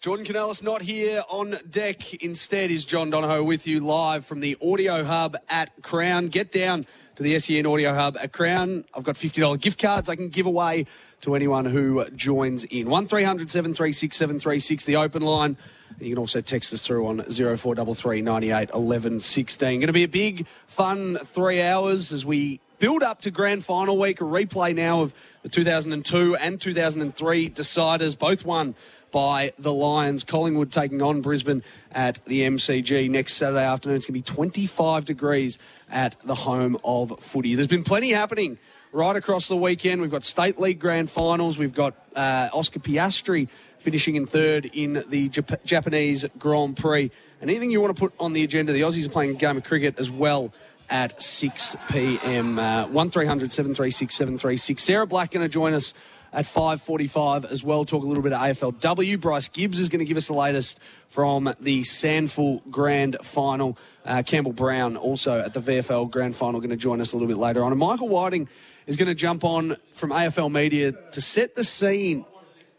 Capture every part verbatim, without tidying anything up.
Jordan Canales not here on deck. Instead is John Donahoe with you live from the Audio Hub at Crown. Get down to the S E N Audio Hub at Crown. I've got fifty dollars gift cards I can give away to anyone who joins in. one three hundred seven three six seven three six, the open line. You can also text us through on zero four three three nine eight one one one six. Going to be a big, fun three hours as we build up to grand final week. A replay now of the two thousand two and two thousand three deciders, both won by the Lions. Collingwood taking on Brisbane at the M C G next Saturday afternoon. It's going to be twenty-five degrees at the home of footy. There's been plenty happening right across the weekend. We've got State League grand finals. We've got uh, Oscar Piastri finishing in third in the Jap- Japanese Grand Prix. And anything you want to put on the agenda, the Aussies are playing a game of cricket as well at six p.m. Uh, one three hundred seven three six seven three six. Sarah Black going to join us at five forty-five as well. Talk a little bit of A F L W. Bryce Gibbs is going to give us the latest from the Sandful Grand Final. Uh, Campbell Brown also at the V F L Grand Final going to join us a little bit later on. And Michael Whiting is going to jump on from A F L Media to set the scene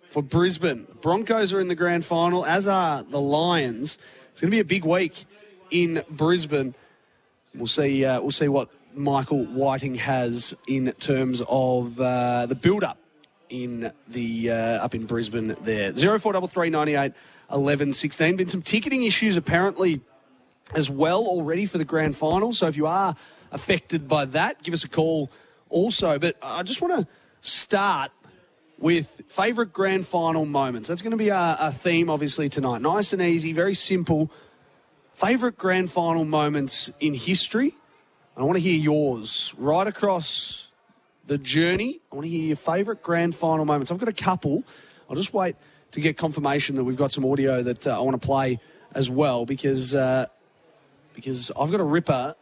for Brisbane. The Broncos are in the Grand Final, as are the Lions. It's going to be a big week in Brisbane. We'll see, uh, we'll see what Michael Whiting has in terms of uh, the build-up in the uh, up in Brisbane there. zero four three three nine eight one one one six. Been some ticketing issues apparently as well already for the grand final. So if you are affected by that, give us a call also. But I just want to start with favourite grand final moments. That's going to be our, our theme obviously tonight. Nice and easy, very simple. Favourite grand final moments in history. I want to hear yours right across the journey. I want to hear your favourite grand final moments. I've got a couple. I'll just wait to get confirmation that we've got some audio that uh, I want to play as well, because uh, because I've got a ripper.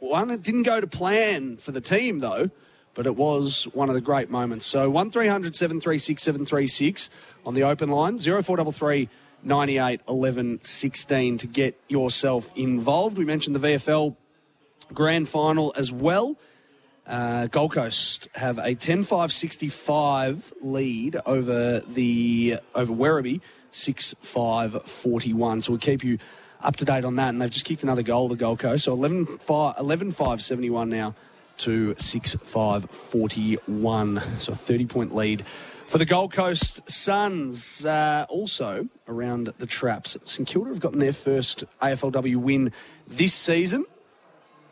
One that didn't go to plan for the team, though, but it was one of the great moments. So one three hundred seven three six seven three six on the open line, zero four three three nine eight one one one six to get yourself involved. We mentioned the V F L grand final as well. Uh, Gold Coast have a ten five sixty-five lead over the over Werribee, six five forty-one. So we'll keep you up to date on that. And they've just kicked another goal, the Gold Coast. So eleven five seventy-one now to six five forty-one. So a thirty-point lead for the Gold Coast Suns. Uh, also around the traps, St Kilda have gotten their first A F L W win this season,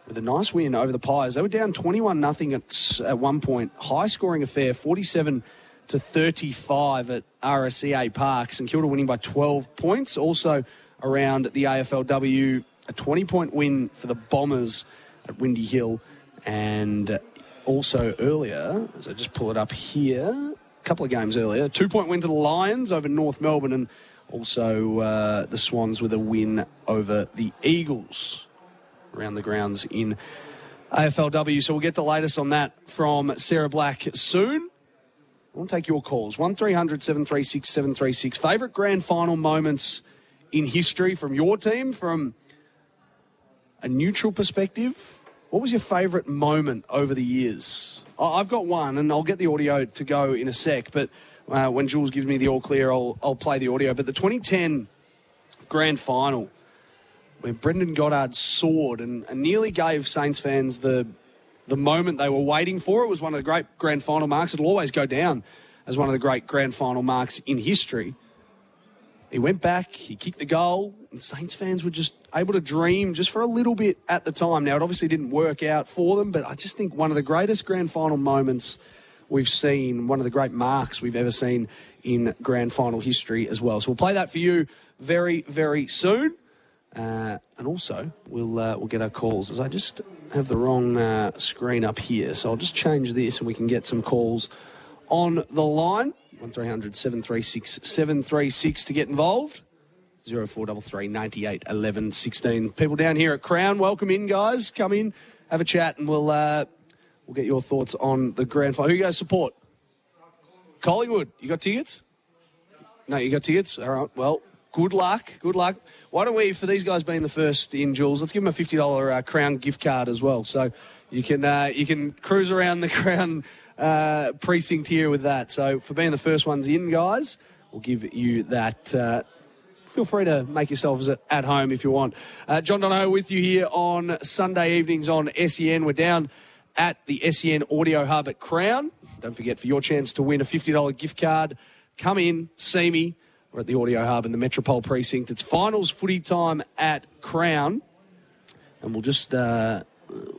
with a nice win over the Pies. They were down twenty-one nothing at, at one point. High-scoring affair, forty-seven to thirty-five at R S C A Park. St Kilda winning by twelve points. Also around the A F L W, a twenty-point win for the Bombers at Windy Hill. And also earlier, as I just pull it up here, a couple of games earlier, a two-point win to the Lions over North Melbourne, and also uh, the Swans with a win over the Eagles around the grounds in A F L W. So we'll get the latest on that from Sarah Black soon. We'll take your calls. one three hundred seven three six seven three six. Favourite grand final moments in history from your team, from a neutral perspective. What was your favourite moment over the years? I've got one, and I'll get the audio to go in a sec, but uh, when Jules gives me the all clear, I'll, I'll play the audio. But the twenty ten grand final, where Brendan Goddard soared and, and nearly gave Saints fans the the moment they were waiting for. It was one of the great grand final marks. It'll always go down as one of the great grand final marks in history. He went back, he kicked the goal, and Saints fans were just able to dream just for a little bit at the time. Now, it obviously didn't work out for them, but I just think one of the greatest grand final moments we've seen, one of the great marks we've ever seen in grand final history as well. So we'll play that for you very, very soon. Uh, and also, we'll uh, we'll get our calls, as I just have the wrong uh, screen up here. So I'll just change this and we can get some calls on the line. one three hundred seven three six seven three six to get involved. zero four three three nine eight one one one six. People down here at Crown, welcome in, guys. Come in, have a chat, and we'll, uh, we'll get your thoughts on the grand final. Who you guys support? Collingwood. You got tickets? No, you got tickets? All right, well, good luck, good luck. Why don't we, for these guys being the first in, Jules, let's give them a fifty dollars uh, Crown gift card as well. So you can uh, you can cruise around the Crown uh, precinct here with that. So for being the first ones in, guys, we'll give you that uh, feel free to make yourselves at home if you want. Uh, John Donahoe with you here on Sunday evenings on S E N. We're down at the S E N Audio Hub at Crown. Don't forget, for your chance to win a fifty dollar gift card, come in, see me. We're at the Audio Hub in the Metropole Precinct. It's finals footy time at Crown. And we'll just... Uh,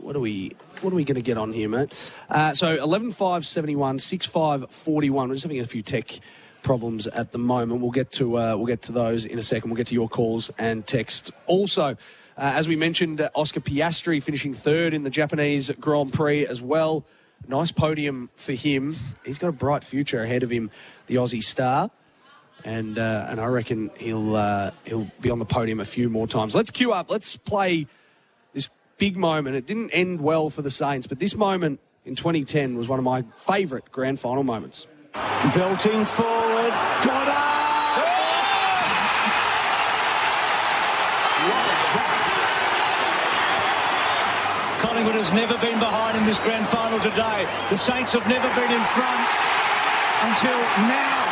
what are we... What are we going to get on here, mate? Uh, so eleven five seventy-one, six five forty-one. We're just having a few tech problems at the moment. We'll get to uh, we'll get to those in a second. We'll get to your calls and texts. Also, uh, as we mentioned, uh, Oscar Piastri finishing third in the Japanese Grand Prix as well. Nice podium for him. He's got a bright future ahead of him, the Aussie star, and uh, and I reckon he'll uh, he'll be on the podium a few more times. Let's queue up. Let's play. Big moment. It didn't end well for the Saints, but this moment in twenty ten was one of my favourite grand final moments. Belting forward. Goddard! What a crack. Collingwood has never been behind in this grand final today. The Saints have never been in front until now.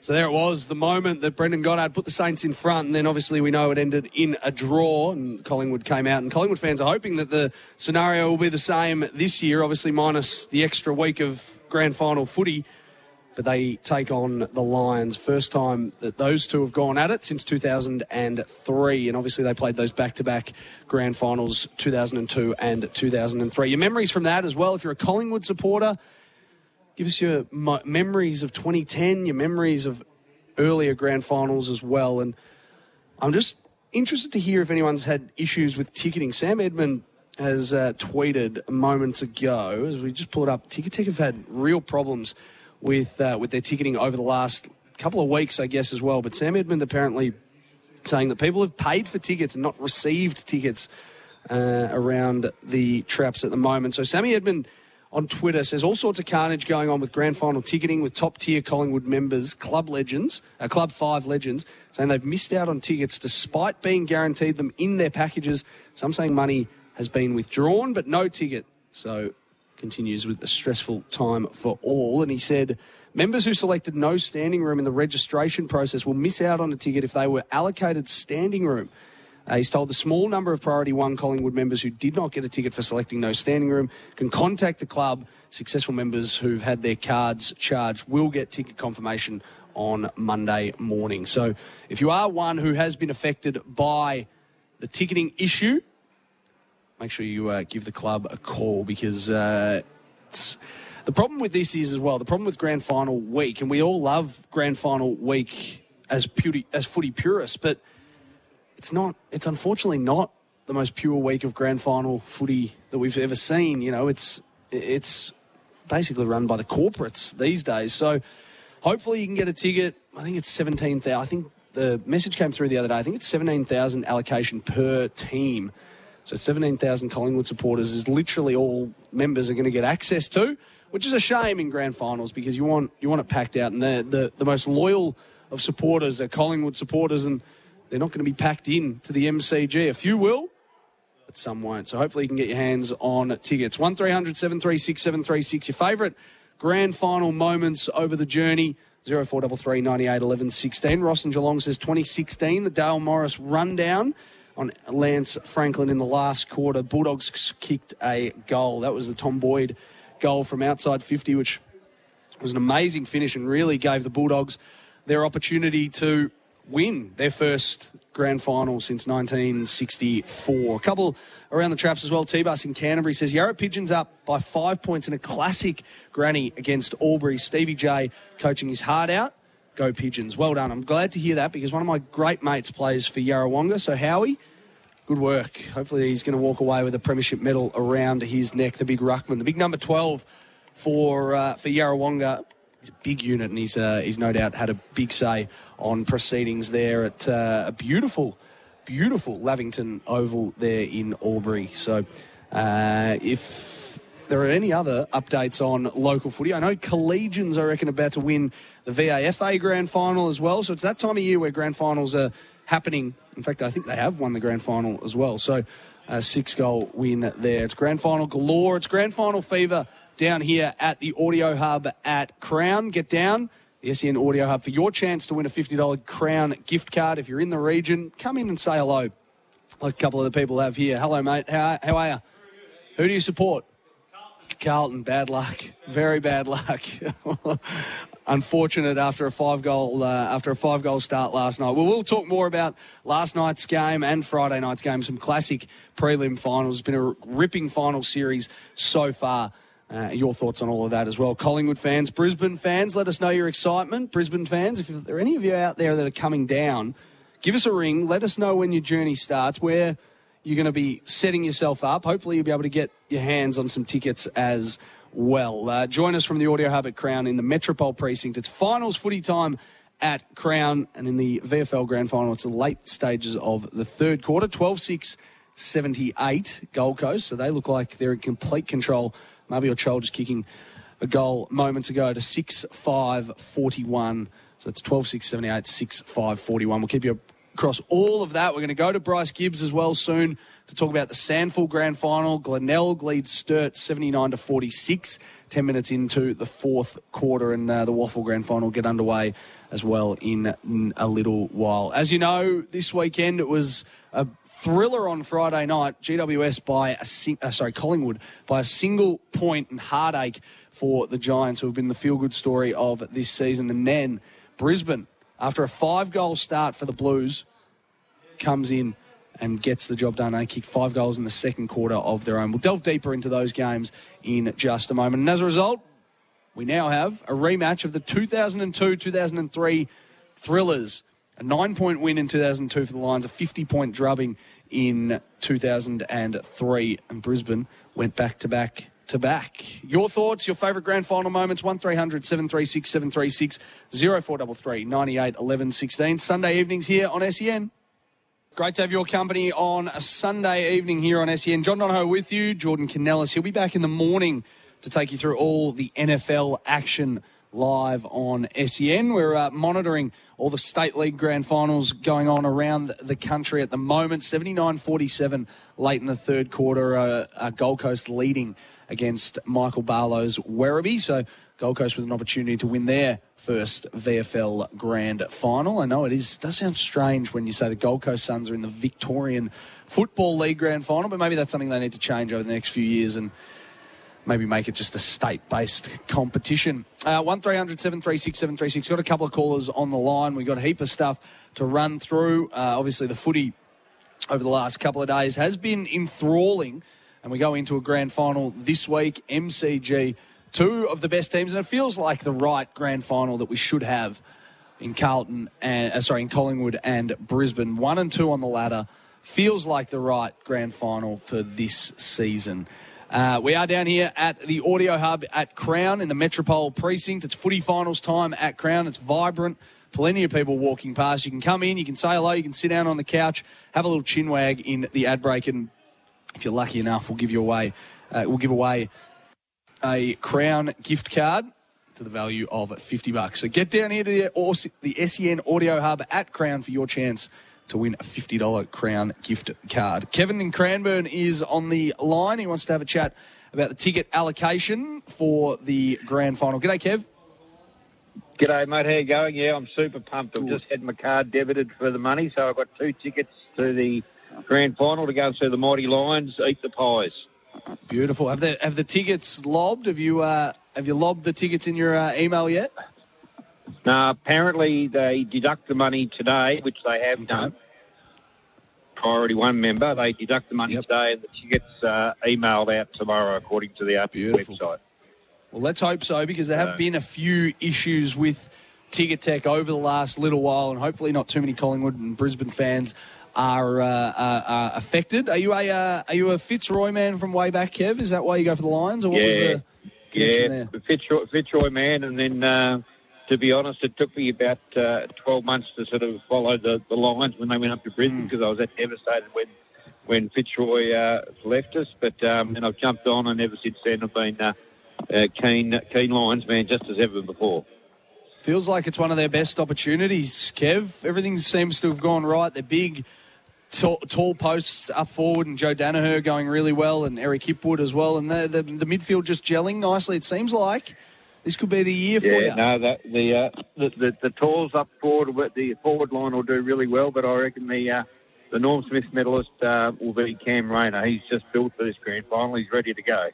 So there it was, the moment that Brendan Goddard put the Saints in front, and then obviously we know it ended in a draw, and Collingwood came out, and Collingwood fans are hoping that the scenario will be the same this year, obviously minus the extra week of grand final footy, but they take on the Lions. First time that those two have gone at it since two thousand three, and obviously they played those back-to-back grand finals, two thousand two and two thousand three. Your memories from that as well, if you're a Collingwood supporter, give us your mo- memories of twenty ten, your memories of earlier grand finals as well. And I'm just interested to hear if anyone's had issues with ticketing. Sam Edmund has uh, tweeted moments ago, as we just pulled it up, Ticketek have had real problems with, uh, with their ticketing over the last couple of weeks, I guess, as well. But Sam Edmund apparently saying that people have paid for tickets and not received tickets uh, around the traps at the moment. So Sammy Edmund on Twitter says all sorts of carnage going on with grand final ticketing with top-tier Collingwood members, club legends, uh, Club five legends, saying they've missed out on tickets despite being guaranteed them in their packages. Some saying money has been withdrawn, but no ticket. So continues with a stressful time for all. And he said members who selected no standing room in the registration process will miss out on a ticket if they were allocated standing room. Uh, he's told the small number of Priority one Collingwood members who did not get a ticket for selecting no standing room can contact the club. Successful members who've had their cards charged will get ticket confirmation on Monday morning. So if you are one who has been affected by the ticketing issue, make sure you uh, give the club a call, because uh, it's... the problem with this is as well, the problem with grand final week, and we all love grand final week as, puty, as footy purists, but... It's not. It's unfortunately not the most pure week of grand final footy that we've ever seen. You know, it's it's basically run by the corporates these days. So hopefully you can get a ticket. I think it's seventeen thousand. I think the message came through the other day. I think it's seventeen thousand allocation per team. So seventeen thousand Collingwood supporters is literally all members are going to get access to, which is a shame in grand finals, because you want you want it packed out, and the the, the most loyal of supporters are Collingwood supporters, and they're not going to be packed in to the M C G. A few will, but some won't. So hopefully you can get your hands on tickets. one three hundred seven three six seven three six. Your favourite grand final moments over the journey. oh four three three, nine eight, one one, one six. Ross in Geelong says twenty sixteen, the Dale Morris rundown on Lance Franklin in the last quarter. Bulldogs kicked a goal. That was the Tom Boyd goal from outside fifty, which was an amazing finish and really gave the Bulldogs their opportunity to win their first grand final since nineteen sixty-four. A couple around the traps as well. T-Bus in Canterbury says, Yarra Pigeons up by five points in a classic granny against Albury. Stevie J coaching his heart out. Go Pigeons. Well done. I'm glad to hear that, because one of my great mates plays for Yarrawonga. So Howie, good work. Hopefully he's going to walk away with a premiership medal around his neck, the big ruckman, the big number twelve for uh, for Yarrawonga. He's a big unit, and he's uh, he's no doubt had a big say on proceedings there at uh, a beautiful, beautiful Lavington Oval there in Albury. So uh, if there are any other updates on local footy, I know Collegians, I reckon, about to win the V A F A grand final as well. So it's that time of year where grand finals are happening. In fact, I think they have won the grand final as well. So a six-goal win there. It's grand final galore. It's grand final fever down here at the Audio Hub at Crown. Get down. S E N Audio Hub for your chance to win a fifty dollars Crown gift card. If you're in the region, come in and say hello, like a couple of the people have here. Hello, mate. How, how are you? Who do you support? Carlton. Carlton, bad luck. Very bad luck. Unfortunate after a five-goal uh, after a five-goal start last night. Well, we'll talk more about last night's game and Friday night's game, some classic prelim finals. It's been a ripping final series so far. Uh, your thoughts on all of that as well. Collingwood fans, Brisbane fans, let us know your excitement. Brisbane fans, if there are any of you out there that are coming down, give us a ring. Let us know when your journey starts, where you're going to be setting yourself up. Hopefully you'll be able to get your hands on some tickets as well. Uh, join us from the Audio Hub at Crown in the Metropole Precinct. It's finals footy time at Crown, and in the V F L Grand Final, it's the late stages of the third quarter, twelve six seventy-eight Gold Coast. So they look like they're in complete control. Maybe your child just kicking a goal moments ago to six five forty-one. So it's twelve six seventy-eight, six five forty-one. We'll keep you across all of that. We're going to go to Bryce Gibbs as well soon to talk about the Sandful Grand Final. Glenelg leads Sturt seventy-nine to forty-six, ten minutes into the fourth quarter, and uh, the Waffle Grand Final get underway as well in, in a little while. As you know, this weekend it was a thriller on Friday night. G W S by a sing- uh, sorry Collingwood by a single point, and heartache for the Giants, who have been the feel-good story of this season. And then Brisbane, after a five-goal start for the Blues, comes in and gets the job done. They kick five goals in the second quarter of their own. We'll delve deeper into those games in just a moment. And as a result, we now have a rematch of the two thousand two two thousand three thrillers. A nine-point win in two thousand two for the Lions, a fifty-point drubbing in two thousand three. And Brisbane went back to back to back. Your thoughts, your favourite grand final moments, one three hundred seven three six seven three six, oh four three three, nine eight, one one one six. Sunday evenings here on S E N. Great to have your company on a Sunday evening here on S E N. John Donahoe with you, Jordan Canales. He'll be back in the morning to take you through all the N F L action live on S E N. We're uh, monitoring all the State League Grand Finals going on around the country at the moment. seventy-nine forty-seven late in the third quarter. Uh, uh, Gold Coast leading against Michael Barlow's Werribee. So Gold Coast with an opportunity to win their first V F L Grand Final. I know it is, does sound strange when you say the Gold Coast Suns are in the Victorian Football League Grand Final, but maybe that's something they need to change over the next few years and maybe make it just a state-based competition. Uh, one three hundred seven three six seven three six. Got a couple of callers on the line. We've got a heap of stuff to run through. Uh, obviously, the footy over the last couple of days has been enthralling, and we go into a grand final this week, M C G. Two of the best teams, and it feels like the right grand final that we should have in Carlton and uh, sorry in Collingwood and Brisbane. One and two on the ladder feels like the right grand final for this season. Uh, we are down here at the Audio Hub at Crown in the Metropole Precinct. It's footy finals time at Crown. It's vibrant. Plenty of people walking past. You can come in, you can say hello, you can sit down on the couch, have a little chin wag in the ad break, and if you're lucky enough, we'll give you away. Uh, we'll give away a Crown gift card to the value of fifty bucks. So get down here to the, the S E N Audio Hub at Crown for your chance to win a fifty dollars Crown gift card. Kevin in Cranbourne is on the line. He wants to have a chat about the ticket allocation for the grand final. G'day, Kev. G'day, mate. How you going? Yeah, I'm super pumped. I've just had my card debited for the money, so I've got two tickets to the grand final to go and see the Mighty Lions eat the pies. Beautiful. Have the have the tickets lobbed? Have you uh, have you lobbed the tickets in your uh, email yet? No, apparently they deduct the money today, which they have okay. done. Priority one member, they deduct the money yep. today, and the tickets uh, emailed out tomorrow, according to the R P website. Well, let's hope so, because there have so. been a few issues with Ticket Tech over the last little while, and hopefully not too many Collingwood and Brisbane fans are uh, are, are affected. Are you a uh, are you a Fitzroy man from way back, Kev? Is that why you go for the Lions, or what yeah. was the connection yeah. there? Fitzroy, Fitzroy man, and then. Uh, To be honest, it took me about uh, twelve months to sort of follow the, the Lions when they went up to Brisbane, because mm. I was that devastated when when Fitzroy uh, left us. But um, and I've jumped on, and ever since then I've been uh, a keen, keen Lions man, just as ever before. Feels like it's one of their best opportunities, Kev. Everything seems to have gone right. They're big, tall, tall posts up forward, and Joe Daniher going really well, and Eric Hipwood as well. And the, the, the midfield just gelling nicely, it seems like. This could be the year for yeah, you. No, that, the, uh, the the the talls up forward, the forward line will do really well, but I reckon the uh, the Norm Smith medalist uh, will be Cam Rayner. He's just built for this grand final. He's ready to go.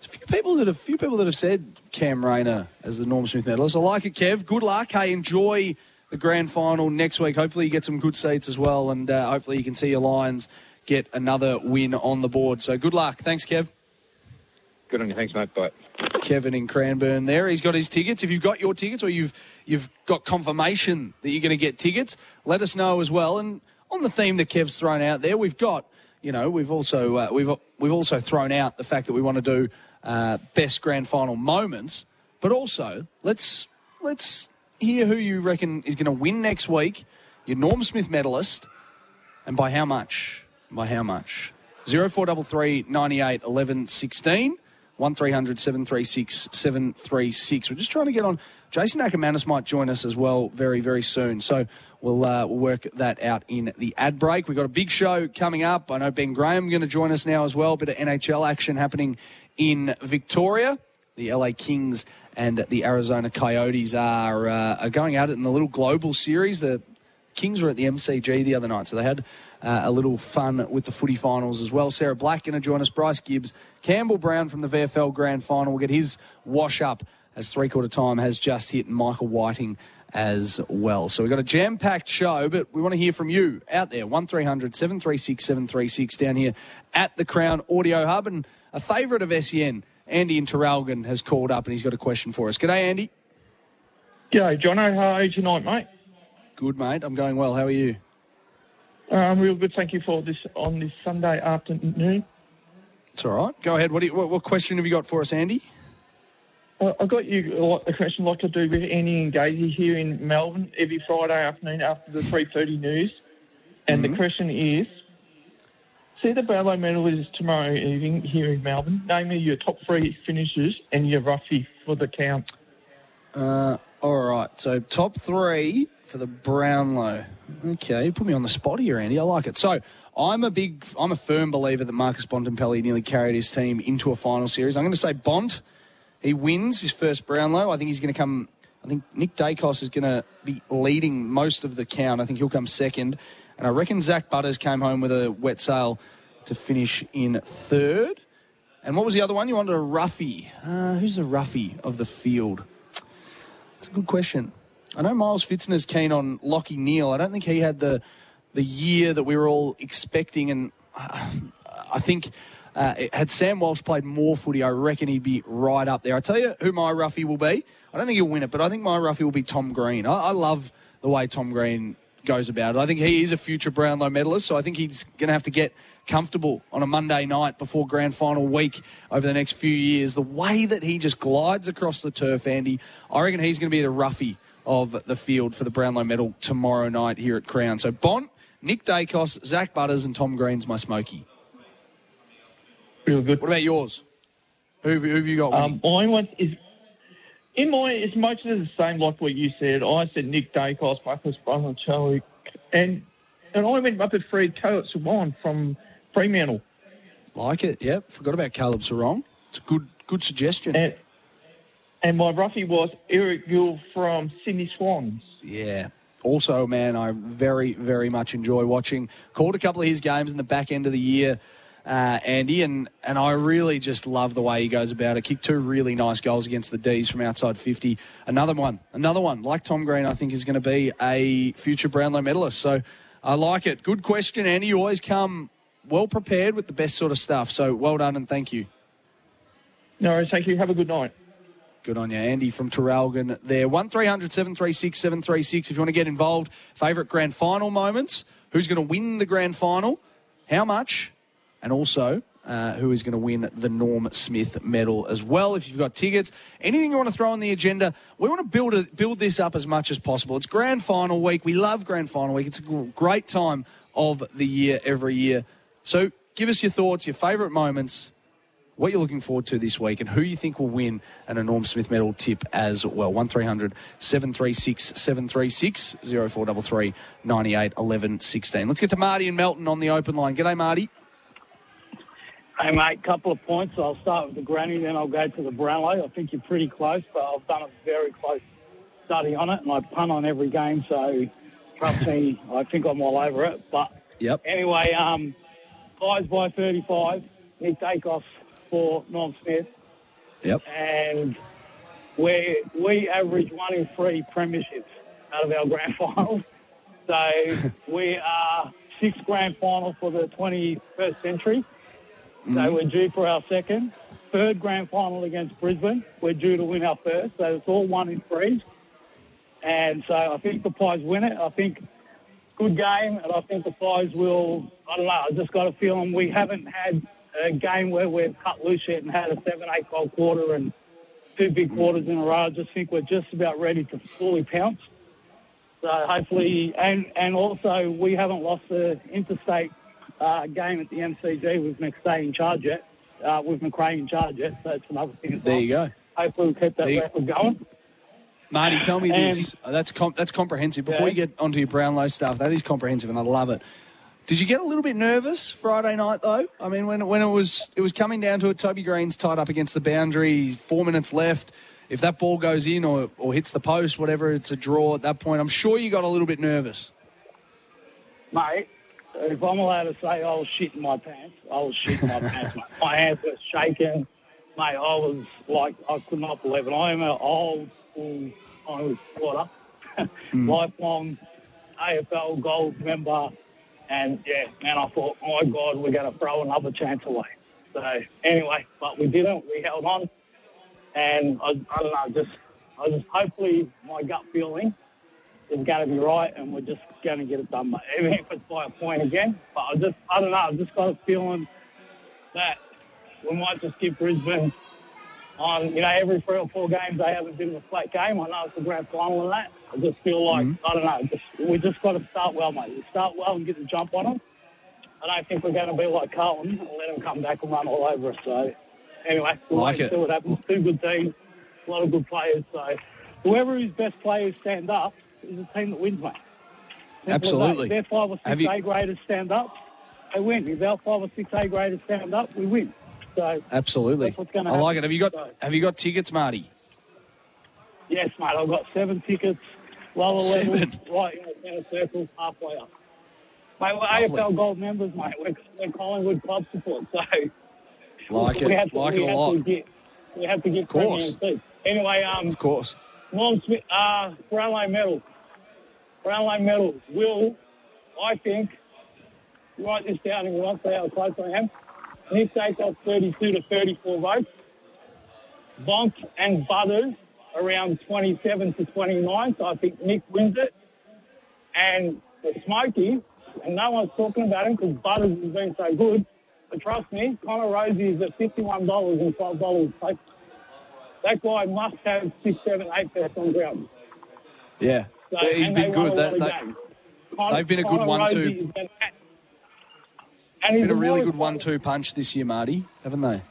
There's a few people that have few people that have said Cam Rayner as the Norm Smith medalist. I like it, Kev. Good luck. Hey, enjoy the grand final next week. Hopefully you get some good seats as well, and uh, hopefully you can see your Lions get another win on the board. So good luck. Thanks, Kev. Good on you. Thanks, mate. Bye. Kevin in Cranbourne there. He's got his tickets. If you've got your tickets or you've you've got confirmation that you're going to get tickets, let us know as well. And on the theme that Kev's thrown out there, we've got, you know, we've also uh, we've we've also thrown out the fact that we want to do uh, best grand final moments, but also let's let's hear who you reckon is going to win next week. Your Norm Smith medalist, and by how much? By how much? oh four three three, nine eight, one one one six. one three hundred, seven three six, seven three six. We're just trying to get on. Jason Akermanis might join us as well very, very soon. So we'll, uh, we'll work that out in the ad break. We've got a big show coming up. I know Ben Graham going to join us now as well. A bit of N H L action happening in Victoria. The L A Kings and the Arizona Coyotes are, uh, are going at it in the little global series. The Kings were at the M C G the other night, so they had uh, a little fun with the footy finals as well. Sarah Black going to join us, Bryce Gibbs, Campbell Brown from the V F L Grand Final. We'll get his wash-up as three-quarter time has just hit, and Michael Whiting as well. So we've got a jam-packed show, but we want to hear from you out there. one three hundred, seven three six, seven three six down here at the Crown Audio Hub. And a favourite of S E N, Andy in Terralgan, has called up, and he's got a question for us. G'day, Andy. G'day, Jono. How are you tonight, mate? Good, mate. I'm going well. How are you? Um, real good. Thank you for this on this Sunday afternoon. It's all right. Go ahead. What do you, what, what question have you got for us, Andy? Uh, I got you a question like I do with Andy and Gazy here in Melbourne every Friday afternoon after the three thirty news. And mm-hmm. the question is, see the Barlow medalists tomorrow evening here in Melbourne. Name me your top three finishers and your roughie for the count. Uh, all right. So top three... for the Brownlow. Okay, you put me on the spot here, Andy. I like it. So I'm a big, I'm a firm believer that Marcus Bontempelli nearly carried his team into a final series. I'm going to say Bont. He wins his first Brownlow. I think he's going to come, I think Nick Daicos is going to be leading most of the count. I think he'll come second. And I reckon Zach Butters came home with a wet sail to finish in third. And what was the other one? You wanted a roughie. Uh, who's the roughie of the field? That's a good question. I know Miles Fitzner's keen on Lachie Neale. I don't think he had the the year that we were all expecting. And uh, I think uh, had Sam Walsh played more footy, I reckon he'd be right up there. I tell you who my roughie will be. I don't think he'll win it, but I think my roughie will be Tom Green. I, I love the way Tom Green goes about it. I think he is a future Brownlow medalist, so I think he's going to have to get comfortable on a Monday night before grand final week over the next few years. The way that he just glides across the turf, Andy, I reckon he's going to be the roughie of the field for the Brownlow medal tomorrow night here at Crown. So Bont, Nick Daicos, Zach Butters and Tom Green's my smoky. Real good. What about yours? Who, who have you got? Um, mine was, is, in mine is much of the same like what you said. I said Nick Daicos, Marcus Bontempelli, and and I went up at Fred Caleb Swan from Fremantle. Like it, yep. Forgot about Caleb Swan. It's a good good suggestion. And, And my roughie was Eric Gill from Sydney Swans. Yeah. Also, man, I very, very much enjoy watching. Called a couple of his games in the back end of the year, uh, Andy, and, and I really just love the way he goes about it. Kicked two really nice goals against the Ds from outside fifty. Another one, another one, like Tom Green, I think is going to be a future Brownlow medalist. So I like it. Good question, Andy. You always come well prepared with the best sort of stuff. So well done and thank you. No worries. Thank you. Have a good night. Good on you, Andy from Terralgan there. one three hundred, seven three six, seven three six. If you want to get involved, favourite grand final moments, who's going to win the grand final, how much, and also uh, who is going to win the Norm Smith medal as well. If you've got tickets, anything you want to throw on the agenda, we want to build, a, build this up as much as possible. It's grand final week. We love grand final week. It's a great time of the year every year. So give us your thoughts, your favourite moments, what you're looking forward to this week and who you think will win an Norm Smith medal tip as well. one three hundred, seven three six, seven three six, oh four three three, nine eight, one one one six. Let's get to Marty and Melton on the open line. G'day, Marty. Hey, mate, couple of points. I'll start with the granny, then I'll go to the Brownlow. I think you're pretty close, but I've done a very close study on it, and I punt on every game, so trust me, I think I'm all over it. But yep. Anyway, um, guys by thirty-five, Nick Daicos for Norm Smith. Yep. And we we average one in three premierships out of our grand finals. So we are sixth grand final for the twenty-first century. Mm. So we're due for our second. Third grand final against Brisbane. We're due to win our first. So it's all one in threes. And so I think the Pies win it. I think good game. And I think the Pies will, I don't know, I just got a feeling we haven't had a game where we've cut loose yet and had a seven, eight goal quarter and two big quarters in a row. I just think we're just about ready to fully pounce. So hopefully, and, and also we haven't lost the interstate uh, game at the M C G with McStay in charge yet, uh, with McRae in charge yet. So it's another thing as well. There you go. Hopefully we'll keep that there record going. Marty, tell me and, this. That's com- that's comprehensive. Before yeah. you get onto your Brownlow stuff, that is comprehensive and I love it. Did you get a little bit nervous Friday night, though? I mean, when when it was it was coming down to it, Toby Green's tied up against the boundary, four minutes left. If that ball goes in or, or hits the post, whatever, it's a draw at that point. I'm sure you got a little bit nervous. Mate, if I'm allowed to say I was shitting my pants, I was shitting my pants, mate. My hands were shaking. Mate, I was like, I could not believe it. I am an old school Irish supporter, mm. lifelong A F L Gold member. And, yeah, man, I thought, my God, we're going to throw another chance away. So, anyway, but we didn't. We held on. And, I, I don't know, just I just hopefully my gut feeling is going to be right and we're just going to get it done, mate. Even if it's by a point again. But I just, I don't know, I've just got a feeling that we might just give Brisbane on, you know, every three or four games they have a bit of a flat game. I know it's a grand final and that. I just feel like, mm-hmm. I don't know, just, we just got to start well, mate. We start well and get the jump on them. I don't think we're going to be like Carlton and let them come back and run all over us. So, anyway, we'll like wait and see what happens. Two good teams, a lot of good players. So, whoever his best players stand up is a team that wins, mate. Simple Absolutely. Their five or six you... A-graders stand up, they win. If our five or six A-graders stand up, we win. So Absolutely. That's what's going to happen. I like it. Have you got, so, have you got tickets, Marty? Yes, mate. I've got seven tickets. Lower Seven. Level, right in the centre circle, halfway up. Mate, we're Lovely. A F L Gold members, mate. We're, we're Collingwood club support, so... Like we, it, we have to, like we it a lot. To get, we have to get premium seats. Anyway, um... Of course. Norm Smith, uh, Brownlow medals. Brownlow medals will, I think, write this down and we'll say how close I am. Nick Daicos thirty-two to thirty-four votes. Bonk and Butters around twenty-seven to twenty-nine, so I think Nick wins it. And the Smokies, and no one's talking about him because Butters has been so good, but trust me, Connor Rosie is at fifty-one dollars and twelve dollars. That guy must have six, seven, eight best on ground. Yeah, so, he's been good. That, they, Connor, they've been a good Connor one, too. Been, and been a really good one-two punch this year, Marty, haven't they?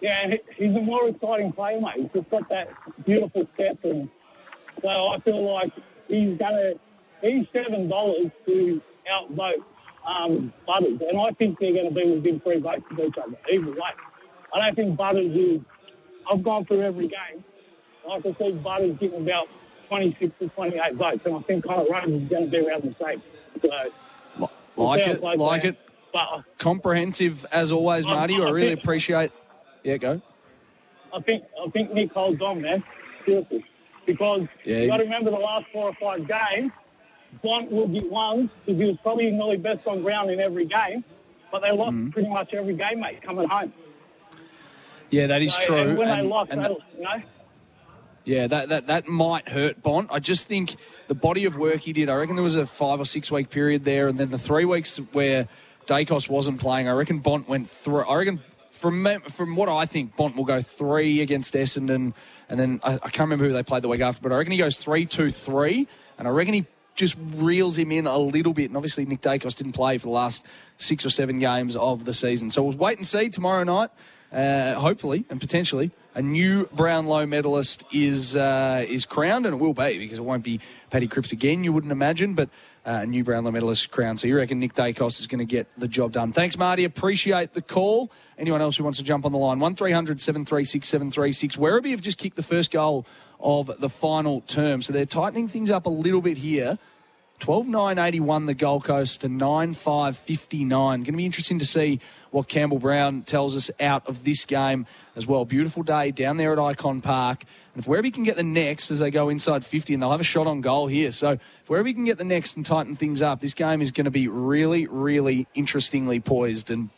Yeah, he's a more exciting player, mate. He's just got that beautiful step. And so I feel like he's going to... He's seven dollars to outvote um, Butters. And I think they're going to be within three votes of each other, either way. I don't think Butters is... I've gone through every game. I can see Butters getting about twenty-six to twenty-eight votes. And I think Connor Rhodes is going to be around the same. So, like it, like it. But, comprehensive, as always, Marty. I, I, I really think, appreciate... Yeah, go. I think I think Nick holds on, man. Seriously. Because yeah. you've got to remember the last four or five games, Bont will get ones because he was probably nearly best on ground in every game, but they lost mm. pretty much every game, mate, coming home. Yeah, that is so, true. And when and, they lost, that, you know? Yeah, that, that, that might hurt Bont. I just think the body of work he did, I reckon there was a five- or six-week period there, and then the three weeks where Daicos wasn't playing, I reckon Bont went through... I reckon... From from what I think, Bont will go three against Essendon, and then I, I can't remember who they played the week after, but I reckon he goes three, two, three, and I reckon he just reels him in a little bit. And obviously Nick Daicos didn't play for the last six or seven games of the season. So we'll wait and see tomorrow night, uh, hopefully and potentially a new Brownlow medalist is uh, is crowned, and it will be, because it won't be Paddy Cripps again, you wouldn't imagine, but uh, a new Brownlow medalist crowned. So you reckon Nick Daicos is going to get the job done. Thanks, Marty. Appreciate the call. Anyone else who wants to jump on the line, one three hundred seven three six seven three six. Werribee have just kicked the first goal of the final term, so they're tightening things up a little bit here. twelve nine eighty-one the Gold Coast to nine five fifty-nine. Going to be interesting to see what Campbell Brown tells us out of this game as well. Beautiful day down there at Icon Park. And if Werribee can get the next as they go inside fifty, and they'll have a shot on goal here. So if Werribee can get the next and tighten things up, this game is going to be really, really interestingly poised. And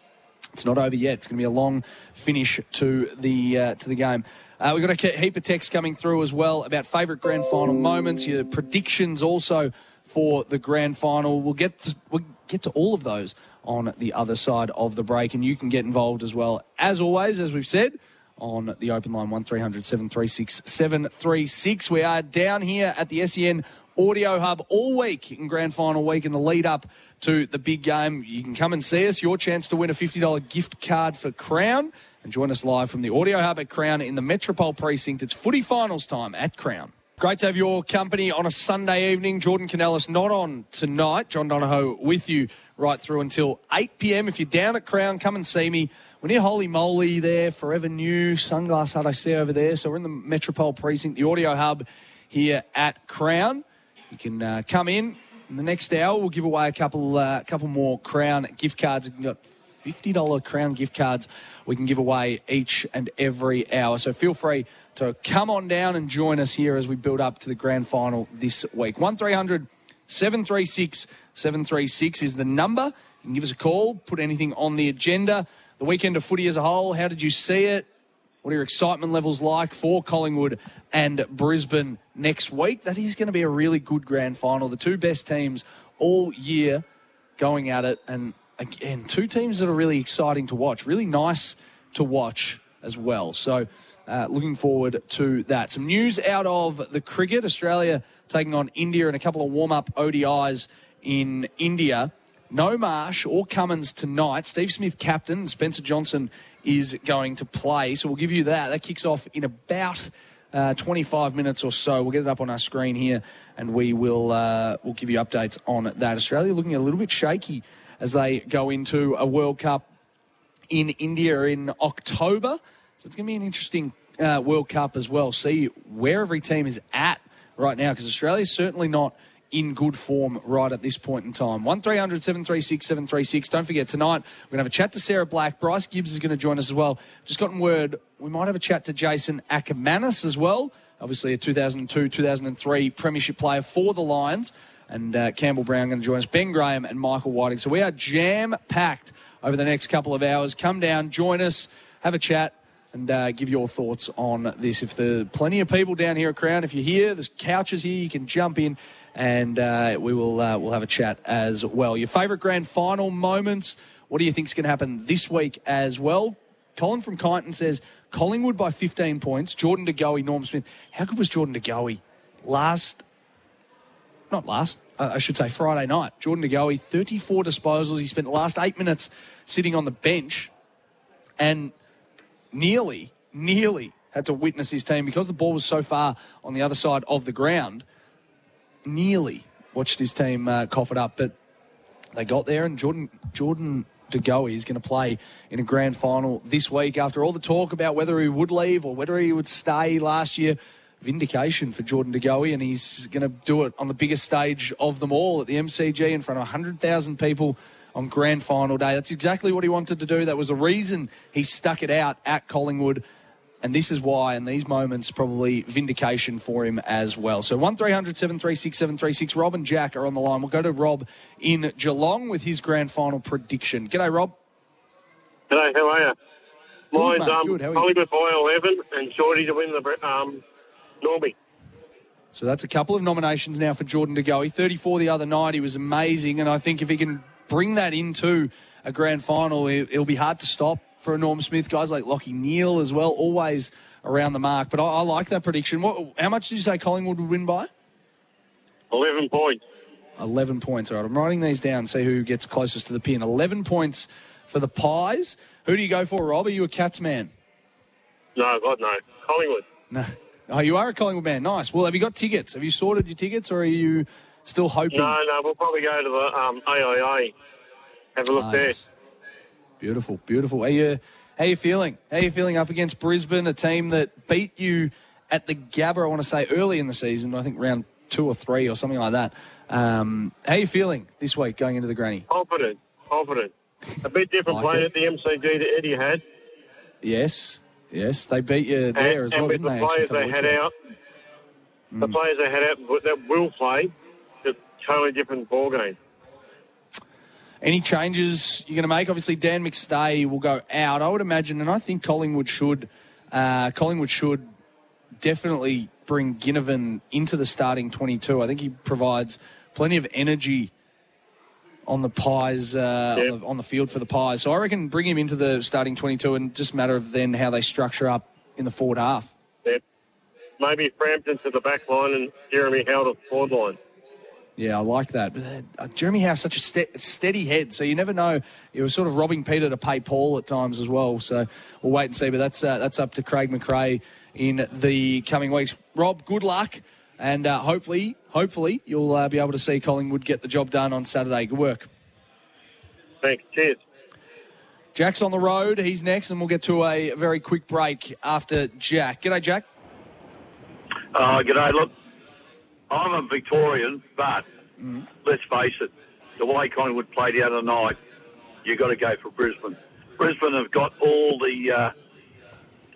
it's not over yet. It's going to be a long finish to the uh, to the game. Uh, we've got a heap of texts coming through as well about favourite grand final moments, your predictions also for the grand final. We'll get to, we'll get to all of those on the other side of the break, and you can get involved as well, as always, as we've said, on the open line, one three hundred seven three six seven three six. We are down here at the S E N Audio Hub all week in grand final week in the lead up to the big game. You can come and see us, your chance to win a fifty dollars gift card for Crown, and join us live from the Audio Hub at Crown in the Metropole Precinct. It's footy finals time at Crown. Great to have your company on a Sunday evening. Jordan Canales not on tonight. John Donahoe with you right through until eight p m. If you're down at Crown, come and see me. We're near Holy Moly there, Forever New, Sunglass Hut I see over there. So we're in the Metropole Precinct, the Audio Hub here at Crown. You can uh, come in. In the next hour, we'll give away a couple, uh, couple more Crown gift cards. We've got fifty dollars Crown gift cards we can give away each and every hour. So feel free to come on down and join us here as we build up to the grand final this week. one three hundred seven three six seven three six is the number. You can give us a call, put anything on the agenda. The weekend of footy as a whole, how did you see it? What are your excitement levels like for Collingwood and Brisbane next week? That is going to be a really good grand final. The two best teams all year going at it. And again, two teams that are really exciting to watch, really nice to watch as well. So uh, looking forward to that. Some news out of the cricket. Australia taking on India and a couple of warm-up O D Is in India. No Marsh or Cummins tonight. Steve Smith, captain. Spencer Johnson is going to play. So we'll give you that. That kicks off in about uh, twenty-five minutes or so. We'll get it up on our screen here, and we will uh, we'll give you updates on that. Australia looking a little bit shaky as they go into a World Cup in India in October. So it's going to be an interesting uh, World Cup as well. See where every team is at right now, because Australia's certainly not in good form right at this point in time. one three hundred seven three six seven three six. Don't forget, tonight we're going to have a chat to Sarah Black. Bryce Gibbs is going to join us as well. Just gotten word we might have a chat to Jason Akermanis as well. Obviously a two thousand two two thousand three premiership player for the Lions. And uh, Campbell Brown going to join us, Ben Graham and Michael Whiting. So we are jam-packed over the next couple of hours. Come down, join us, have a chat, and uh, give your thoughts on this. If there are plenty of people down here at Crown, if you're here, there's couches here, you can jump in, and uh, we will uh, we'll have a chat as well. Your favourite grand final moments, what do you think is going to happen this week as well? Colin from Kyneton says, Collingwood by fifteen points, Jordan De Goey, Norm Smith. How good was Jordan De Goey last, not last, Uh, I should say Friday night? Jordan De Goey, thirty-four disposals. He spent the last eight minutes sitting on the bench and nearly, nearly had to witness his team, because the ball was so far on the other side of the ground, nearly watched his team uh, cough it up. But they got there, and Jordan, Jordan De Goey is going to play in a grand final this week. After all the talk about whether he would leave or whether he would stay last year, vindication for Jordan De Goey, and he's going to do it on the biggest stage of them all at the M C G in front of one hundred thousand people on grand final day. That's exactly what he wanted to do. That was the reason he stuck it out at Collingwood, and this is why, and these moments probably vindication for him as well. So one three hundred seven three six seven three six. Rob and Jack are on the line. We'll go to Rob in Geelong with his grand final prediction. G'day, Rob. G'day, how are you? Good, Mine's mate. Um, Good. How are you? Collingwood by eleven and Shorty to win the um, Normie. So that's a couple of nominations now for Jordan De Goey. thirty-four the other night. He was amazing. And I think if he can bring that into a grand final, it'll be hard to stop for Norm Smith. Guys like Lachie Neale as well, always around the mark. But I, I like that prediction. What, how much did you say Collingwood would win by? eleven points. eleven points. All right, I'm writing these down, see who gets closest to the pin. eleven points for the Pies. Who do you go for, Rob? Are you a Cats man? No, God, no. Collingwood. No. Oh, you are a Collingwood man. Nice. Well, have you got tickets? Have you sorted your tickets, or are you still hoping? No, no. We'll probably go to the um, A I A. Have a look nice. there. Beautiful, beautiful. How you, how you feeling? How you feeling up against Brisbane, a team that beat you at the Gabba, I want to say, early in the season, I think round two or three or something like that. Um, how you feeling this week going into the granny? Confident, confident. A bit different like playing it. At the M C G that Eddie had. Yes, yes. They beat you there and, as well, didn't they? And with the players they had out, mm. the players they had out that will play, it's a totally different ball game. Any changes you're going to make? Obviously, Dan McStay will go out, I would imagine, and I think Collingwood should uh, Collingwood should definitely bring Ginnivan into the starting twenty-two. I think he provides plenty of energy on the Pies, uh, yep. on, the, on the field for the Pies. So I reckon bring him into the starting twenty-two and just matter of then how they structure up in the forward half. Yep. Maybe Frampton to the back line and Jeremy Howe to the forward line. Yeah, I like that. But uh, Jeremy Howe's such a ste- steady head, so you never know. He was sort of robbing Peter to pay Paul at times as well. So we'll wait and see. But that's uh, that's up to Craig McRae in the coming weeks. Rob, good luck, and uh, hopefully, hopefully you'll uh, be able to see Collingwood get the job done on Saturday. Good work. Thanks. Cheers. Jack's on the road. He's next, and we'll get to a very quick break after Jack. G'day, Jack. Uh, g'day. Look, I'm a Victorian, but mm-hmm. let's face it, the way Collingwood played the other night, you've got to go for Brisbane. Brisbane have got all the uh,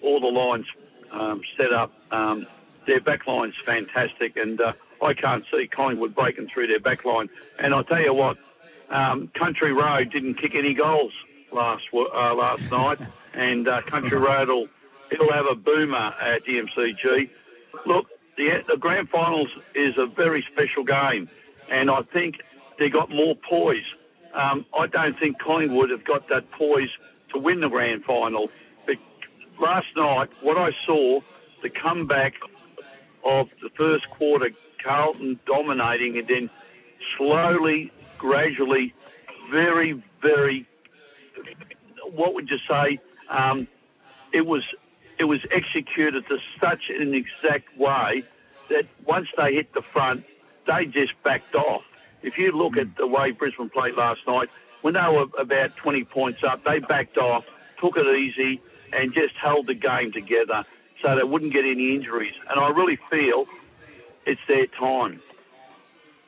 all the lines um, set up. Um, their back line's fantastic, and uh, I can't see Collingwood breaking through their back line. And I tell you what, um, Country Road didn't kick any goals last uh, last night, and uh, Country Road will it'll have a boomer at the M C G. Look, The, the grand finals is a very special game, and I think they got more poise. Um, I don't think Collingwood have got that poise to win the grand final. But last night, what I saw, the comeback of the first quarter, Carlton dominating, and then slowly, gradually, very, very, what would you say, um, it was... It was executed to such an exact way that once they hit the front, they just backed off. If you look at the way Brisbane played last night, when they were about twenty points up, they backed off, took it easy, and just held the game together so they wouldn't get any injuries. And I really feel it's their time.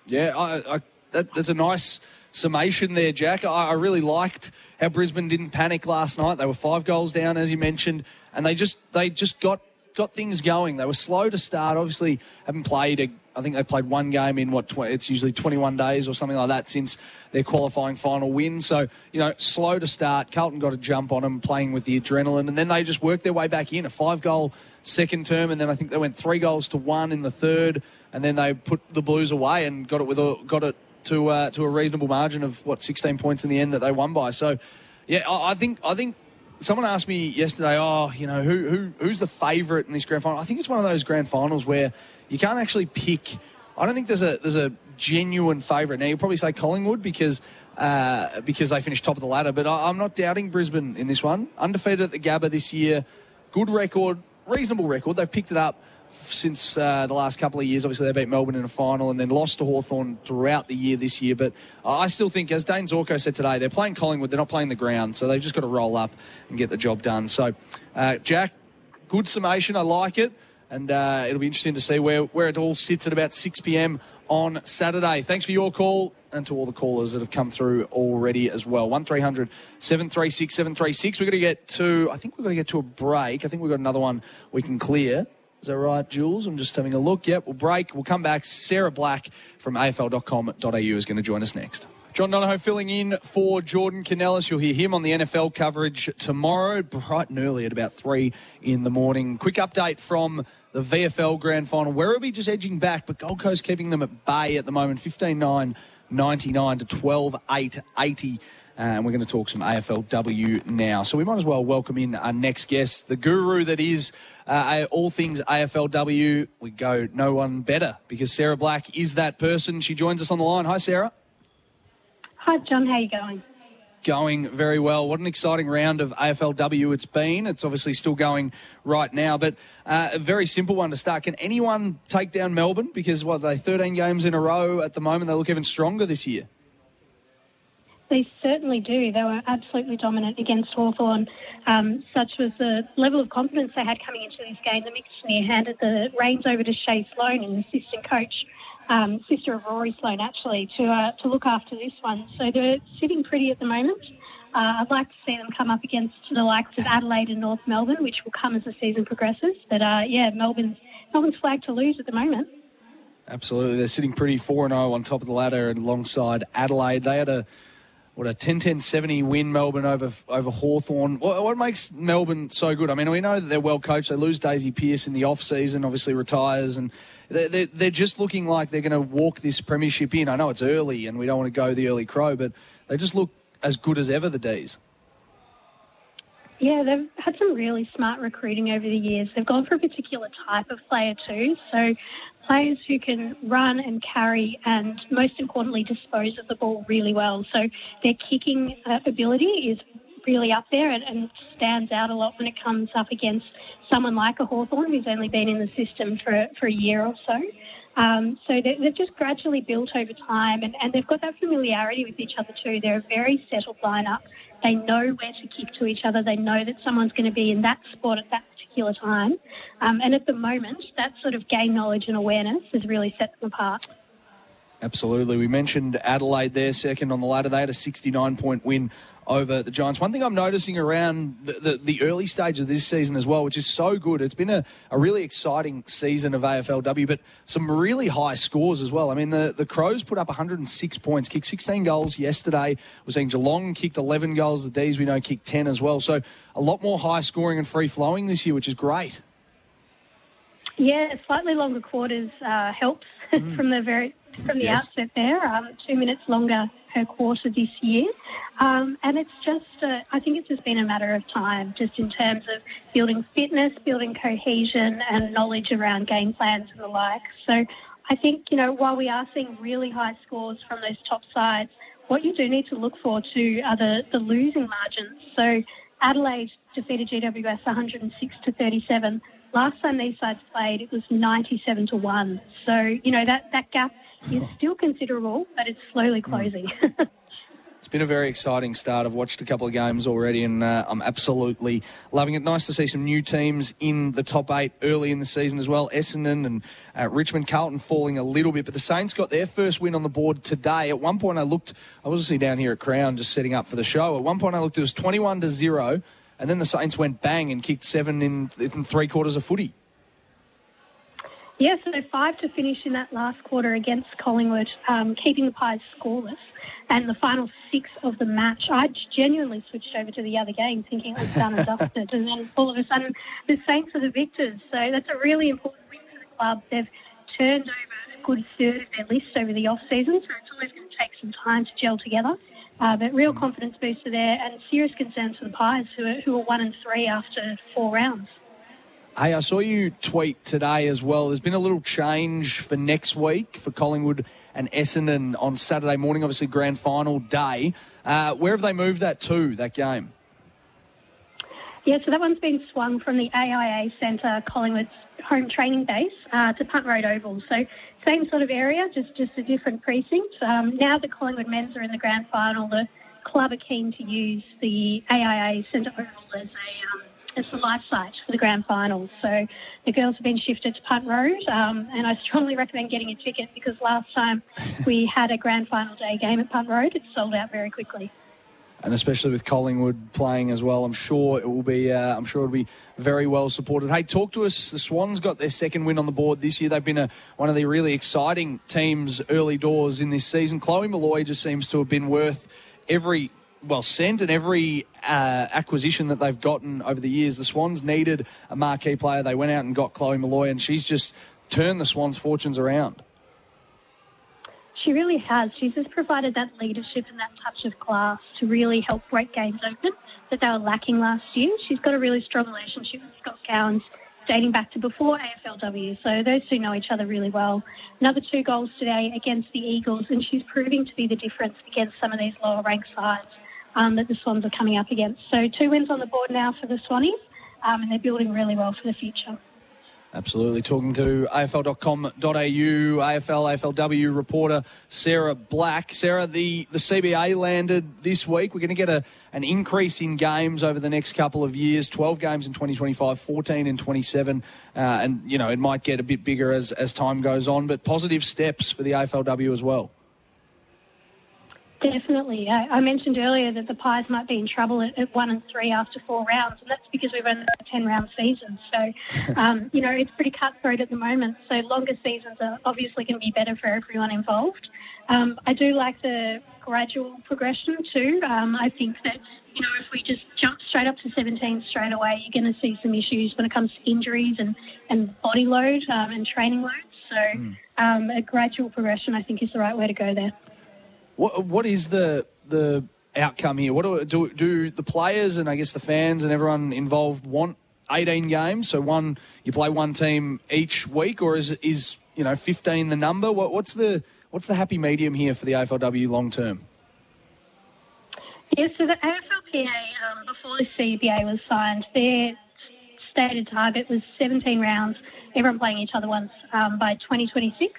Yeah, I, I, that, that's a nice summation there, Jack. I, I really liked how Brisbane didn't panic last night. They were five goals down, as you mentioned, and they just they just got got things going. They were slow to start. Obviously, haven't played. A, I think they played one game in what tw- it's usually twenty-one days or something like that since their qualifying final win. So you know, slow to start. Carlton got a jump on them, playing with the adrenaline, and then they just worked their way back in. A five-goal second term, and then I think they went three goals to one in the third, and then they put the Blues away and got it with a, got it. to uh, to a reasonable margin of, what, sixteen points in the end that they won by. So, yeah, I, I think I think someone asked me yesterday, oh, you know, who who who's the favourite in this grand final? I think it's one of those grand finals where you can't actually pick. I don't think there's a there's a genuine favourite. Now, you'll probably say Collingwood because uh, because they finished top of the ladder, but I, I'm not doubting Brisbane in this one. Undefeated at the Gabba this year, good record, reasonable record. They've picked it up since uh, the last couple of years. Obviously, they beat Melbourne in a final and then lost to Hawthorn throughout the year this year. But I still think, as Dane Zorko said today, they're playing Collingwood. They're not playing the ground. So they've just got to roll up and get the job done. So, uh, Jack, good summation. I like it. And uh, it'll be interesting to see where, where it all sits at about six p.m. on Saturday. Thanks for your call and to all the callers that have come through already as well. one three hundred seven three six seven three six. We're going to get to, I think we're going to get to a break. I think we've got another one we can clear. Is that right, Jules? I'm just having a look. Yep, we'll break. We'll come back. Sarah Black from A F L dot com dot A U is going to join us next. John Donahoe filling in for Jordan Canales. You'll hear him on the N F L coverage tomorrow, bright and early at about three in the morning. Quick update from the V F L grand final. Werribee just edging back, but Gold Coast keeping them at bay at the moment, fifteen nine ninety-nine to twelve eight eighty. And we're going to talk some A F L W now. So we might as well welcome in our next guest, the guru that is uh, all things A F L W. We go no one better because Sarah Black is that person. She joins us on the line. Hi, Sarah. Hi, John. How are you going? going very well. What an exciting round of A F L W it's been. It's obviously still going right now, but uh, a very simple one to start. Can anyone take down Melbourne? Because, what, they thirteen games in a row at the moment. They look even stronger this year. They certainly do. They were absolutely dominant against Hawthorn. Um, such was the level of confidence they had coming into this game. The McNair handed the reins over to Shay Sloan, and the assistant coach, um, sister of Rory Sloan, actually, to uh, to look after this one. So they're sitting pretty at the moment. Uh, I'd like to see them come up against the likes of Adelaide and North Melbourne, which will come as the season progresses. But, uh, yeah, Melbourne's, Melbourne's flag to lose at the moment. Absolutely. They're sitting pretty four and oh on top of the ladder alongside Adelaide. They had a... What a ten ten seventy win, Melbourne over over Hawthorn. What, what makes Melbourne so good? I mean, we know that they're well coached. They lose Daisy Pearce in the off-season, obviously retires, and they're, they're just looking like they're going to walk this premiership in. I know it's early and we don't want to go the early crow, but they just look as good as ever, the D's. Yeah, they've had some really smart recruiting over the years. They've gone for a particular type of player too, so... players who can run and carry and, most importantly, dispose of the ball really well. So their kicking uh, ability is really up there and, and stands out a lot when it comes up against someone like a Hawthorn who's only been in the system for, for a year or so. Um, so they, they've just gradually built over time, and, and they've got that familiarity with each other too. They're a very settled lineup. They know where to kick to each other. They know that someone's going to be in that spot at that particular time. Um, and at the moment, that sort of game knowledge and awareness has really set them apart. Absolutely. We mentioned Adelaide there, second on the ladder. They had a sixty-nine point win over the Giants. One thing I'm noticing around the, the, the early stage of this season as well, which is so good, it's been a, a really exciting season of A F L W, but some really high scores as well. I mean, the, the Crows put up one hundred six points, kicked sixteen goals yesterday. We're seeing Geelong kicked eleven goals. The D's, we know, kicked ten as well. So a lot more high scoring and free-flowing this year, which is great. Yeah, slightly longer quarters uh, helps mm. from the very... From the yes. outset there, um, two minutes longer per quarter this year. Um, and it's just, uh, I think it's just been a matter of time, just in terms of building fitness, building cohesion and knowledge around game plans and the like. So I think, you know, while we are seeing really high scores from those top sides, what you do need to look for too are the, the losing margins. So Adelaide defeated G W S one hundred six to thirty-seven. Last time these sides played, it was ninety-seven to one. So, you know, that, that gap is still considerable, but it's slowly closing. Mm. It's been a very exciting start. I've watched a couple of games already, and uh, I'm absolutely loving it. Nice to see some new teams in the top eight early in the season as well. Essendon and uh, Richmond, Carlton falling a little bit, but the Saints got their first win on the board today. At one point I looked, I was obviously down here at Crown just setting up for the show. At one point I looked, it was twenty-one to zero. And then the Saints went bang and kicked seven in, in three quarters of footy. Yeah, so five to finish in that last quarter against Collingwood, um, keeping the Pies scoreless. And the final six of the match, I genuinely switched over to the other game thinking it was done and dusted. And then all of a sudden, the Saints are the victors. So that's a really important win for the club. They've turned over a good third of their list over the off-season, so it's always going to take some time to gel together. Uh, but real confidence booster there, and serious concerns for the Pies, who are, who are one and three after four rounds. Hey, I saw you tweet today as well. There's been a little change for next week for Collingwood and Essendon on Saturday morning, obviously grand final day. Uh, where have they moved that to, that game? Yeah, so that one's been swung from the A I A Centre, Collingwood's home training base, uh, to Punt Road Oval. So same sort of area, just, just a different precinct. Um, now the Collingwood men's are in the grand final, the club are keen to use the A I A Centre Oval as a, um, as a live site for the grand final. So the girls have been shifted to Punt Road, um, and I strongly recommend getting a ticket, because last time we had a grand final day game at Punt Road, it sold out very quickly. And especially with Collingwood playing as well, I'm sure it will be. Uh, I'm sure it'll be very well supported. Hey, talk to us. The Swans got their second win on the board this year. They've been a, one of the really exciting teams early doors in this season. Chloe Molloy just seems to have been worth every well cent and every uh, acquisition that they've gotten over the years. The Swans needed a marquee player. They went out and got Chloe Molloy, and she's just turned the Swans' fortunes around. She really has. She's just provided that leadership and that touch of class to really help break games open that they were lacking last year. She's got a really strong relationship with Scott Gowans dating back to before A F L W, so those two know each other really well. Another two goals today against the Eagles, and she's proving to be the difference against some of these lower-ranked sides. um, that the Swans are coming up against. So two wins on the board now for the Swannies, um, and they're building really well for the future. Absolutely. Talking to A F L dot com dot A U, A F L, A F L W reporter Sarah Black. Sarah, the, the C B A landed this week. We're going to get a, an increase in games over the next couple of years, twelve games in twenty twenty-five, fourteen in twenty-seven, uh, and, you know, it might get a bit bigger as, as time goes on, but positive steps for the A F L W as well. Definitely. I, I mentioned earlier that the Pies might be in trouble at, at one and three after four rounds, and that's because we've only had a ten-round season. So, um, you know, it's pretty cutthroat at the moment. So longer seasons are obviously going to be better for everyone involved. Um, I do like the gradual progression too. Um, I think that, you know, if we just jump straight up to seventeen straight away, you're going to see some issues when it comes to injuries and, and body load um, and training load. So um, a gradual progression, I think, is the right way to go there. What what is the the outcome here? What do do do the players and I guess the fans and everyone involved want? eighteen games, so one you play one team each week, or is is you know fifteen the number? What, what's the what's the happy medium here for the A F L W long term? Yeah, so the A F L P A um, before the C B A was signed, their stated target was seventeen rounds, everyone playing each other once um, by twenty twenty-six.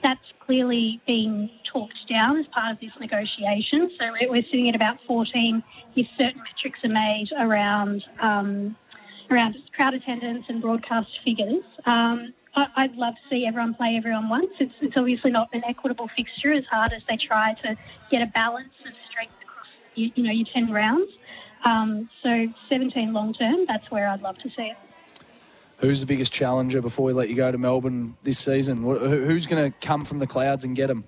That's clearly been talked down as part of this negotiation. So we're sitting at about fourteen if certain metrics are made around um, around crowd attendance and broadcast figures. Um, I'd love to see everyone play everyone once. It's, it's obviously not an equitable fixture as hard as they try to get a balance and strength across you, you know, your ten rounds. Um, so seventeen long term, that's where I'd love to see it. Who's the biggest challenger before we let you go to Melbourne this season? Who's going to come from the clouds and get them?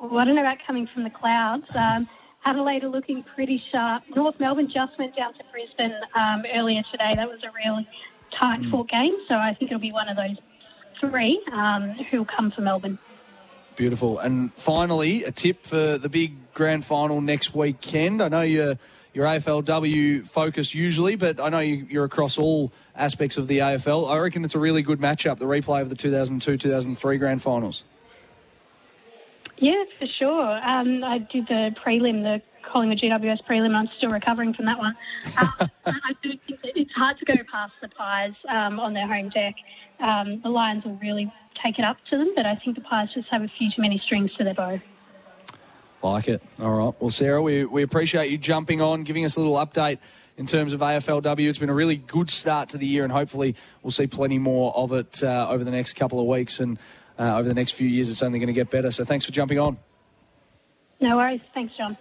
Well, I don't know about coming from the clouds. Um, Adelaide are looking pretty sharp. North Melbourne just went down to Brisbane um, earlier today. That was a really tight mm. four game, so I think it'll be one of those three um, who'll come for Melbourne. Beautiful. And finally, a tip for the big grand final next weekend. I know you're... Your A F L W focus usually, but I know you, you're across all aspects of the A F L. I reckon it's a really good matchup, the replay of the two thousand two two thousand three grand finals. Yeah, for sure. Um, I did the prelim, the Collingwood G W S prelim, and I'm still recovering from that one. Um, I do think that it's hard to go past the Pies um, on their home deck. Um, the Lions will really take it up to them, but I think the Pies just have a few too many strings to their bow. Like it. All right. Well, Sarah, we, we appreciate you jumping on, giving us a little update in terms of A F L W. It's been a really good start to the year, and hopefully we'll see plenty more of it uh, over the next couple of weeks. And uh, over the next few years, it's only going to get better. So thanks for jumping on. No worries. Thanks, John.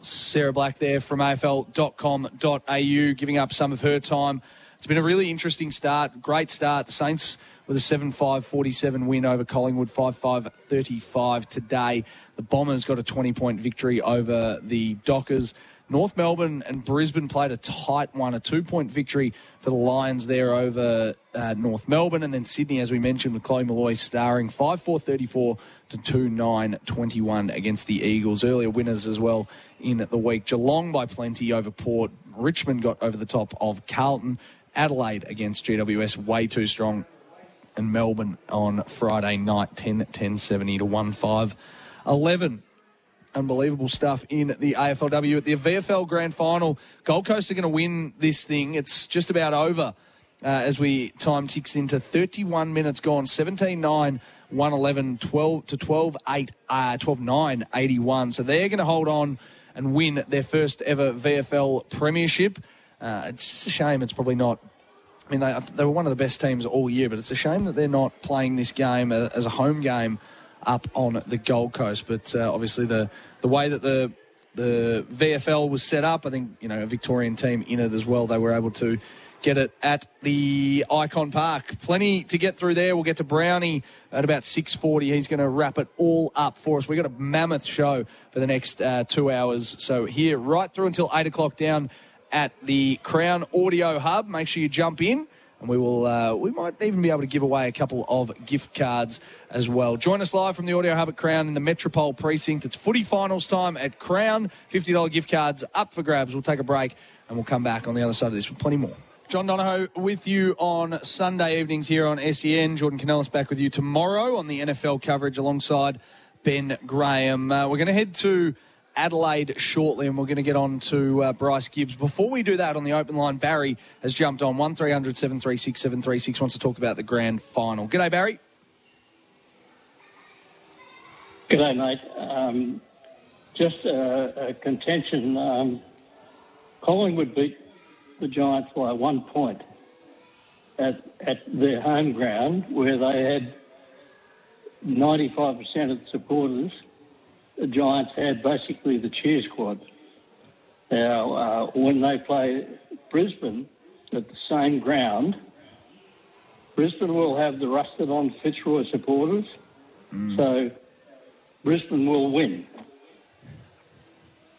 Sarah Black there from A F L dot com dot A U, giving up some of her time. It's been a really interesting start. Great start. The Saints with a seven five forty-seven win over Collingwood, five five thirty-five today. The Bombers got a twenty-point victory over the Dockers. North Melbourne and Brisbane played a tight one, a two-point victory for the Lions there over uh, North Melbourne. And then Sydney, as we mentioned, with Chloe Molloy starring, five four thirty-four to two nine twenty-one against the Eagles. Earlier winners as well in the week. Geelong by plenty over Port. Richmond got over the top of Carlton. Adelaide against G W S, way too strong. And Melbourne on Friday night, ten ten seventy to one five eleven. Unbelievable stuff in the A F L W. At the V F L Grand Final, Gold Coast are going to win this thing. It's just about over uh, as we time ticks into thirty-one minutes gone, seventeen nine, one eleven, twelve to twelve eight, uh, twelve nine, eighty-one. So they're going to hold on and win their first ever V F L Premiership. Uh, it's just a shame it's probably not. I mean, they, they were one of the best teams all year, but it's a shame that they're not playing this game as a home game up on the Gold Coast. But uh, obviously the, the way that the the V F L was set up, I think, you know, a Victorian team in it as well, they were able to get it at the Icon Park. Plenty to get through there. We'll get to Brownie at about six forty. He's going to wrap it all up for us. We've got a mammoth show for the next uh, two hours. So here right through until eight o'clock down at the Crown Audio Hub. Make sure you jump in, and we will. Uh, we might even be able to give away a couple of gift cards as well. Join us live from the Audio Hub at Crown in the Metropole Precinct. It's footy finals time at Crown. fifty dollars gift cards up for grabs. We'll take a break, and we'll come back on the other side of this with plenty more. John Donahoe with you on Sunday evenings here on S E N. Jordan Canales back with you tomorrow on the N F L coverage alongside Ben Graham. Uh, we're going to head to Adelaide shortly, and we're going to get on to uh, Bryce Gibbs. Before we do that, on the open line, Barry has jumped on. one three hundred seven three six seven three six wants to talk about the grand final. G'day, Barry. G'day, mate. Um, just a, a contention. Um, Collingwood beat the Giants by one point at, at their home ground, where they had ninety-five percent of the supporters. The Giants had basically the cheer squad. Now, uh, when they play Brisbane at the same ground, Brisbane will have the rusted-on Fitzroy supporters, mm. so Brisbane will win.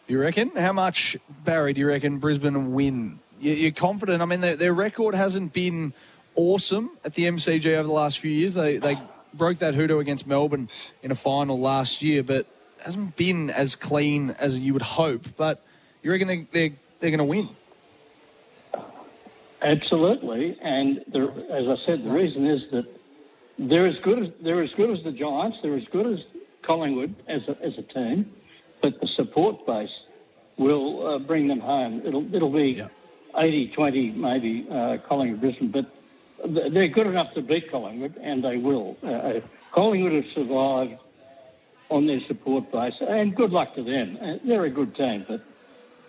You reckon? How much, Barry, do you reckon Brisbane win? You're confident? I mean, their, their record hasn't been awesome at the M C G over the last few years. They, they broke that hoodoo against Melbourne in a final last year, but hasn't been as clean as you would hope, but you reckon they, they're, they're going to win? Absolutely, and the, as I said, the reason is that they're as good as, they're as good as the Giants, they're as good as Collingwood as a, as a team, but the support base will uh, bring them home. It'll it'll be eighty twenty, yeah. maybe, uh, Collingwood-Brisbane, but they're good enough to beat Collingwood, and they will. Uh, Collingwood have survived on their support base, and good luck to them. They're a good team, but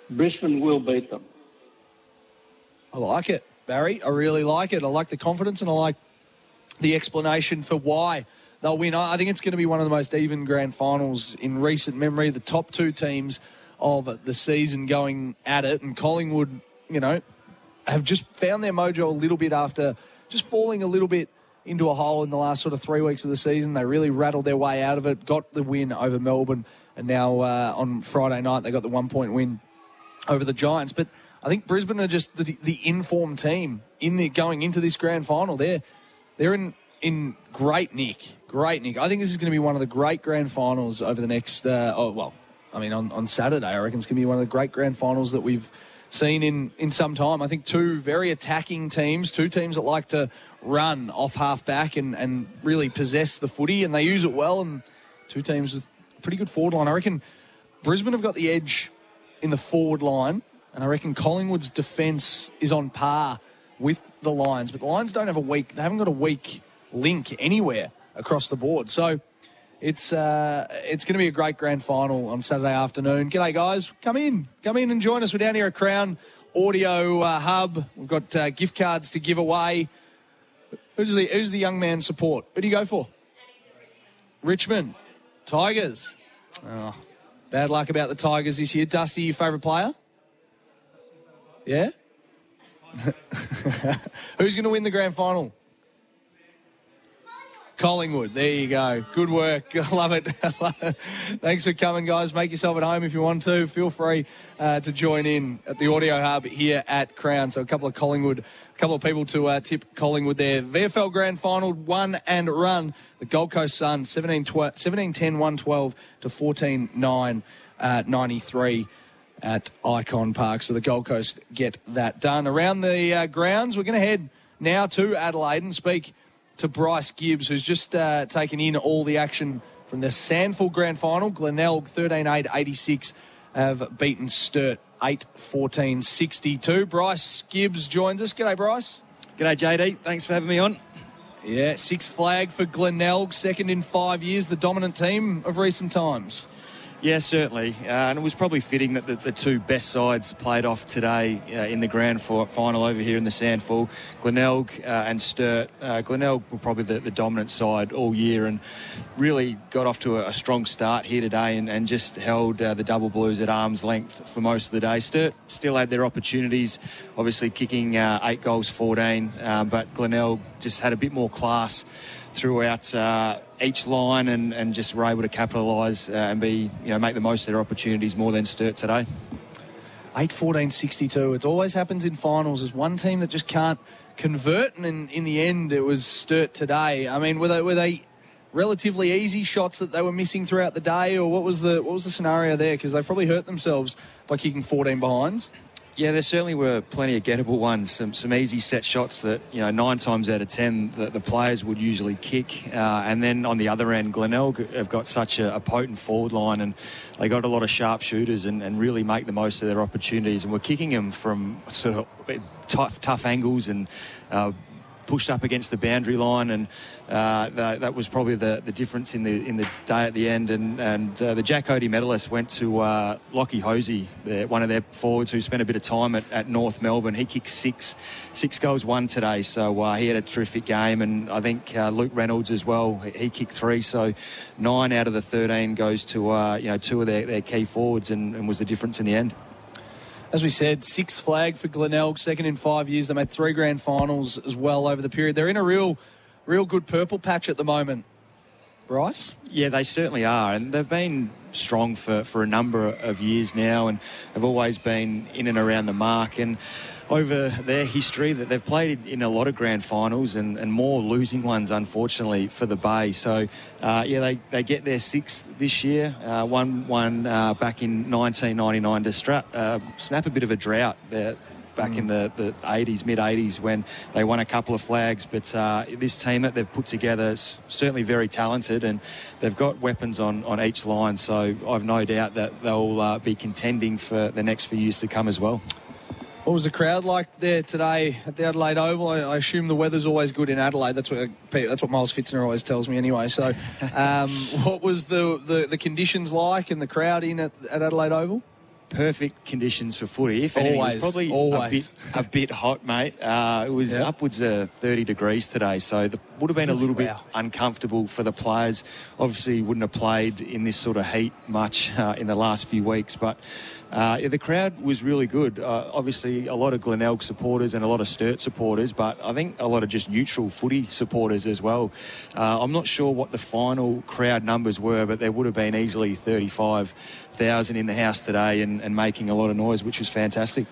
Brisbane will beat them. I like it, Barry. I really like it. I like the confidence, and I like the explanation for why they'll win. I think it's going to be one of the most even grand finals in recent memory. The top two teams of the season going at it, and Collingwood, you know, have just found their mojo a little bit after just falling a little bit into a hole in the last sort of three weeks of the season. They really rattled their way out of it, got the win over Melbourne, and now uh, on Friday night they got the one-point win over the Giants. But I think Brisbane are just the, the in-form team in the, going into this grand final. They're, they're in, in great nick, great nick. I think this is going to be one of the great grand finals over the next, uh, oh, well, I mean, on, on Saturday, I reckon it's going to be one of the great grand finals that we've seen in, in some time. I think two very attacking teams, two teams that like to run off half-back and, and really possess the footy, and they use it well, and two teams with pretty good forward line. I reckon Brisbane have got the edge in the forward line, and I reckon Collingwood's defence is on par with the Lions, but the Lions don't have a weak, they haven't got a weak link anywhere across the board. So it's uh, it's going to be a great grand final on Saturday afternoon. G'day, guys. Come in. Come in and join us. We're down here at Crown Audio uh, Hub. We've got uh, gift cards to give away. Who's the, who's the young man support? Who do you go for? Richmond. Tigers. Oh, bad luck about the Tigers this year. Dusty, your favourite player? Yeah? Who's going to win the grand final? Collingwood, there you go. Good work. I love it. I love it. Thanks for coming, guys. Make yourself at home if you want to. Feel free uh, to join in at the Audio Hub here at Crown. So a couple of Collingwood, a couple of people to uh, tip Collingwood there. V F L Grand Final, one and run. The Gold Coast Suns, seventeen ten one twelve to fourteen nine ninety-three at Icon Park. So the Gold Coast get that done. Around the uh, grounds, we're going to head now to Adelaide and speak to Bryce Gibbs, who's just uh, taken in all the action from the Sandford Grand Final. Glenelg, thirteen eight eighty-six, have beaten Sturt, eight fourteen sixty-two. Bryce Gibbs joins us. G'day, Bryce. G'day, J D. Thanks for having me on. Yeah, sixth flag for Glenelg, second in five years, the dominant team of recent times. Yeah, certainly. Uh, and it was probably fitting that the, the two best sides played off today uh, in the grand final over here in the Sandford. Glenelg uh, and Sturt. Uh, Glenelg were probably the, the dominant side all year and really got off to a, a strong start here today and, and just held uh, the Double Blues at arm's length for most of the day. Sturt still had their opportunities, obviously kicking uh, eight goals, fourteen, uh, but Glenelg just had a bit more class throughout uh, each line and, and just were able to capitalise uh, and be, you know, make the most of their opportunities more than Sturt today. eight fourteen sixty-two. It always happens in finals. There's one team that just can't convert, and in, in the end it was Sturt today. I mean, were they were they relatively easy shots that they were missing throughout the day, or what was the what was the scenario there? Because they probably hurt themselves by kicking fourteen behinds. Yeah, there certainly were plenty of gettable ones, some some easy set shots that, you know, nine times out of ten that the players would usually kick. Uh, and then on the other end, Glenelg have got such a, a potent forward line, and they got a lot of sharp shooters and, and really make the most of their opportunities. And we're kicking them from sort of tough, tough angles and uh, pushed up against the boundary line, and uh, that, that was probably the, the difference in the in the day at the end. And, and uh, the Jack Cody medalist went to uh, Lachie Hosey, the, one of their forwards who spent a bit of time at, at North Melbourne. He kicked six, six goals, one today, so uh, he had a terrific game. And I think uh, Luke Reynolds as well, he kicked three, so nine out of the thirteen goes to uh, you know two of their, their key forwards, and, and was the difference in the end. As we said, sixth flag for Glenelg, second in five years. They made three grand finals as well over the period. They're in a real, real good purple patch at the moment. Bryce? Yeah, they certainly are. And they've been strong for, for a number of years now, and have always been in and around the mark. And over their history, that they've played in a lot of grand finals, and, and more losing ones, unfortunately, for the Bay. So, uh, yeah, they, they get their sixth this year. Uh, one one uh, back in nineteen ninety-nine to strap, uh, snap a bit of a drought there back mm. in the, the eighties, mid-eighties, when they won a couple of flags. But uh, this team that they've put together is certainly very talented, and they've got weapons on, on each line. So I've no doubt that they'll uh, be contending for the next few years to come as well. What was the crowd like there today at the Adelaide Oval? I, I assume the weather's always good in Adelaide. That's what that's what Miles Fitzner always tells me anyway. So um, what was the, the, the conditions like and the crowd in at, at Adelaide Oval? Perfect conditions for footy. If anything, always, it was probably always. A, bit, a bit hot, mate. Uh, it was yep. upwards of thirty degrees today, so it would have been a little wow. bit uncomfortable for the players. Obviously, wouldn't have played in this sort of heat much uh, in the last few weeks, but uh, yeah, the crowd was really good. Uh, obviously, a lot of Glenelg supporters and a lot of Sturt supporters, but I think a lot of just neutral footy supporters as well. Uh, I'm not sure what the final crowd numbers were, but there would have been easily thirty-five thousand in the house today, and, and making a lot of noise, which was fantastic.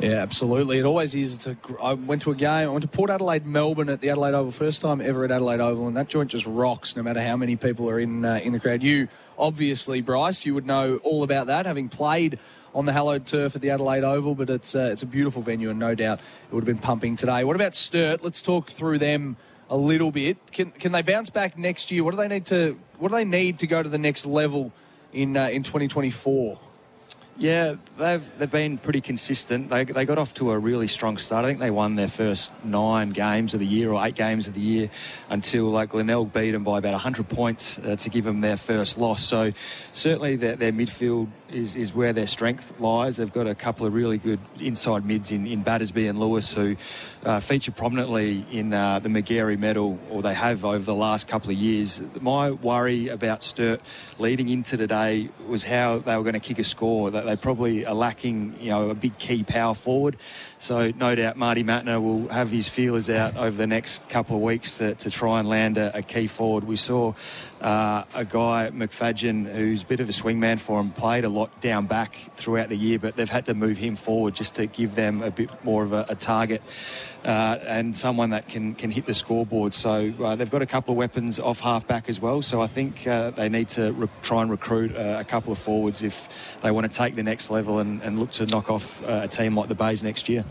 Yeah, absolutely. It always is. It's a, I went to a game. I went to Port Adelaide, Melbourne at the Adelaide Oval, first time ever at Adelaide Oval, and that joint just rocks no matter how many people are in uh, in the crowd. You, obviously, Bryce, you would know all about that, having played on the hallowed turf at the Adelaide Oval, but it's uh, it's a beautiful venue, and no doubt it would have been pumping today. What about Sturt? Let's talk through them a little bit. Can can they bounce back next year? What do they need to What do they need to go to the next level in uh, in twenty twenty-four? Yeah, they've they've been pretty consistent. They they got off to a really strong start. I think they won their first nine games of the year or eight games of the year until like Glenelg beat them by about one hundred points uh, to give them their first loss. So certainly their, their midfield is, is where their strength lies. They've got a couple of really good inside mids in, in Battersby and Lewis, who uh, feature prominently in uh, the McGarry medal, or they have over the last couple of years. My worry about Sturt leading into today was how they were going to kick a score. They probably are lacking, you know, a big key power forward. So no doubt Marty Matner will have his feelers out over the next couple of weeks to, to try and land a, a key forward. We saw uh, a guy, McFadgen, who's a bit of a swingman for him, played a lot down back throughout the year, but they've had to move him forward just to give them a bit more of a, a target uh, and someone that can, can hit the scoreboard. So uh, they've got a couple of weapons off half-back as well. So I think uh, they need to re- try and recruit uh, a couple of forwards if they want to take the next level and, and look to knock off uh, a team like the Bays next year.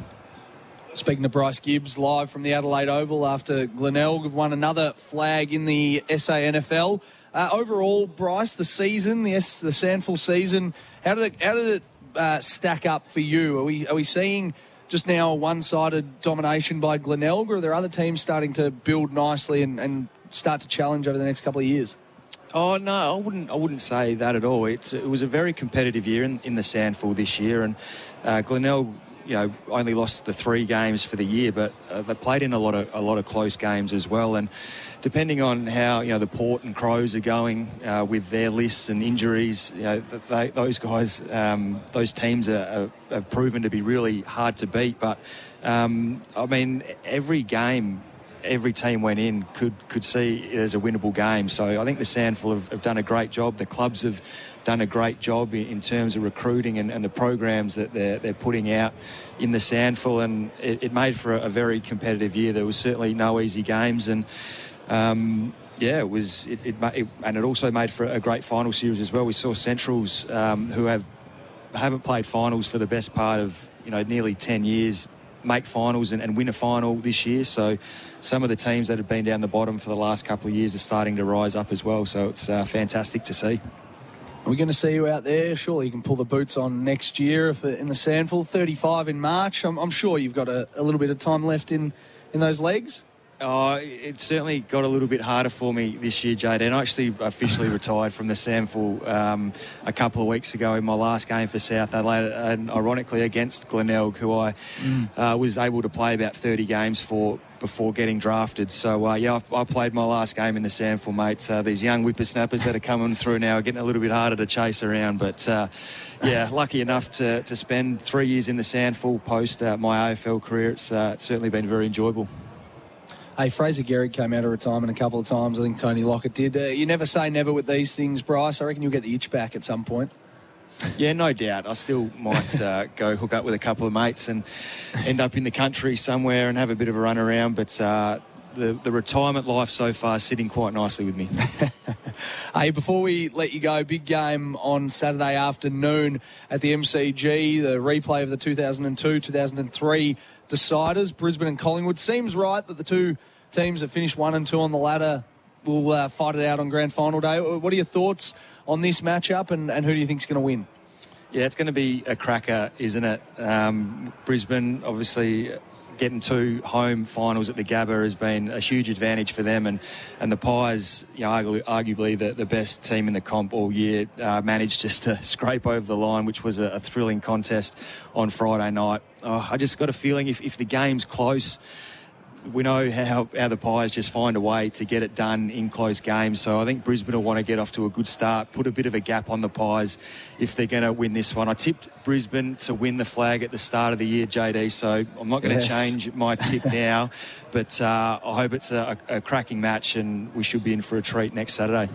Speaking to Bryce Gibbs live from the Adelaide Oval after Glenelg have won another flag in the S A N F L. Uh, overall, Bryce, the season, the, S- the S A N F L season, how did it, how did it uh, stack up for you? Are we are we seeing just now a one-sided domination by Glenelg, or are there other teams starting to build nicely and, and start to challenge over the next couple of years? Oh no, I wouldn't. I wouldn't say that at all. It's, it was a very competitive year in, in the S A N F L this year, and uh, Glenelg, you know, only lost the three games for the year, but uh, they played in a lot of a lot of close games as well. And depending on how, you know, the Port and Crows are going uh, with their lists and injuries, you know, they, those guys, um, those teams are, are, have proven to be really hard to beat. But um, I mean, every game, every team went in could could see it as a winnable game. So I think the S A N F L have, have done a great job. The clubs have done a great job in terms of recruiting and, and the programs that they're, they're putting out in the S A N F L, and it, it made for a, a very competitive year. There was certainly no easy games, and um, yeah, it was. It, it, it and it also made for a great final series as well. We saw Centrals, um, who have haven't played finals for the best part of, you know, nearly ten years, make finals and, and win a final this year. So some of the teams that have been down the bottom for the last couple of years are starting to rise up as well. So it's uh, fantastic to see. We're going to see you out there. Surely you can pull the boots on next year if in the Sandful. thirty-five in March. I'm, I'm sure you've got a, a little bit of time left in, in those legs. Oh, it certainly got a little bit harder for me this year, J D. I actually officially retired from the Samful um, a couple of weeks ago in my last game for South Adelaide, and ironically against Glenelg, who I mm. uh, was able to play about thirty games for before getting drafted. So, uh, yeah, I, I played my last game in the Samful, mates. Uh, these young whippersnappers that are coming through now are getting a little bit harder to chase around. But, uh, yeah, lucky enough to, to spend three years in the Samful post uh, my A F L career. It's, uh, it's certainly been very enjoyable. Hey, Fraser Garrick came out of retirement a couple of times. I think Tony Lockett did. Uh, you never say never with these things, Bryce. I reckon you'll get the itch back at some point. Yeah, no doubt. I still might uh, go hook up with a couple of mates and end up in the country somewhere and have a bit of a run around. But uh, the, the retirement life so far is sitting quite nicely with me. Hey, before we let you go, big game on Saturday afternoon at the M C G, the replay of the two thousand two two thousand three deciders, Brisbane and Collingwood. Seems right that the two teams that finished one and two on the ladder will uh, fight it out on grand final day. What are your thoughts on this matchup, and, and who do you think's going to win? Yeah, it's going to be a cracker, isn't it? Um, Brisbane, obviously, getting two home finals at the Gabba has been a huge advantage for them, and, and the Pies, you know, argu arguably the, the best team in the comp all year, uh, managed just to scrape over the line, which was a, a thrilling contest on Friday night. Oh, I just got a feeling if, if the game's close, we know how, how the Pies just find a way to get it done in close games. So I think Brisbane will want to get off to a good start, put a bit of a gap on the Pies if they're going to win this one. I tipped Brisbane to win the flag at the start of the year, J D, so I'm not going yes. to change my tip now. But uh, I hope it's a, a cracking match, and we should be in for a treat next Saturday.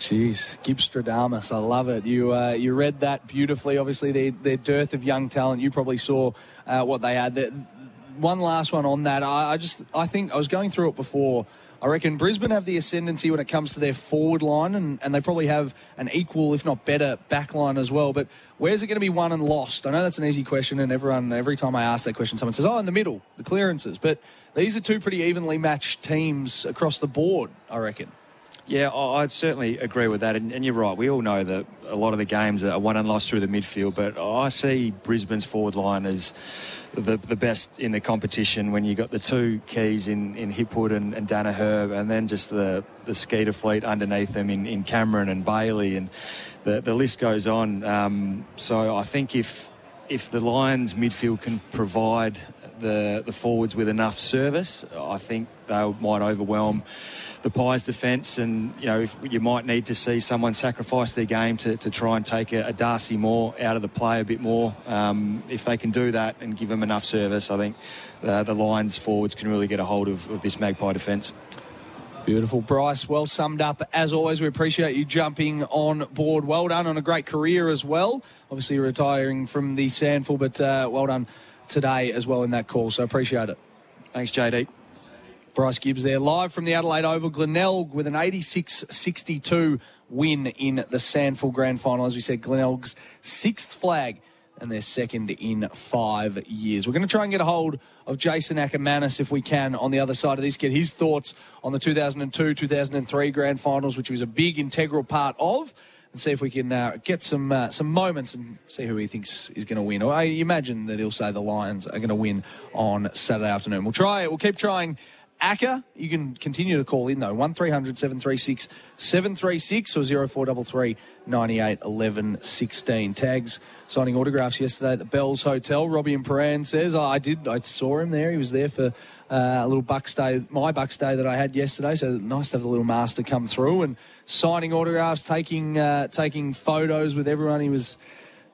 Jeez, Gibbstradamus, I love it. You uh, you read that beautifully. Obviously, their, their dearth of young talent, you probably saw uh, what they had. The, one last one on that. I, I just, I think I was going through it before. I reckon Brisbane have the ascendancy when it comes to their forward line, and, and they probably have an equal, if not better, back line as well. But where's it going to be won and lost? I know that's an easy question, and everyone, every time I ask that question, someone says, oh, in the middle, the clearances. But these are two pretty evenly matched teams across the board, I reckon. Yeah, I'd certainly agree with that, and, and you're right. We all know that a lot of the games are won and lost through the midfield, but I see Brisbane's forward line as the, the best in the competition when you've got the two keys in, in Hipwood and, and Donahoe, and then just the, the Skeeter fleet underneath them in, in Cameron and Bailey, and the, the list goes on. Um, so I think if, if the Lions midfield can provide the, the forwards with enough service, I think they might overwhelm the Pies' defence, and you know, if you might need to see someone sacrifice their game to, to try and take a, a Darcy Moore out of the play a bit more. Um, if they can do that and give them enough service, I think uh, the Lions forwards can really get a hold of, of this Magpie defence. Beautiful, Bryce. Well summed up as always. We appreciate you jumping on board. Well done on a great career as well. Obviously you're retiring from the Sandful, but uh, well done today as well in that call. So appreciate it. Thanks, J D. Bryce Gibbs there, live from the Adelaide Oval. Glenelg with an eighty-six sixty-two win in the Sandful Grand Final. As we said, Glenelg's sixth flag and their second in five years. We're going to try and get a hold of Jason Akermanis if we can on the other side of this, get his thoughts on the two thousand two two thousand three Grand Finals, which he was a big, integral part of, and see if we can uh, get some uh, some moments and see who he thinks is going to win. Or I imagine that he'll say the Lions are going to win on Saturday afternoon. We'll try it. We'll keep trying. Acker, you can continue to call in, though, one three hundred seven three six seven three six or zero four double three ninety-eight eleven sixteen. Tags signing autographs yesterday at the Bells Hotel. Robbie and Paran says, oh, I did, I saw him there. He was there for uh, a little Bucks Day, my Bucks Day that I had yesterday, so nice to have the little master come through and signing autographs, taking uh, taking photos with everyone. He was,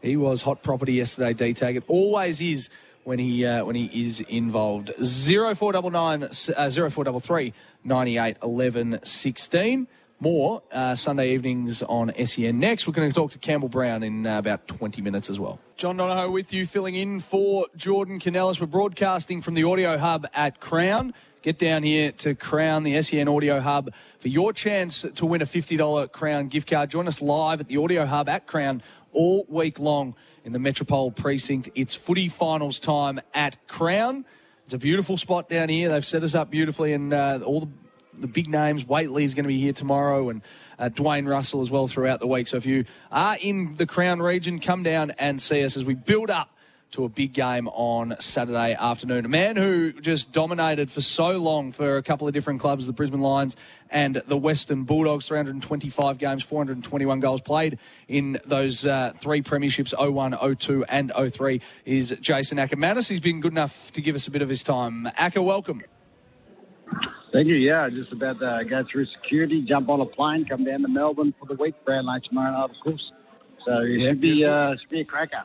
he was hot property yesterday, D-Tag. It always is when he uh, when he is involved. Zero four double nine zero four double three ninety-eight eleven sixteen. More uh, Sunday evenings on S E N. Next, we're going to talk to Campbell Brown in uh, about twenty minutes as well. John Donahoe with you, filling in for Jordan Canales. We're broadcasting from the Audio Hub at Crown. Get down here to Crown, the S E N Audio Hub, for your chance to win a fifty dollar Crown gift card. Join us live at the Audio Hub at Crown all week long in the Metropole Precinct. It's footy finals time at Crown. It's a beautiful spot down here. They've set us up beautifully, and uh, all the, the big names. Waitley is going to be here tomorrow, and uh, Dwayne Russell as well throughout the week. So if you are in the Crown region, come down and see us as we build up to a big game on Saturday afternoon. A man who just dominated for so long for a couple of different clubs, the Brisbane Lions and the Western Bulldogs, three hundred twenty-five games, four hundred twenty-one goals played in those uh, three premierships, oh one, oh two and oh three, is Jason Akermanis. He's been good enough to give us a bit of his time. Acker, welcome. Thank you. Yeah, just about to go through security, jump on a plane, come down to Melbourne for the week, Brown Lake tomorrow night, of course. So it yeah, should, be, uh, should be a cracker.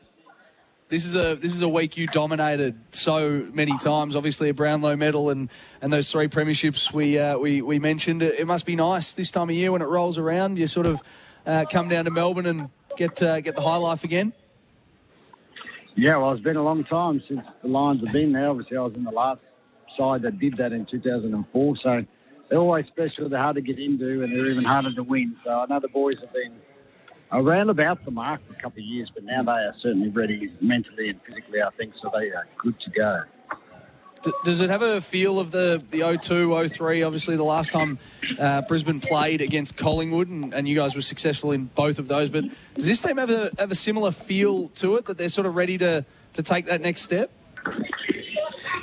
This is a this is a week you dominated so many times. Obviously, a Brownlow medal and, and those three premierships we uh, we we mentioned. It must be nice this time of year when it rolls around. You sort of uh, come down to Melbourne and get uh, get the high life again. Yeah, well, it's been a long time since the Lions have been there. Obviously, I was in the last side that did that in two thousand four. So they're always special. They're hard to get into, and they're even harder to win. So I know the boys have been around about the mark for a couple of years, but now they are certainly ready mentally and physically, I think, so they are good to go. D- does it have a feel of the, the oh two, oh three, obviously the last time uh, Brisbane played against Collingwood, and, and you guys were successful in both of those, but does this team have a, have a similar feel to it, that they're sort of ready to, to take that next step?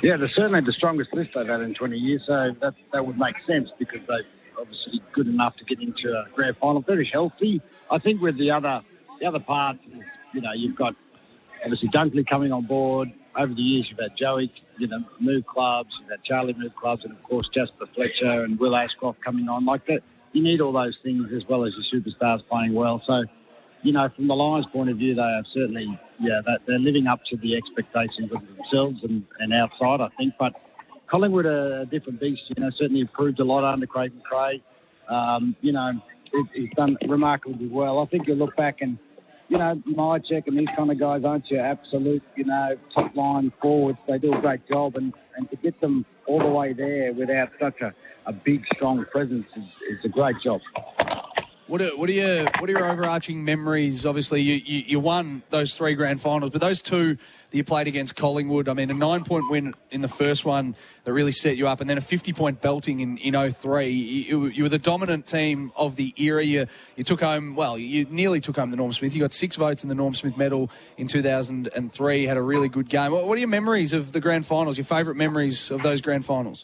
Yeah, they're certainly the strongest list they've had in twenty years, so that, that would make sense because they've obviously good enough to get into a grand final, very healthy. I think with the other the other part, you know, you've got obviously Dunkley coming on board. Over the years, you've had Joey, you know, move clubs, you've had Charlie move clubs, and of course Jasper Fletcher and Will Ashcroft coming on like that. You need all those things as well as your superstars playing well. So, you know, from the Lions' point of view, they are certainly, yeah, they're living up to the expectations of themselves and, and outside, I think, but Collingwood are a different beast, you know, certainly improved a lot under Craig McRae. Um, you know, he's done remarkably well. I think you look back and, you know, Myercheck and these kind of guys aren't your absolute, you know, top-line forwards. They do a great job, and, and to get them all the way there without such a, a big, strong presence is, is a great job. What are, what are your what are your overarching memories? Obviously, you, you, you won those three grand finals, but those two that you played against Collingwood, I mean, a nine-point win in the first one that really set you up, and then a fifty-point belting in, in oh three. You, you were the dominant team of the era. You, you took home, well, you nearly took home the Norm Smith. You got six votes in the Norm Smith medal in two thousand three, had a really good game. What, what are your memories of the grand finals, your favourite memories of those grand finals?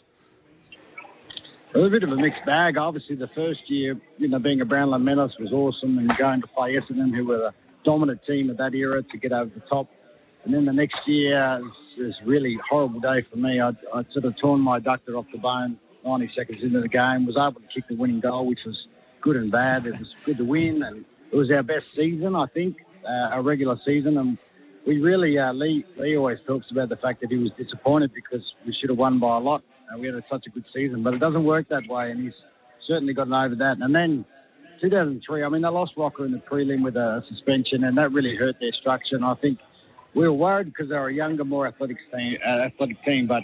It was a bit of a mixed bag. Obviously, the first year, you know, being a Brownlow medalist was awesome, and going to play Essendon, who were the dominant team of that era, to get over the top. And then the next year, it was, it was a really horrible day for me. I'd, I'd sort of torn my adductor off the bone ninety seconds into the game, was able to kick the winning goal, which was good and bad. It was good to win, and it was our best season, I think, uh, our regular season. And we really, uh, Lee, Lee always talks about the fact that he was disappointed because we should have won by a lot. Uh, we had a, such a good season, but it doesn't work that way, and he's certainly gotten over that. And then two thousand three, I mean, they lost Rocker in the prelim with a suspension, and that really hurt their structure. And I think we were worried because they were a younger, more athletic team, uh, athletic team, but,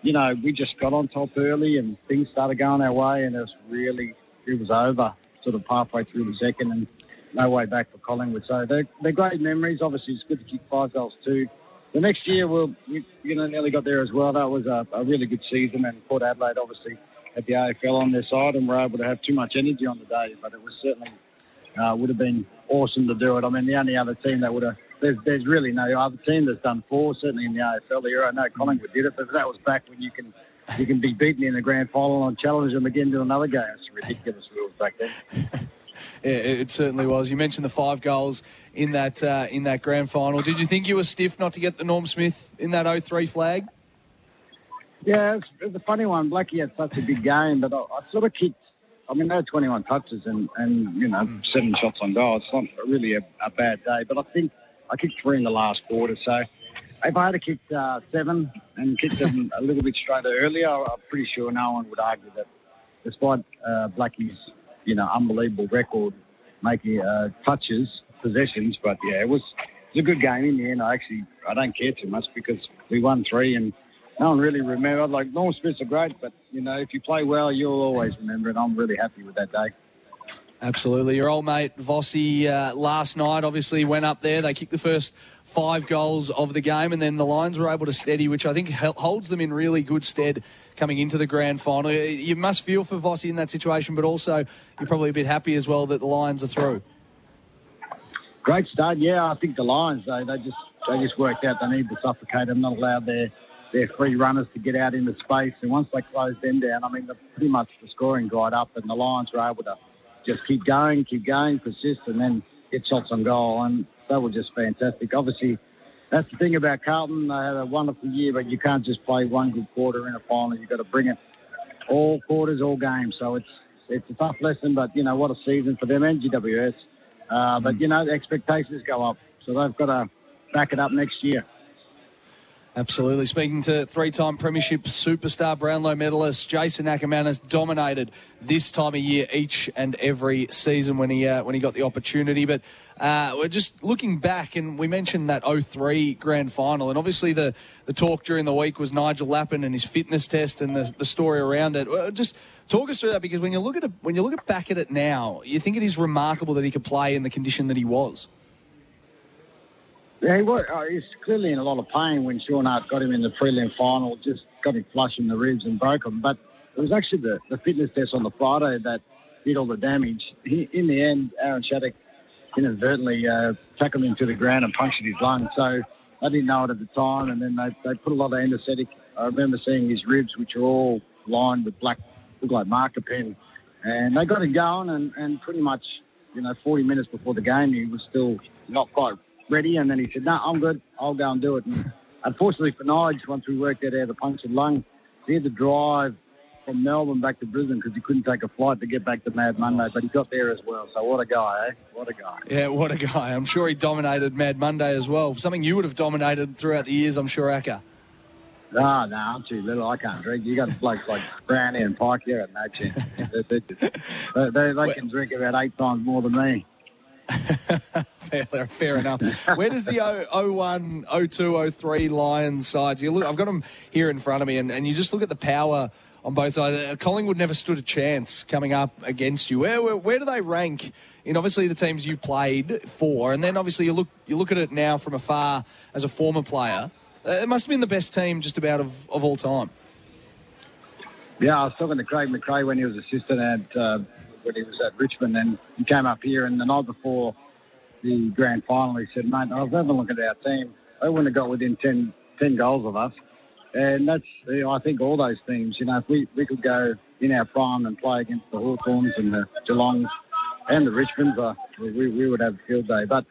you know, we just got on top early, and things started going our way, and it was really, it was over sort of halfway through the second, and no way back for Collingwood. So they're, they're great memories. Obviously, it's good to kick five goals too. The next year, we'll, we you know, nearly got there as well. That was a, a really good season, and Port Adelaide obviously had the A F L on their side and were able to have too much energy on the day, but it was certainly uh, would have been awesome to do it. I mean, the only other team that would have, there's, there's really no other team that's done four, certainly in the A F L era. I know Collingwood did it, but that was back when you can you can be beaten in the grand final and challenge them again to another game. It's ridiculous rules back then. Yeah, it certainly was. You mentioned the five goals in that uh, in that grand final. Did you think you were stiff not to get the Norm Smith in that oh three flag? Yeah, it's, it's a funny one. Blackie had such a big game, but I, I sort of kicked. I mean, they had twenty-one touches and, and you know, seven shots on goal. It's not really a, a bad day, but I think I kicked three in the last quarter. So if I had kicked uh, seven and kicked them a little bit straighter earlier, I'm pretty sure no one would argue that, despite uh, Blackie's, you know, unbelievable record making uh, touches, possessions. But, yeah, it was, it was a good game in the end. I actually, I don't care too much because we won three and no one really remembered. Like, Norm Smiths are great, but, you know, if you play well, you'll always remember it. I'm really happy with that day. Absolutely. Your old mate Vossi uh, last night obviously went up there. They kicked the first five goals of the game, and then the Lions were able to steady, which I think holds them in really good stead coming into the grand final. You must feel for Vossi in that situation, but also you're probably a bit happy as well that the Lions are through. Great start. Yeah, I think the Lions, though, they just they just worked out they need to suffocate them, not allow their, their free runners to get out into space. And once they closed them down, I mean, pretty much the scoring dried up, and the Lions were able to just keep going, keep going, persist, and then get shots on goal. And they were just fantastic. Obviously, that's the thing about Carlton. They had a wonderful year, but you can't just play one good quarter in a final. You've got to bring it all quarters, all games. So it's it's a tough lesson, but, you know, what a season for them and G W S. Uh, but, you know, the expectations go up. So they've got to back it up next year. Absolutely. Speaking to three-time premiership superstar Brownlow medalist Jason Akermanis, dominated this time of year each and every season when he uh, when he got the opportunity. But uh, we're just looking back, and we mentioned that oh three grand final, and obviously the, the talk during the week was Nigel Lappin and his fitness test and the, the story around it. Just talk us through that, because when you look at it, when you look at back at it now, you think it is remarkable that he could play in the condition that he was. Yeah, he was, uh, he's clearly in a lot of pain when Sean Hart got him in the prelim final, just got him flush in the ribs and broke him. But it was actually the, the fitness test on the Friday that did all the damage. He, in the end, Aaron Shattuck inadvertently uh, tackled him to the ground and punctured his lung. So I didn't know it at the time, and then they, they put a lot of anaesthetic. I remember seeing his ribs, which are all lined with black, look like marker pen. And they got him going, and, and pretty much, you know, forty minutes before the game, he was still not quite ready, and then he said, no, nah, I'm good, I'll go and do it. And unfortunately for Nige, once we worked out how to puncture lung, he had to drive from Melbourne back to Brisbane because he couldn't take a flight to get back to Mad Monday, but he got there as well. So what a guy, eh? What a guy. Yeah, what a guy. I'm sure he dominated Mad Monday as well. Something you would have dominated throughout the years, I'm sure, Acker. Oh, no, I'm too little. I can't drink. You got blokes like Brownie and Pike, you have no chance. They, they, they, they can drink about eight times more than me. fair, fair enough. Where does the oh one, oh two, oh three Lions sides? You look, I've got them here in front of me, and, and you just look at the power on both sides. Collingwood never stood a chance coming up against you. Where, where where do they rank in obviously the teams you played for, and then obviously you look you look at it now from afar as a former player? It must have been the best team just about of, of all time. Yeah, I was talking to Craig McRae when he was assistant at. Uh, when he was at Richmond, and he came up here, and the night before the grand final, he said, mate, I was having a look at our team. They wouldn't have got within ten, ten goals of us. And that's, you know, I think all those teams, you know, if we, we could go in our prime and play against the Hawthorns and the Geelongs and the Richmonds, uh, we, we would have a field day. But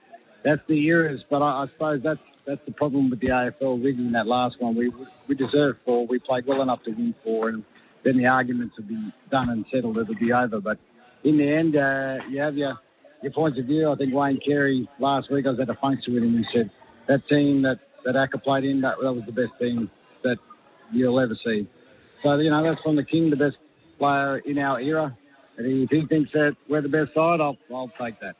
that's the eras. But I, I suppose that's that's the problem with the A F L. We in that last one, we we deserved four. We played well enough to win four, and then the arguments would be done and settled. It would be over. But in the end, uh, you have your, your points of view. I think Wayne Carey, last week I was at a function with him, and he said, that team that, that Acker played in, that, that was the best team that you'll ever see. So, you know, that's from the King, the best player in our era. And if he thinks that we're the best side, I'll, I'll take that.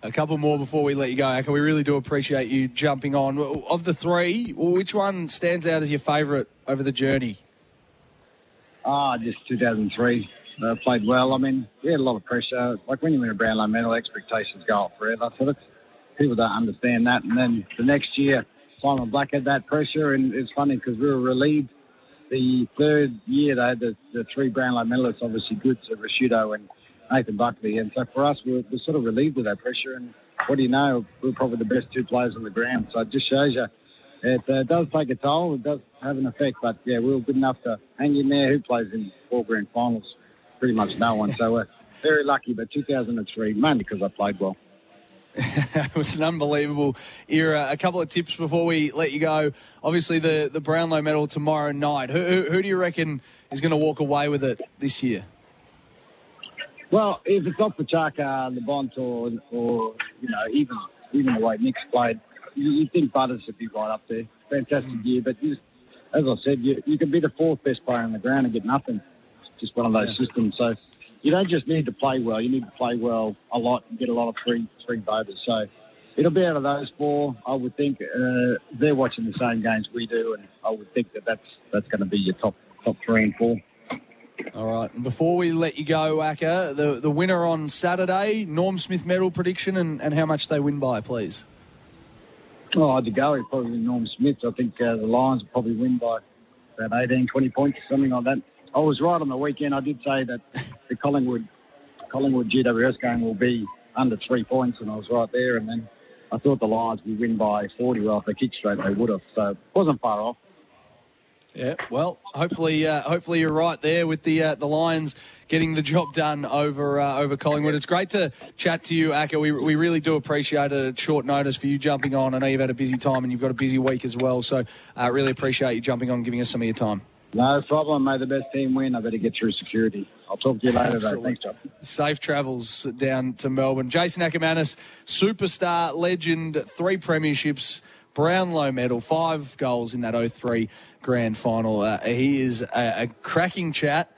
A couple more before we let you go, Acker. We really do appreciate you jumping on. Of the three, which one stands out as your favourite over the journey? Ah, oh, just two thousand three. Uh, played well. I mean, we had a lot of pressure. Like when you win a Brownlow medal, expectations go up forever. So that's, people don't understand that. And then the next year, Simon Black had that pressure, and it's funny because we were relieved. The third year, they had the, the three Brownlow medalists, obviously good, so Rashudo and Nathan Buckley. And so for us, we were, we were sort of relieved of that pressure. And what do you know? We were probably the best two players on the ground. So it just shows you it uh, does take a toll. It does have an effect. But, yeah, we were good enough to hang in there. Who plays in four grand finals? Pretty much no one. So we're very lucky, but two thousand three, mainly because I played well. It was an unbelievable era. A couple of tips before we let you go. Obviously, the, the Brownlow medal tomorrow night. Who, who, who do you reckon is going to walk away with it this year? Well, if it's not Pachaka, Lebont, or, or you know, even even the way Nick's played, you, you think Butters would be right up there. Fantastic mm. year, but you, as I said, you, you can be the fourth best player on the ground and get nothing. Just one of those yeah. systems. So you don't just need to play well. You need to play well a lot and get a lot of free free voters. So it'll be out of those four, I would think. Uh, they're watching the same games we do, and I would think that that's, that's going to be your top top three and four. All right. And before we let you go, Acker, the, the winner on Saturday, Norm Smith medal prediction and, and how much they win by, please. Oh, De Goey, probably Norm Smith. I think uh, the Lions will probably win by about eighteen, twenty points, something like that. I was right on the weekend. I did say that the Collingwood Collingwood G W S game will be under three points, and I was right there. And then I thought the Lions would win by forty. Well, if they kicked straight, they would have. So it wasn't far off. Yeah, well, hopefully, uh, hopefully you're right there with the uh, the Lions getting the job done over uh, over Collingwood. It's great to chat to you, Acker. We we really do appreciate it at short notice for you jumping on. I know you've had a busy time and you've got a busy week as well, so I uh, really appreciate you jumping on and giving us some of your time. No problem. May the best team win. I better get through security. I'll talk to you later, though. Thanks, John. Safe travels down to Melbourne. Jason Akermanis, superstar, legend, three premierships, Brownlow medal, five goals in that oh three grand final. Uh, he is a, a cracking chat.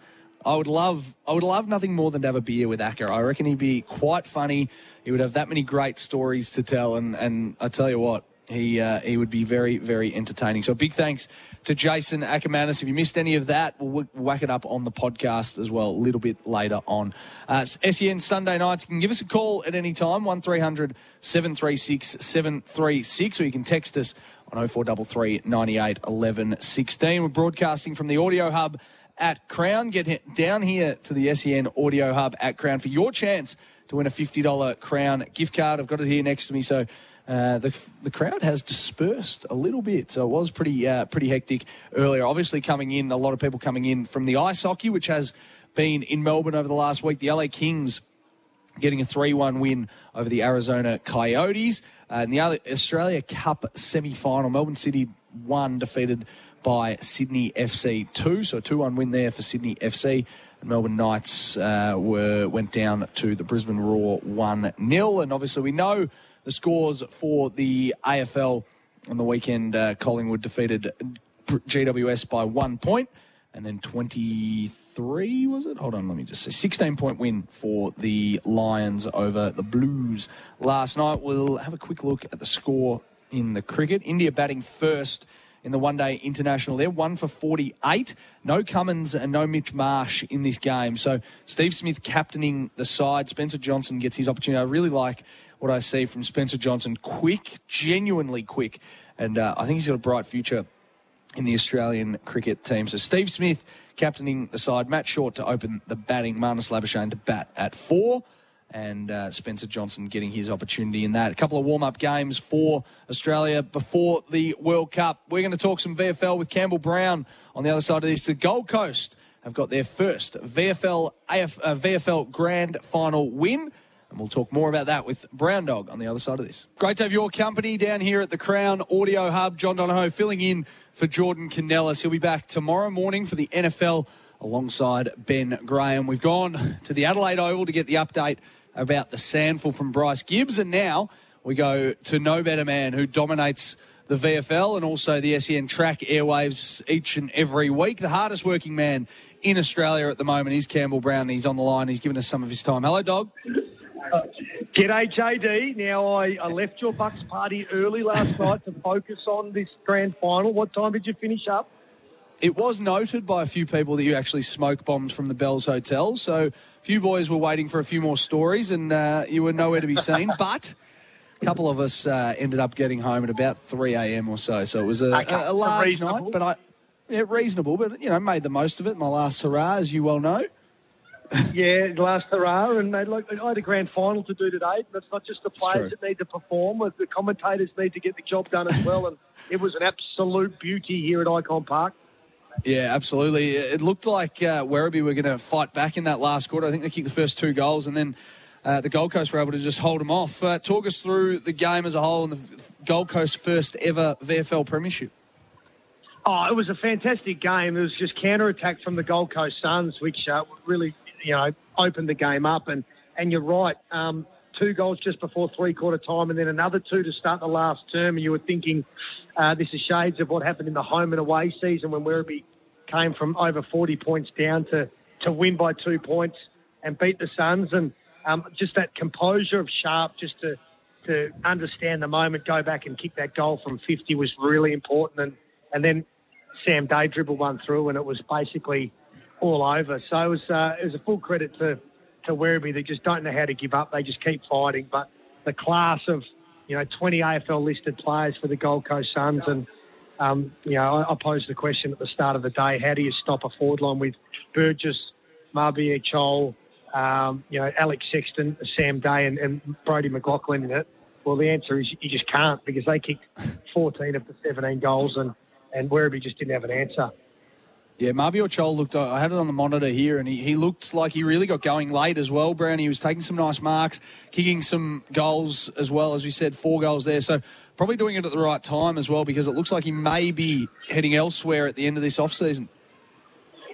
I would love I would love nothing more than to have a beer with Acker. I reckon he'd be quite funny. He would have that many great stories to tell, and, and I tell you what, He uh, he would be very, very entertaining. So big thanks to Jason Akermanis. If you missed any of that, we'll whack it up on the podcast as well a little bit later on. Uh, S E N Sunday nights. You can give us a call at any time, one three hundred, seven three six, seven three six, or you can text us on oh four three three, nine eight, one one one six. We're broadcasting from the Audio Hub at Crown. Get down here to the S E N Audio Hub at Crown for your chance to win a fifty dollars Crown gift card. I've got it here next to me, so... Uh, the the crowd has dispersed a little bit, so it was pretty uh, pretty hectic earlier. Obviously coming in, a lot of people coming in from the ice hockey, which has been in Melbourne over the last week. The L A Kings getting a three one win over the Arizona Coyotes. Uh, in the Australia Cup semi-final, Melbourne City one defeated by Sydney F C two, so a two one win there for Sydney F C. And Melbourne Knights uh, were went down to the Brisbane Roar one nil, and obviously we know... the scores for the A F L on the weekend, uh, Collingwood defeated G W S by one point, and then twenty-three, was it? Hold on, let me just say. sixteen-point win for the Lions over the Blues last night. We'll have a quick look at the score in the cricket. India batting first in the one-day international. They're one for forty-eight. No Cummins and no Mitch Marsh in this game. So Steve Smith captaining the side. Spencer Johnson gets his opportunity. I really like what I see from Spencer Johnson. Quick, genuinely quick. And uh, I think he's got a bright future in the Australian cricket team. So Steve Smith captaining the side. Matt Short to open the batting. Marnus Labuschagne to bat at four. And uh, Spencer Johnson getting his opportunity in that. A couple of warm-up games for Australia before the World Cup. We're going to talk some V F L with Campbell Brown on the other side of this. The Gold Coast have got their first V F L, A F, uh, V F L Grand Final win. And we'll talk more about that with Brown Dog on the other side of this. Great to have your company down here at the Crown Audio Hub. John Donahoe filling in for Jordan Canales. He'll be back tomorrow morning for the N F L alongside Ben Graham. We've gone to the Adelaide Oval to get the update about the sandful from Bryce Gibbs. And now we go to No Better Man, who dominates the V F L and also the S E N track airwaves each and every week. The hardest working man in Australia at the moment is Campbell Brown. He's on the line. He's given us some of his time. Hello, Dog. Uh, G'day, J D. Now, I, I left your Bucks party early last night to focus on this grand final. What time did you finish up? It was noted by a few people that you actually smoke bombed from the Bells Hotel, so a few boys were waiting for a few more stories and uh, you were nowhere to be seen, but a couple of us uh, ended up getting home at about three a.m. or so, so it was a, okay. a, a large reasonable. night, but I, yeah, reasonable, but, you know, made the most of it. My last hurrah, as you well know. Yeah, last hurrah, and they, like, I had a grand final to do today. But it's not just the players that need to perform; the commentators need to get the job done as well. And it was an absolute beauty here at Icon Park. Yeah, absolutely. It looked like uh, Werribee were going to fight back in that last quarter. I think they kicked the first two goals, and then uh, the Gold Coast were able to just hold them off. Uh, talk us through the game as a whole and the Gold Coast's first ever V F L premiership. Oh, it was a fantastic game. It was just counter-attack from the Gold Coast Suns, which uh, really, you know, opened the game up. And, and you're right, um, two goals just before three-quarter time and then another two to start the last term. And you were thinking uh, this is shades of what happened in the home and away season when Werribee came from over forty points down to, to win by two points and beat the Suns. And um, just that composure of Sharp just to, to understand the moment, go back and kick that goal from fifty was really important. And, and then Sam Day dribbled one through and it was basically... all over. So it was, uh, it was a full credit to, to Werribee. They just don't know how to give up. They just keep fighting. But the class of, you know, twenty A F L-listed players for the Gold Coast Suns. And, um, you know, I, I posed the question at the start of the day, how do you stop a forward line with Burgess, Marbia Chol, um, you know, Alex Sexton, Sam Day and, and Brodie McLaughlin in it? Well, the answer is you just can't, because they kicked fourteen of the seventeen goals and, and Werribee just didn't have an answer. Yeah, Marbia Chol looked, I had it on the monitor here, and he, he looked like he really got going late as well, Brown. He was taking some nice marks, kicking some goals as well, as we said, four goals there. So probably doing it at the right time as well, because it looks like he may be heading elsewhere at the end of this off-season.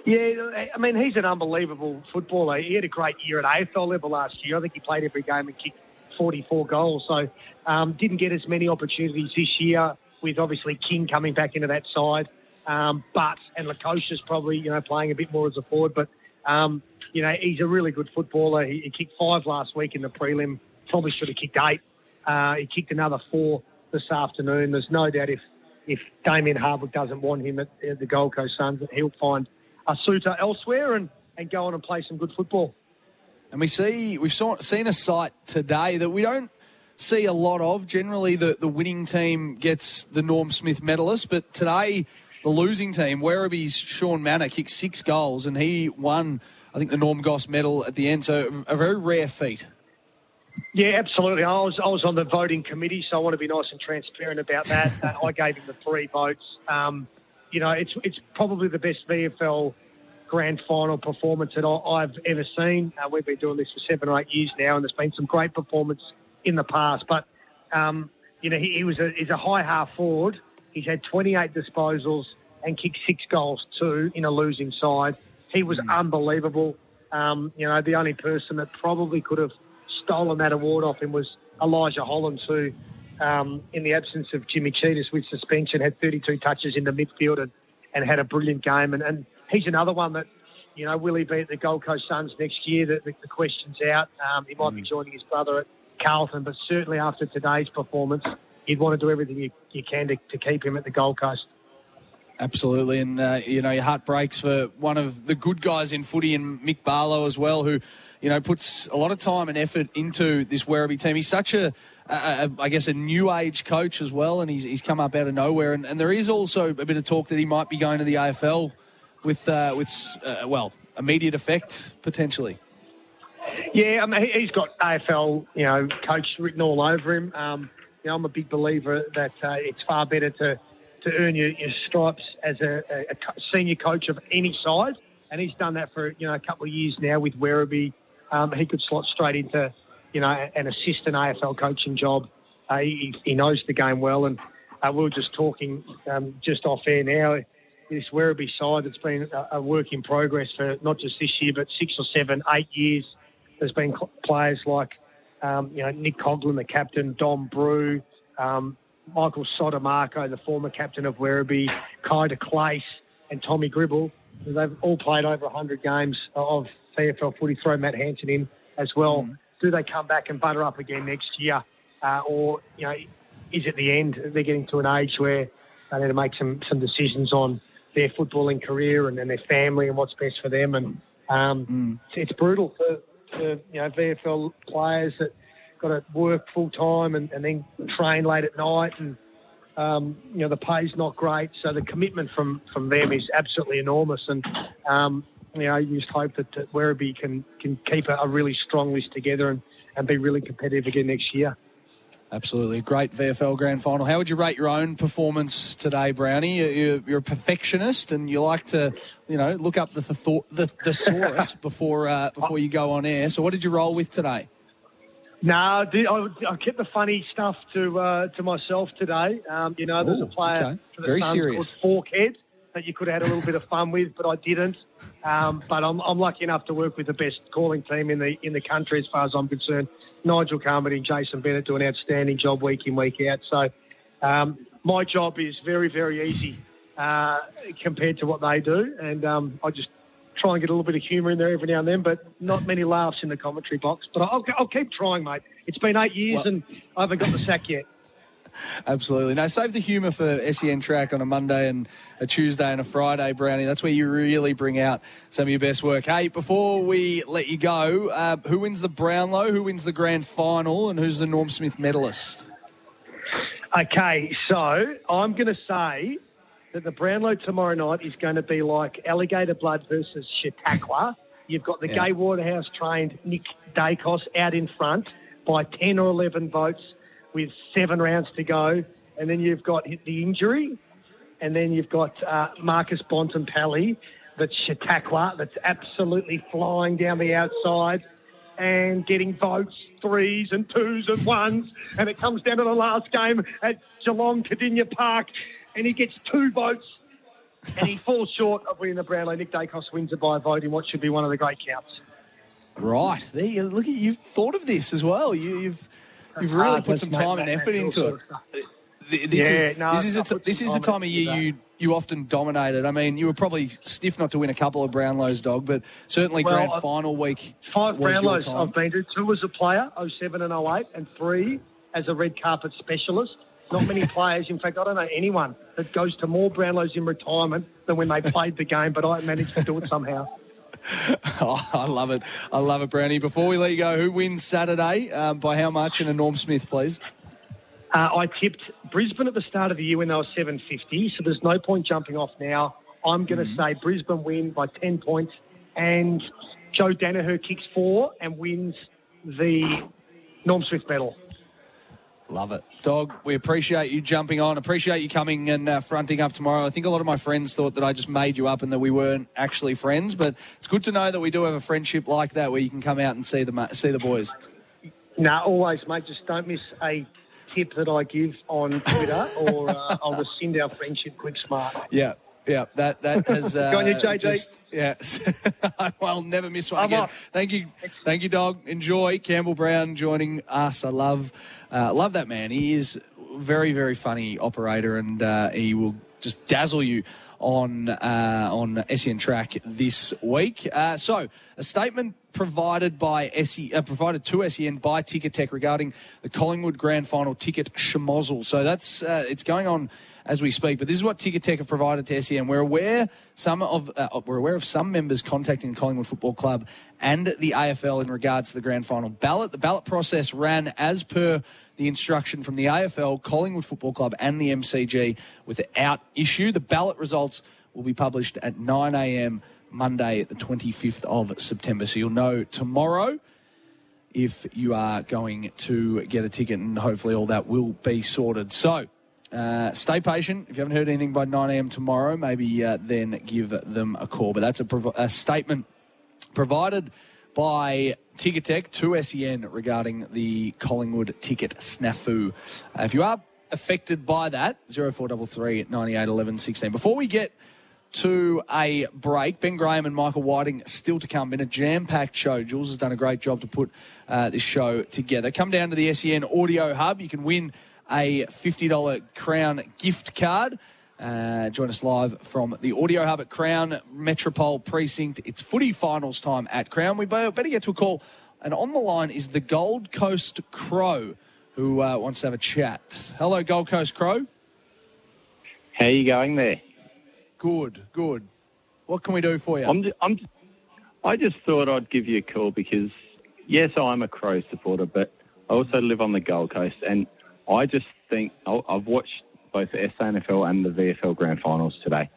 Yeah, I mean, he's an unbelievable footballer. He had a great year at A F L level last year. I think he played every game and kicked forty-four goals, so um, didn't get as many opportunities this year with obviously King coming back into that side. Um, but, and Lacosha's probably, you know, playing a bit more as a forward, but, um, you know, he's a really good footballer. He, he kicked five last week in the prelim, probably should have kicked eight. Uh, he kicked another four this afternoon. There's no doubt if, if Damien Hardwick doesn't want him at, at the Gold Coast Suns, that he'll find a suitor elsewhere and, and go on and play some good football. And we see, we've saw, seen a sight today that we don't see a lot of. Generally, the, the winning team gets the Norm Smith medalist, but today, the losing team, Werribee's Sean Manor, kicked six goals, and he won, I think, the Norm Goss medal at the end. So a very rare feat. Yeah, absolutely. I was I was on the voting committee, so I want to be nice and transparent about that. uh, I gave him the three votes. Um, you know, it's it's probably the best V F L grand final performance that I, I've ever seen. Uh, we've been doing this for seven or eight years now, and there's been some great performance in the past. But um, you know, he, he was a, he's a high half forward. He's had twenty-eight disposals and kicked six goals, too, in a losing side. He was mm. unbelievable. Um, you know, the only person that probably could have stolen that award off him was Elijah Hollands, who, um, in the absence of Jimmy Cheetahs with suspension, had thirty-two touches in the midfield and, and had a brilliant game. And, and he's another one that, you know, will he be at the Gold Coast Suns next year? The, the, the question's out. Um, he might mm. be joining his brother at Carlton, but certainly after today's performance, you'd want to do everything you, you can to, to keep him at the Gold Coast. Absolutely, and, uh, you know, your heart breaks for one of the good guys in footy and Mick Barlow as well, who, you know, puts a lot of time and effort into this Werribee team. He's such a, a, a I guess, a new age coach as well, and he's he's come up out of nowhere. And, and there is also a bit of talk that he might be going to the A F L with, uh, with uh, well, immediate effect, potentially. Yeah, I mean, he's got A F L, you know, coach written all over him. Um You know, I'm a big believer that uh, it's far better to, to earn your, your stripes as a, a, a senior coach of any side, and he's done that for, you know, a couple of years now with Werribee. Um, he could slot straight into, you know, an assistant A F L coaching job. Uh, he, he knows the game well, and uh, we were just talking um, just off air now. This Werribee side, it's been a, a work in progress for not just this year, but six or seven, eight years. There's been cl- players like. Um, you know, Nick Coughlin, the captain, Dom Brew, um, Michael Sotomarco, the former captain of Werribee, Kai de Clace and Tommy Gribble. They've all played over one hundred games of C F L footy. Throw Matt Hanson in as well. Mm. Do they come back and butter up again next year? Uh, or, you know, is it the end? They're getting to an age where they need to make some, some decisions on their footballing career and, and their family and what's best for them. And um, mm. it's, it's brutal for... To, you know, V F L players that got to work full time and, and then train late at night, and um, you know, the pay's not great, so the commitment from, from them is absolutely enormous. And um, you know, you just hope that, that Werribee can can keep a, a really strong list together and, and be really competitive again next year. Absolutely, great V F L grand final. How would you rate your own performance today, Brownie? You're, you're a perfectionist, and you like to, you know, look up the the, the thesaurus before uh, before you go on air. So, what did you roll with today? No, I, I kept the funny stuff to uh, to myself today. Um, you know, there's Ooh, a player okay. for the Very Suns serious. Called Forkhead that you could have had a little bit of fun with, but I didn't. Um, but I'm, I'm lucky enough to work with the best calling team in the in the country, as far as I'm concerned. Nigel Carmody and Jason Bennett do an outstanding job week in, week out. So um, my job is very, very easy uh, compared to what they do. And um, I just try and get a little bit of humour in there every now and then, but not many laughs in the commentary box. But I'll, I'll keep trying, mate. It's been eight years well, and I haven't got the sack yet. Absolutely. Now, save the humour for S E N track on a Monday and a Tuesday and a Friday, Brownie. That's where you really bring out some of your best work. Hey, before we let you go, uh, who wins the Brownlow, who wins the grand final, and who's the Norm Smith medalist? Okay, so I'm going to say that the Brownlow tomorrow night is going to be like Alligator Blood versus Chautauqua. You've got the yeah. Gay Waterhouse-trained Nick Daicos out in front by ten or eleven votes with seven rounds to go. And then you've got the injury. And then you've got uh, Marcus Bontempelli, that's Chautauqua, that's absolutely flying down the outside and getting votes, threes and twos and ones. And it comes down to the last game at Geelong Cardinia Park. And he gets two votes. And he falls short of winning the Brownlow. Nick Daicos wins it by a vote in what should be one of the great counts. Right. There you, look, you've thought of this as well. You, you've you've really hard, put some time and effort into it. This yeah, is, no, this is, a, this is the time of year you, you often dominated. I mean, you were probably stiff not to win a couple of Brownlows, Dog, but certainly well, grand I've, final week Five was Brownlows your time. I've been to. Two as a player, oh seven and oh eight, and three as a red carpet specialist. Not many players. In fact, I don't know anyone that goes to more Brownlows in retirement than when they played the game, but I managed to do it somehow. Oh, I love it. I love it, Brownie. Before we let you go, who wins Saturday um, by how much and a Norm Smith, please? Uh, I tipped Brisbane at the start of the year when they were seven fifty, so there's no point jumping off now. I'm going to mm-hmm. say Brisbane win by ten points, and Joe Daniher kicks four and wins the Norm Smith medal. Love it. Dog, we appreciate you jumping on. Appreciate you coming and uh, fronting up tomorrow. I think a lot of my friends thought that I just made you up and that we weren't actually friends, but it's good to know that we do have a friendship like that where you can come out and see the see the boys. No, nah, always, mate. Just don't miss a tip that I give on Twitter or uh, I'll rescind our friendship quick smart. Yeah. Yeah, that, that has... Uh, Go on, you, J J. Just, yeah, I'll never miss one I'm again. Off. Thank you. Thank you, Dog. Enjoy. Campbell Brown joining us. I love uh, love that man. He is a very, very funny operator, and uh, he will just dazzle you on uh, on S E N track this week. Uh, so, a statement provided by S E, uh, provided to S E N by Ticketek regarding the Collingwood Grand Final ticket schmozzle. So that's uh, it's going on as we speak, but this is what Ticketek have provided to S E N. We're aware some of uh, we're aware of some members contacting the Collingwood Football Club and the A F L in regards to the grand final ballot. The ballot process ran as per the instruction from the A F L, Collingwood Football Club, and the M C G without issue. The ballot results will be published at nine a m Monday, the twenty-fifth of September. So you'll know tomorrow if you are going to get a ticket, and hopefully all that will be sorted. So. Uh, stay patient. If you haven't heard anything by nine a m tomorrow, maybe uh, then give them a call. But that's a, prov- a statement provided by Ticketek to S E N regarding the Collingwood ticket snafu. Uh, if you are affected by that, oh four three three, nine eight, one one, one six. Before we get to a break, Ben Graham and Michael Whiting still to come in a jam-packed show. Jules has done a great job to put uh, this show together. Come down to the S E N Audio Hub. You can win a fifty dollars Crown gift card. Uh, join us live from the Audio Hub at Crown Metropole Precinct. It's footy finals time at Crown. We better get to a call. And on the line is the Gold Coast Crow, who uh, wants to have a chat. Hello, Gold Coast Crow. How are you going there? Good, good. What can we do for you? I'm just, I'm just, I just thought I'd give you a call because, yes, I'm a Crow supporter, but I also live on the Gold Coast, and I just think I've watched both the S A N F L and the V F L grand finals today,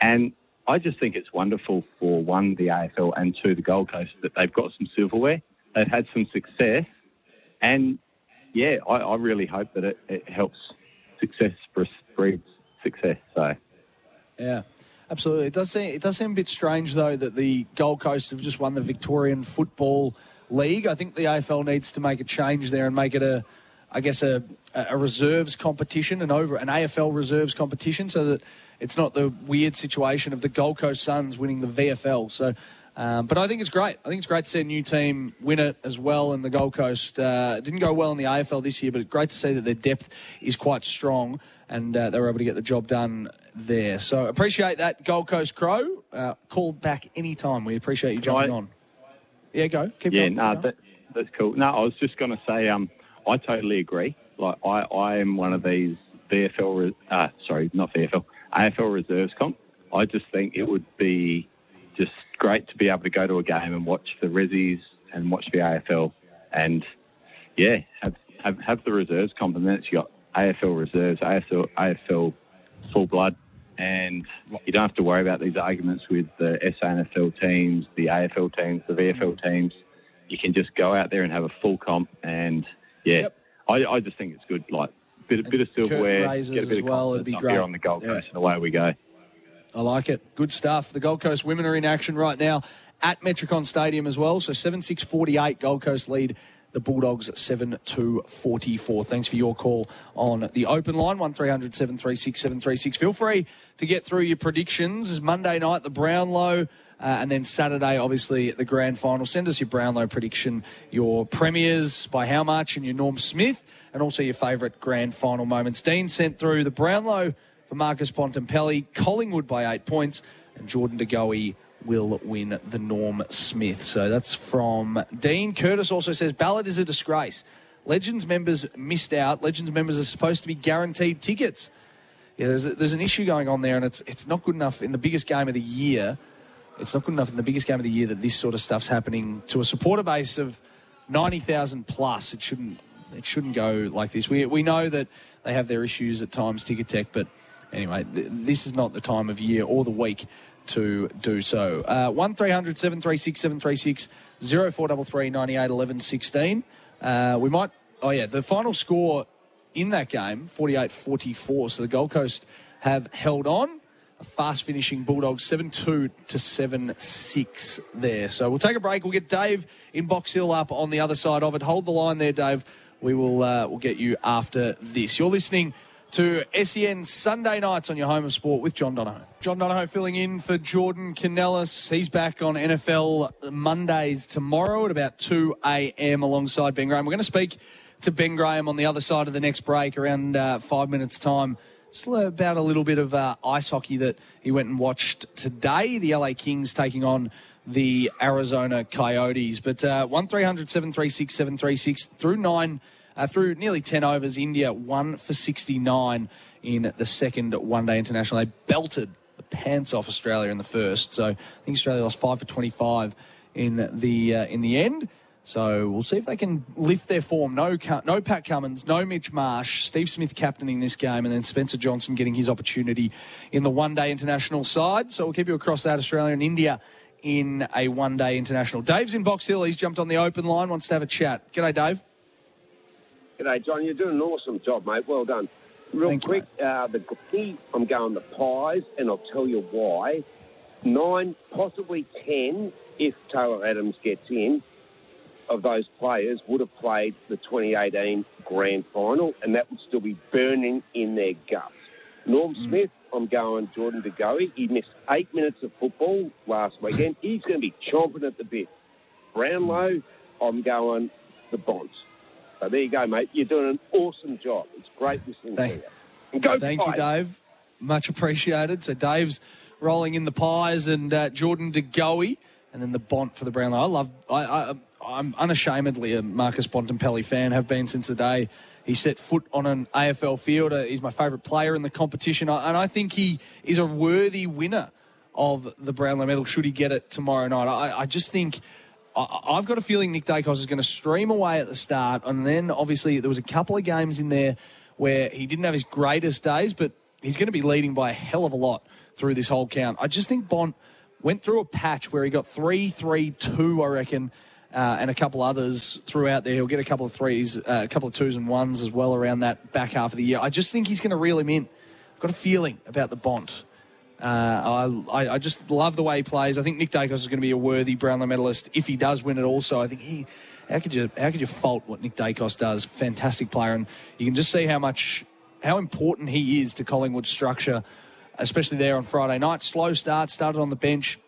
and I just think it's wonderful for one, the A F L, and two, the Gold Coast, that they've got some silverware, they've had some success, and yeah, I, I really hope that it, it helps success breeds success. So, yeah, absolutely. It does seem it does seem a bit strange though that the Gold Coast have just won the Victorian Football League. I think the A F L needs to make a change there and make it a I guess, a, a reserves competition, an over an A F L reserves competition, so that it's not the weird situation of the Gold Coast Suns winning the V F L. So, um, but I think it's great. I think it's great to see a new team win it as well in the Gold Coast. Uh, it didn't go well in the A F L this year, but it's great to see that their depth is quite strong and uh, they were able to get the job done there. So appreciate that, Gold Coast Crow. Uh, call back any time. We appreciate you jumping I... on. Yeah, go. Keep yeah, no, nah, that, that's cool. No, I was just going to say... um. I totally agree. Like I, I am one of these V F L, uh, sorry, not V F L, A F L reserves comp. I just think it would be just great to be able to go to a game and watch the Rezzies and watch the A F L and, yeah, have have, have the reserves comp. And then it's got A F L reserves, A F L, A F L full blood. And you don't have to worry about these arguments with the S A N F L teams, the A F L teams, the V F L teams. You can just go out there and have a full comp. And, yeah, yep. I, I just think it's good. Like, a bit, bit of silverware, get a bit of well. It'd be great. Here on the Gold Coast, yeah. And away we go. I like it. Good stuff. The Gold Coast women are in action right now at Metricon Stadium as well. So seven six forty-eight, Gold Coast lead the Bulldogs at seven two forty-four. Thanks for your call on the open line, one three hundred, seven three six, seven three six. Feel free to get through your predictions. Monday night, the Brownlow, uh, and then Saturday, obviously, the grand final. Send us your Brownlow prediction, your premiers, by how much, and your Norm Smith, and also your favourite grand final moments. Dean sent through the Brownlow for Marcus Bontempelli, Collingwood by eight points, and Jordan De Goey will win the Norm Smith. So that's from Dean. Curtis also says, ballot is a disgrace. Legends members missed out. Legends members are supposed to be guaranteed tickets. Yeah, there's a, there's an issue going on there, and it's it's not good enough in the biggest game of the year. It's not good enough in the biggest game of the year that this sort of stuff's happening to a supporter base of ninety thousand plus. It shouldn't it shouldn't go like this. We we know that they have their issues at times, Ticket Tech, but anyway, th- this is not the time of year or the week to do so. Uh, one three hundred, seven three six, seven three six, oh four three three, nine eight, one one, one six. Uh, we might... Oh, yeah, the final score in that game, forty-eight forty-four. So the Gold Coast have held on. A fast-finishing Bulldogs, seven two to seven six there. So we'll take a break. We'll get Dave in Box Hill up on the other side of it. Hold the line there, Dave. We will uh, we'll get you after this. You're listening to S E N Sunday nights on your home of sport with John Donahoe. John Donahoe filling in for Jordan Canales. He's back on N F L Mondays tomorrow at about two a.m. alongside Ben Graham. We're going to speak to Ben Graham on the other side of the next break around uh, five minutes' time. Just about a little bit of uh, ice hockey that he went and watched today. The L A Kings taking on the Arizona Coyotes. But uh, one three hundred, seven three six, seven three six through nine. Uh, through nearly ten overs, India one for sixty-nine in the second one-day international. They belted the pants off Australia in the first. So I think Australia lost five for twenty-five in the uh, in the end. So we'll see if they can lift their form. No, no Pat Cummins, no Mitch Marsh, Steve Smith captaining this game, and then Spencer Johnson getting his opportunity in the one-day international side. So we'll keep you across that, Australia and India, in a one-day international. Dave's in Box Hill. He's jumped on the open line, wants to have a chat. G'day, Dave. G'day, John. You're doing an awesome job, mate. Well done. Real Thanks, quick, uh, the key, I'm going the Pies, and I'll tell you why. Nine, possibly ten, if Taylor Adams gets in, of those players would have played the twenty eighteen grand final, and that would still be burning in their guts. Norm mm. Smith, I'm going Jordan De Goey. He missed eight minutes of football last weekend. He's going to be chomping at the bit. Brownlow, I'm going the Bonds. So there you go, mate. You're doing an awesome job. It's great listening Thank, to you. And go Thank Pies. You, Dave. Much appreciated. So Dave's rolling in the Pies and uh, Jordan De Goey, and then the Bont for the Brownlow. I love. I, I I'm unashamedly a Marcus Bontempelli fan. Have been since the day he set foot on an A F L field. Uh, he's my favourite player in the competition, I, and I think he is a worthy winner of the Brownlow medal should he get it tomorrow night. I, I just think. I've got a feeling Nick Daicos is going to stream away at the start, and then obviously there was a couple of games in there where he didn't have his greatest days, but he's going to be leading by a hell of a lot through this whole count. I just think Bont went through a patch where he got three, three, two, I reckon, uh, and a couple others throughout there. He'll get a couple of threes, uh, a couple of twos and ones as well around that back half of the year. I just think he's going to reel him in. I've got a feeling about the Bont. Uh, I, I just love the way he plays. I think Nick Daicos is going to be a worthy Brownlow medalist if he does win it. Also, I think he. How could you? How could you fault what Nick Daicos does? Fantastic player, and you can just see how much, how important he is to Collingwood's structure, especially there on Friday night. Slow start, started on the bench,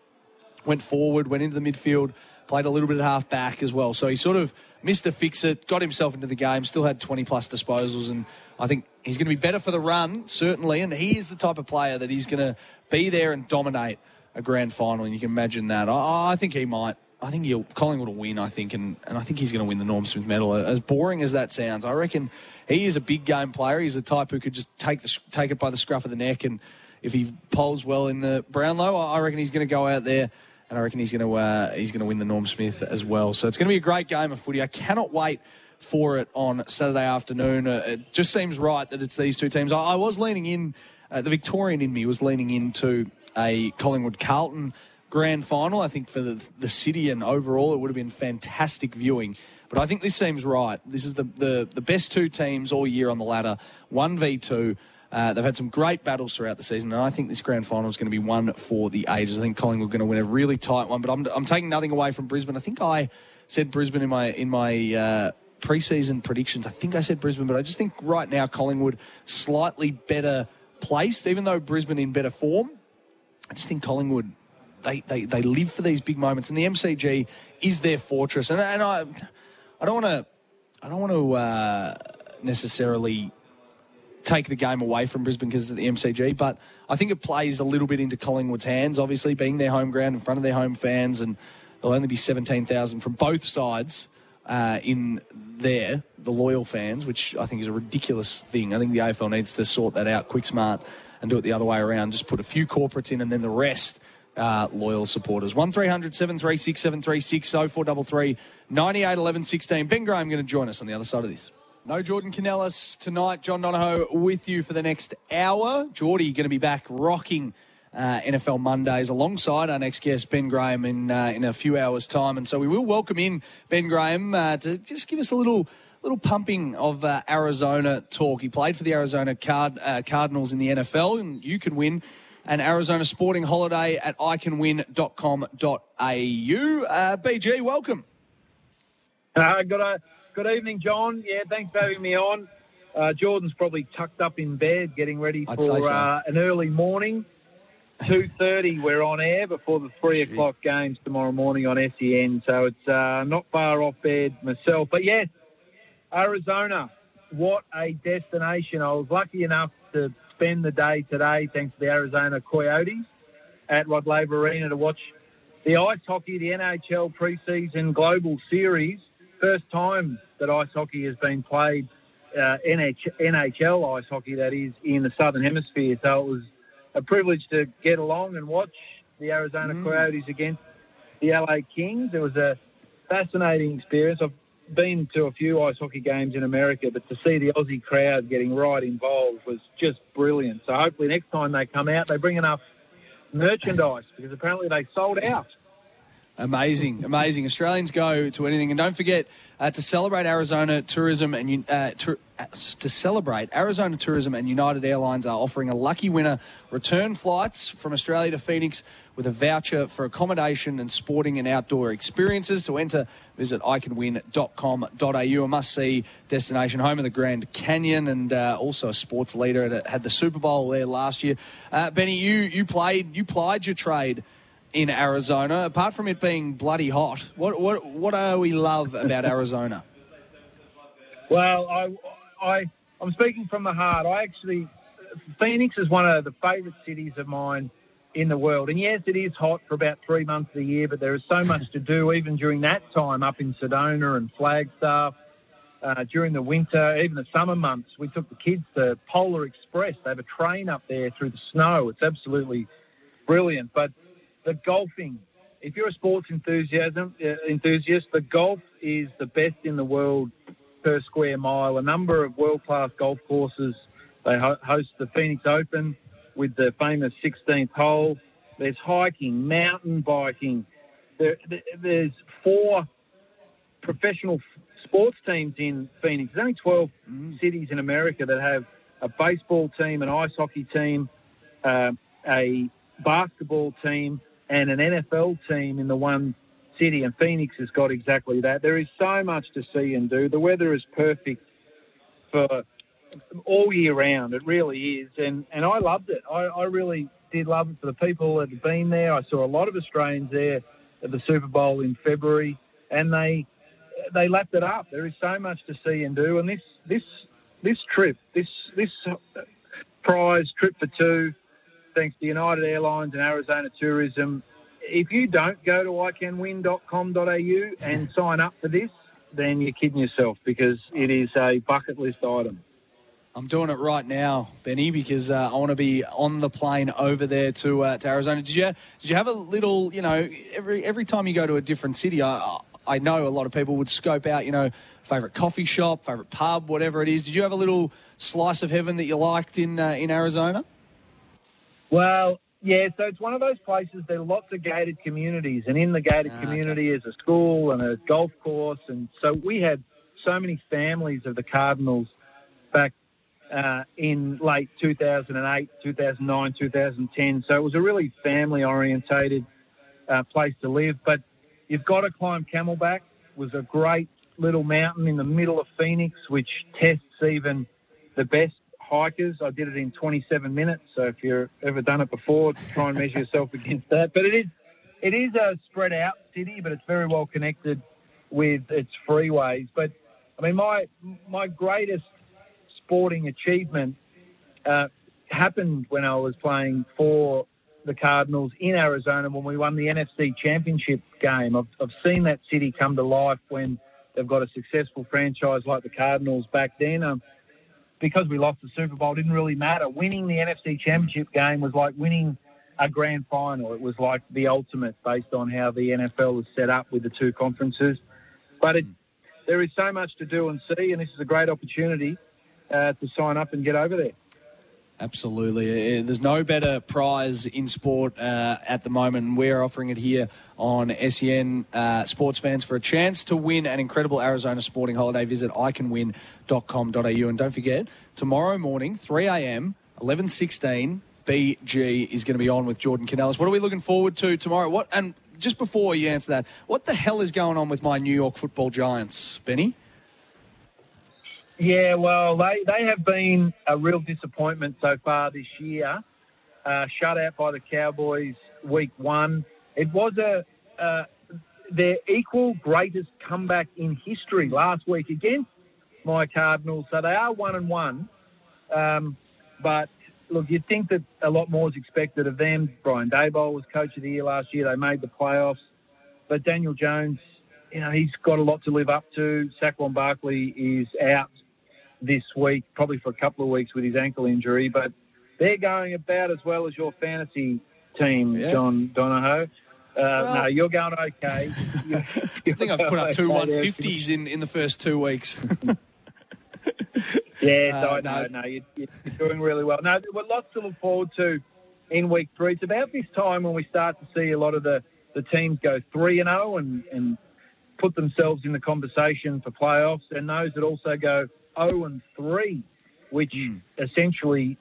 went forward, went into the midfield, played a little bit at half back as well. So he sort of missed a fix it, got himself into the game, still had twenty plus disposals, and I think he's going to be better for the run, certainly, and he is the type of player that he's going to be there and dominate a grand final, and you can imagine that. I, I think he might. I think he'll, Collingwood will win, I think, and, and I think he's going to win the Norm Smith medal. As boring as that sounds, I reckon he is a big game player. He's the type who could just take the take it by the scruff of the neck, and if he polls well in the Brownlow, I reckon he's going to go out there, and I reckon he's going to uh, he's going to win the Norm Smith as well. So it's going to be a great game of footy. I cannot wait for it on Saturday afternoon. Uh, it just seems right that it's these two teams. I, I was leaning in, uh, the Victorian in me was leaning into a Collingwood-Carlton grand final. I think for the, the city and overall, it would have been fantastic viewing. But I think this seems right. This is the, the, the best two teams all year on the ladder, one v two. Uh, they've had some great battles throughout the season, and I think this grand final is going to be one for the ages. I think Collingwood are going to win a really tight one, but I'm, I'm taking nothing away from Brisbane. I think I said Brisbane in my in my uh, pre-season predictions. I think I said Brisbane, but I just think right now Collingwood slightly better placed, even though Brisbane in better form. I just think Collingwood... They, they they live for these big moments, and the M C G is their fortress. And, and I I don't want to I don't want to uh, necessarily take the game away from Brisbane because of the M C G, but I think it plays a little bit into Collingwood's hands. Obviously, being their home ground in front of their home fans, and there'll only be seventeen thousand from both sides uh, in there, the loyal fans, which I think is a ridiculous thing. I think the A F L needs to sort that out quick, smart, and do it the other way around. Just put a few corporates in, and then the rest. Uh, loyal supporters. one three hundred seven three six seven three six oh four three three nine eight one one one six. Ben Graham going to join us on the other side of this. No Jordan Canales tonight. John Donahoe with you for the next hour. Jordy going to be back rocking uh, N F L Mondays alongside our next guest Ben Graham in uh, in a few hours' time. And so we will welcome in Ben Graham uh, to just give us a little little pumping of uh, Arizona talk. He played for the Arizona Card uh, Cardinals in the N F L, and you could win an Arizona sporting holiday at i can win dot com dot a u. Uh, B G, welcome. Uh, good, uh, good evening, John. Yeah, thanks for having me on. Uh, Jordan's probably tucked up in bed getting ready I'd for so. uh, an early morning. two thirty we're on air before the three o'clock games tomorrow morning on S E N, so it's uh, not far off bed myself. But, yes, Arizona, what a destination. I was lucky enough to spend the day today, thanks to the Arizona Coyotes, at Rod Laver Arena to watch the ice hockey, the N H L preseason global series. First time that ice hockey has been played, uh, N H L ice hockey, that is, in the Southern Hemisphere. So it was a privilege to get along and watch the Arizona mm. Coyotes against the L A Kings. It was a fascinating experience. I've been to a few ice hockey games in America, but to see the Aussie crowd getting right involved was just brilliant. So hopefully next time they come out, they bring enough merchandise because apparently they sold out. Amazing, amazing. Australians go to anything. And don't forget uh, to celebrate Arizona tourism and uh, to, uh, to celebrate Arizona tourism and United Airlines are offering a lucky winner return flights from Australia to Phoenix with a voucher for accommodation and sporting and outdoor experiences. To enter, visit i can win dot com dot a u. A must-see destination, home of the Grand Canyon, and uh, also a sports leader. It had the Super Bowl there last year. Uh, Benny, you you played, you plied your trade in Arizona. Apart from it being bloody hot, what what what do we love about Arizona? Well, I I I'm speaking from the heart. I actually Phoenix is one of the favourite cities of mine in the world. And yes, it is hot for about three months of the year, but there is so much to do even during that time up in Sedona and Flagstaff. Uh, during the winter, even the summer months, we took the kids to Polar Express. They have a train up there through the snow. It's absolutely brilliant. But the golfing, if you're a sports enthusiasm, uh, enthusiast, the golf is the best in the world per square mile. A number of world-class golf courses. They ho- host the Phoenix Open with the famous sixteenth hole. There's hiking, mountain biking. There, there, there's four professional f- sports teams in Phoenix. There's only twelve mm. cities in America that have a baseball team, an ice hockey team, uh, a basketball team, and an N F L team in the one city, and Phoenix has got exactly that. There is so much to see and do. The weather is perfect for all year round. It really is, and, and I loved it. I, I really did love it for the people that have been there. I saw a lot of Australians there at the Super Bowl in February, and they they lapped it up. There is so much to see and do, and this this this trip, this this prize trip for two, thanks to United Airlines and Arizona Tourism, if you don't go to I can win dot com dot a u and sign up for this, then you're kidding yourself, because it is a bucket list item. I'm doing it right now, Benny, because uh, I want to be on the plane over there to uh, to Arizona. Did you did you have a little, you know, every every time you go to a different city, I I know a lot of people would scope out, you know, favorite coffee shop, favorite pub, whatever it is. Did you have a little slice of heaven that you liked in uh, in Arizona? Well, yeah, so it's one of those places. There are lots of gated communities, and in the gated ah, community okay. is a school and a golf course, and so we had so many families of the Cardinals back Uh, in late two thousand eight, two thousand nine, two thousand ten. So it was a really family-orientated uh, place to live. But you've got to climb Camelback. It was a great little mountain in the middle of Phoenix, which tests even the best hikers. I did it in twenty-seven minutes. So if you've ever done it before, try and measure yourself against that. But it is, it is a spread-out city, but it's very well connected with its freeways. But, I mean, my my greatest sporting achievement uh, happened when I was playing for the Cardinals in Arizona when we won the N F C Championship game. I've, I've seen that city come to life when they've got a successful franchise like the Cardinals back then. Um, because we lost the Super Bowl, it didn't really matter. Winning the N F C Championship game was like winning a grand final. It was like the ultimate based on how the N F L is set up with the two conferences. But it, there is so much to do and see, and this is a great opportunity Uh, to sign up and get over there. Absolutely. There's no better prize in sport uh, at the moment. We're offering it here on S E N uh, Sports Fans for a chance to win an incredible Arizona sporting holiday. Visit I can win dot com dot a u. And don't forget, tomorrow morning, three a m, eleven sixteen, B G is going to be on with Jordan Canales. What are we looking forward to tomorrow? What? And just before you answer that, what the hell is going on with my New York football Giants, Benny? Yeah, well, they, they have been a real disappointment so far this year. Uh, shut out by the Cowboys week one. It was a uh, their equal greatest comeback in history last week against my Cardinals. So they are one and one. Um, but, look, you'd think that a lot more is expected of them. Brian Daboll was coach of the year last year. They made the playoffs. But Daniel Jones, you know, he's got a lot to live up to. Saquon Barkley is out this week, probably for a couple of weeks with his ankle injury, but they're going about as well as your fantasy team, yeah. John Donahoe. Uh, well, no, you're going okay. You're, you're I think I've put up two one fifties in, in the first two weeks. yeah, so uh, no, no, no you're, you're doing really well. No, we've got lots to look forward to in week three. It's about this time when we start to see a lot of the, the teams go three and oh and, and put themselves in the conversation for playoffs, and those that also go oh and three, which mm. essentially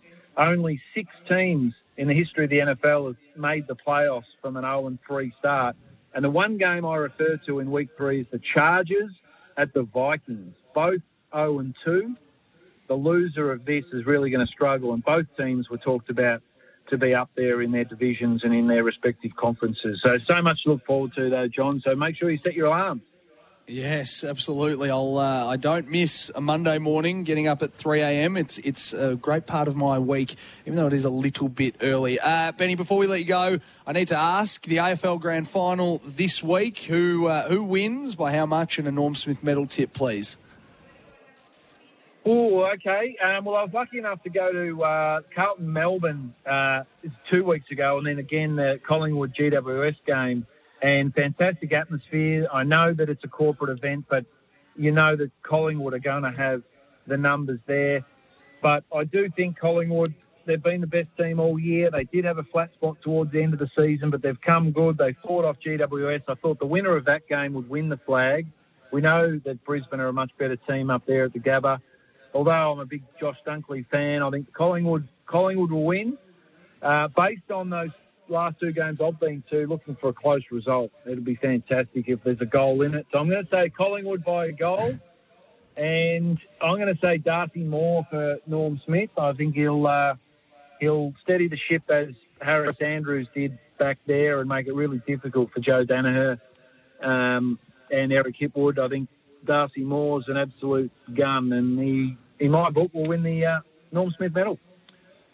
only six teams in the history of the N F L have made the playoffs from an oh and three start. And the one game I refer to in week three is the Chargers at the Vikings, both oh and two. The loser of this is really going to struggle, and both teams were talked about to be up there in their divisions and in their respective conferences. So, so much to look forward to, though, John. So make sure you set your alarms. Yes, absolutely. I'll. Uh, I don't miss a Monday morning getting up at three a m It's it's a great part of my week, even though it is a little bit early. Uh, Benny, before we let you go, I need to ask the A F L Grand Final this week. Who uh, who wins by how much? And a Norm Smith medal tip, please. Oh, okay. Um, well, I was lucky enough to go to uh, Carlton Melbourne uh, two weeks ago, and then again the Collingwood G W S game. And fantastic atmosphere. I know that it's a corporate event, but you know that Collingwood are going to have the numbers there. But I do think Collingwood, they've been the best team all year. They did have a flat spot towards the end of the season, but they've come good. They fought off G W S. I thought the winner of that game would win the flag. We know that Brisbane are a much better team up there at the Gabba. Although I'm a big Josh Dunkley fan, I think Collingwood, Collingwood will win. Uh, based on those last two games I've been to, looking for a close result. It'll be fantastic if there's a goal in it. So I'm going to say Collingwood by a goal, and I'm going to say Darcy Moore for Norm Smith. I think he'll uh, he'll steady the ship as Harris Andrews did back there and make it really difficult for Joe Daniher um, and Eric Hipwood. I think Darcy Moore's an absolute gun, and he, in my book, will win the uh, Norm Smith medal.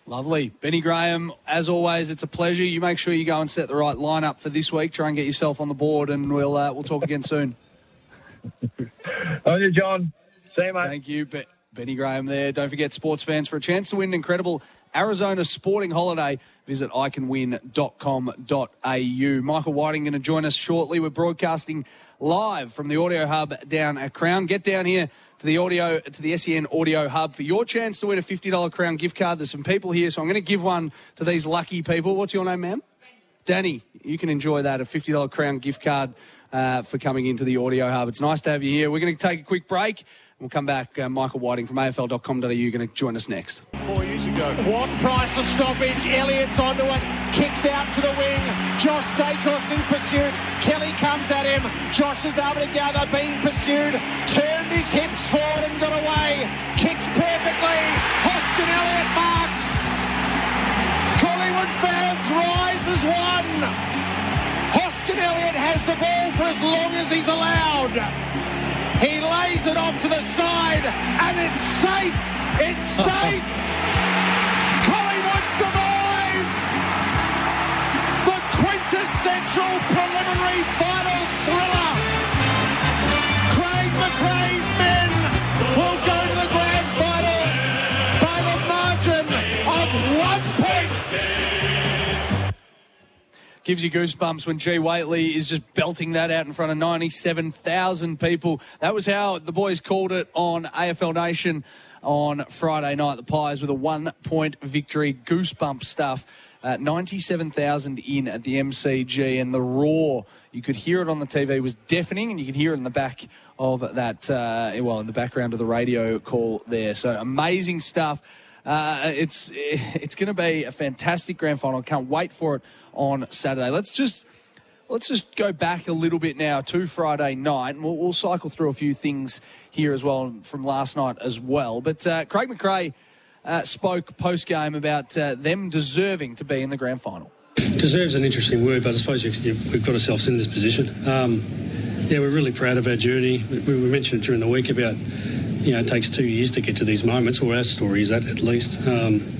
Lovely. Benny Graham, as always, it's a pleasure. You make sure you go and set the right lineup for this week. Try and get yourself on the board, and we'll uh, we'll talk again soon. On you, John. See you, mate. Thank you, Be- Benny Graham there. Don't forget, sports fans, for a chance to win an incredible Arizona sporting holiday, visit i can win dot com dot a u. Michael Whiting going to join us shortly. We're broadcasting live from the Audio Hub down at Crown. Get down here to the audio to the S E N Audio Hub for your chance to win a fifty dollars Crown gift card. There's some people here, so I'm going to give one to these lucky people. What's your name, ma'am? Danny. You can enjoy that, a fifty dollars Crown gift card uh, for coming into the Audio Hub. It's nice to have you here. We're going to take a quick break. We'll come back. Uh, Michael Whiting from A F L dot com dot a u going to join us next. Four years ago. One price to stoppage. Elliott's onto it. Kicks out to the wing. Josh Daicos in pursuit. Kelly comes at him. Josh is able to gather. Being pursued. Turned his hips forward and got away. Kicks perfectly. Hoskin Elliott marks. Collingwood fans rise as one. Hoskin Elliott has the ball for as long as he's allowed. He lays it off to the side, and it's safe. It's safe. Collingwood survive. The quintessential preliminary final thriller. Craig McRae's men will go to the grand final by the margin of one point. Gives you goosebumps when G. Waitley is just belting that out in front of ninety-seven thousand people. That was how the boys called it on A F L Nation on Friday night. The Pies with a one-point victory. Goosebump stuff. Uh, ninety-seven thousand in at the M C G, and the roar, you could hear it on the T V, was deafening, and you could hear it in the back of that, uh, well, in the background of the radio call there. So amazing stuff. Uh, it's it's going to be a fantastic grand final. Can't wait for it on Saturday. Let's just let's just go back a little bit now to Friday night, and we'll, we'll cycle through a few things here as well from last night as well. But uh, Craig McRae uh, spoke post game about uh, them deserving to be in the grand final. Deserves an interesting word, but I suppose you, you, we've got ourselves in this position. Um, yeah, we're really proud of our journey. We, we mentioned during the week about, you know, it takes two years to get to these moments, or our story is that at least. Um,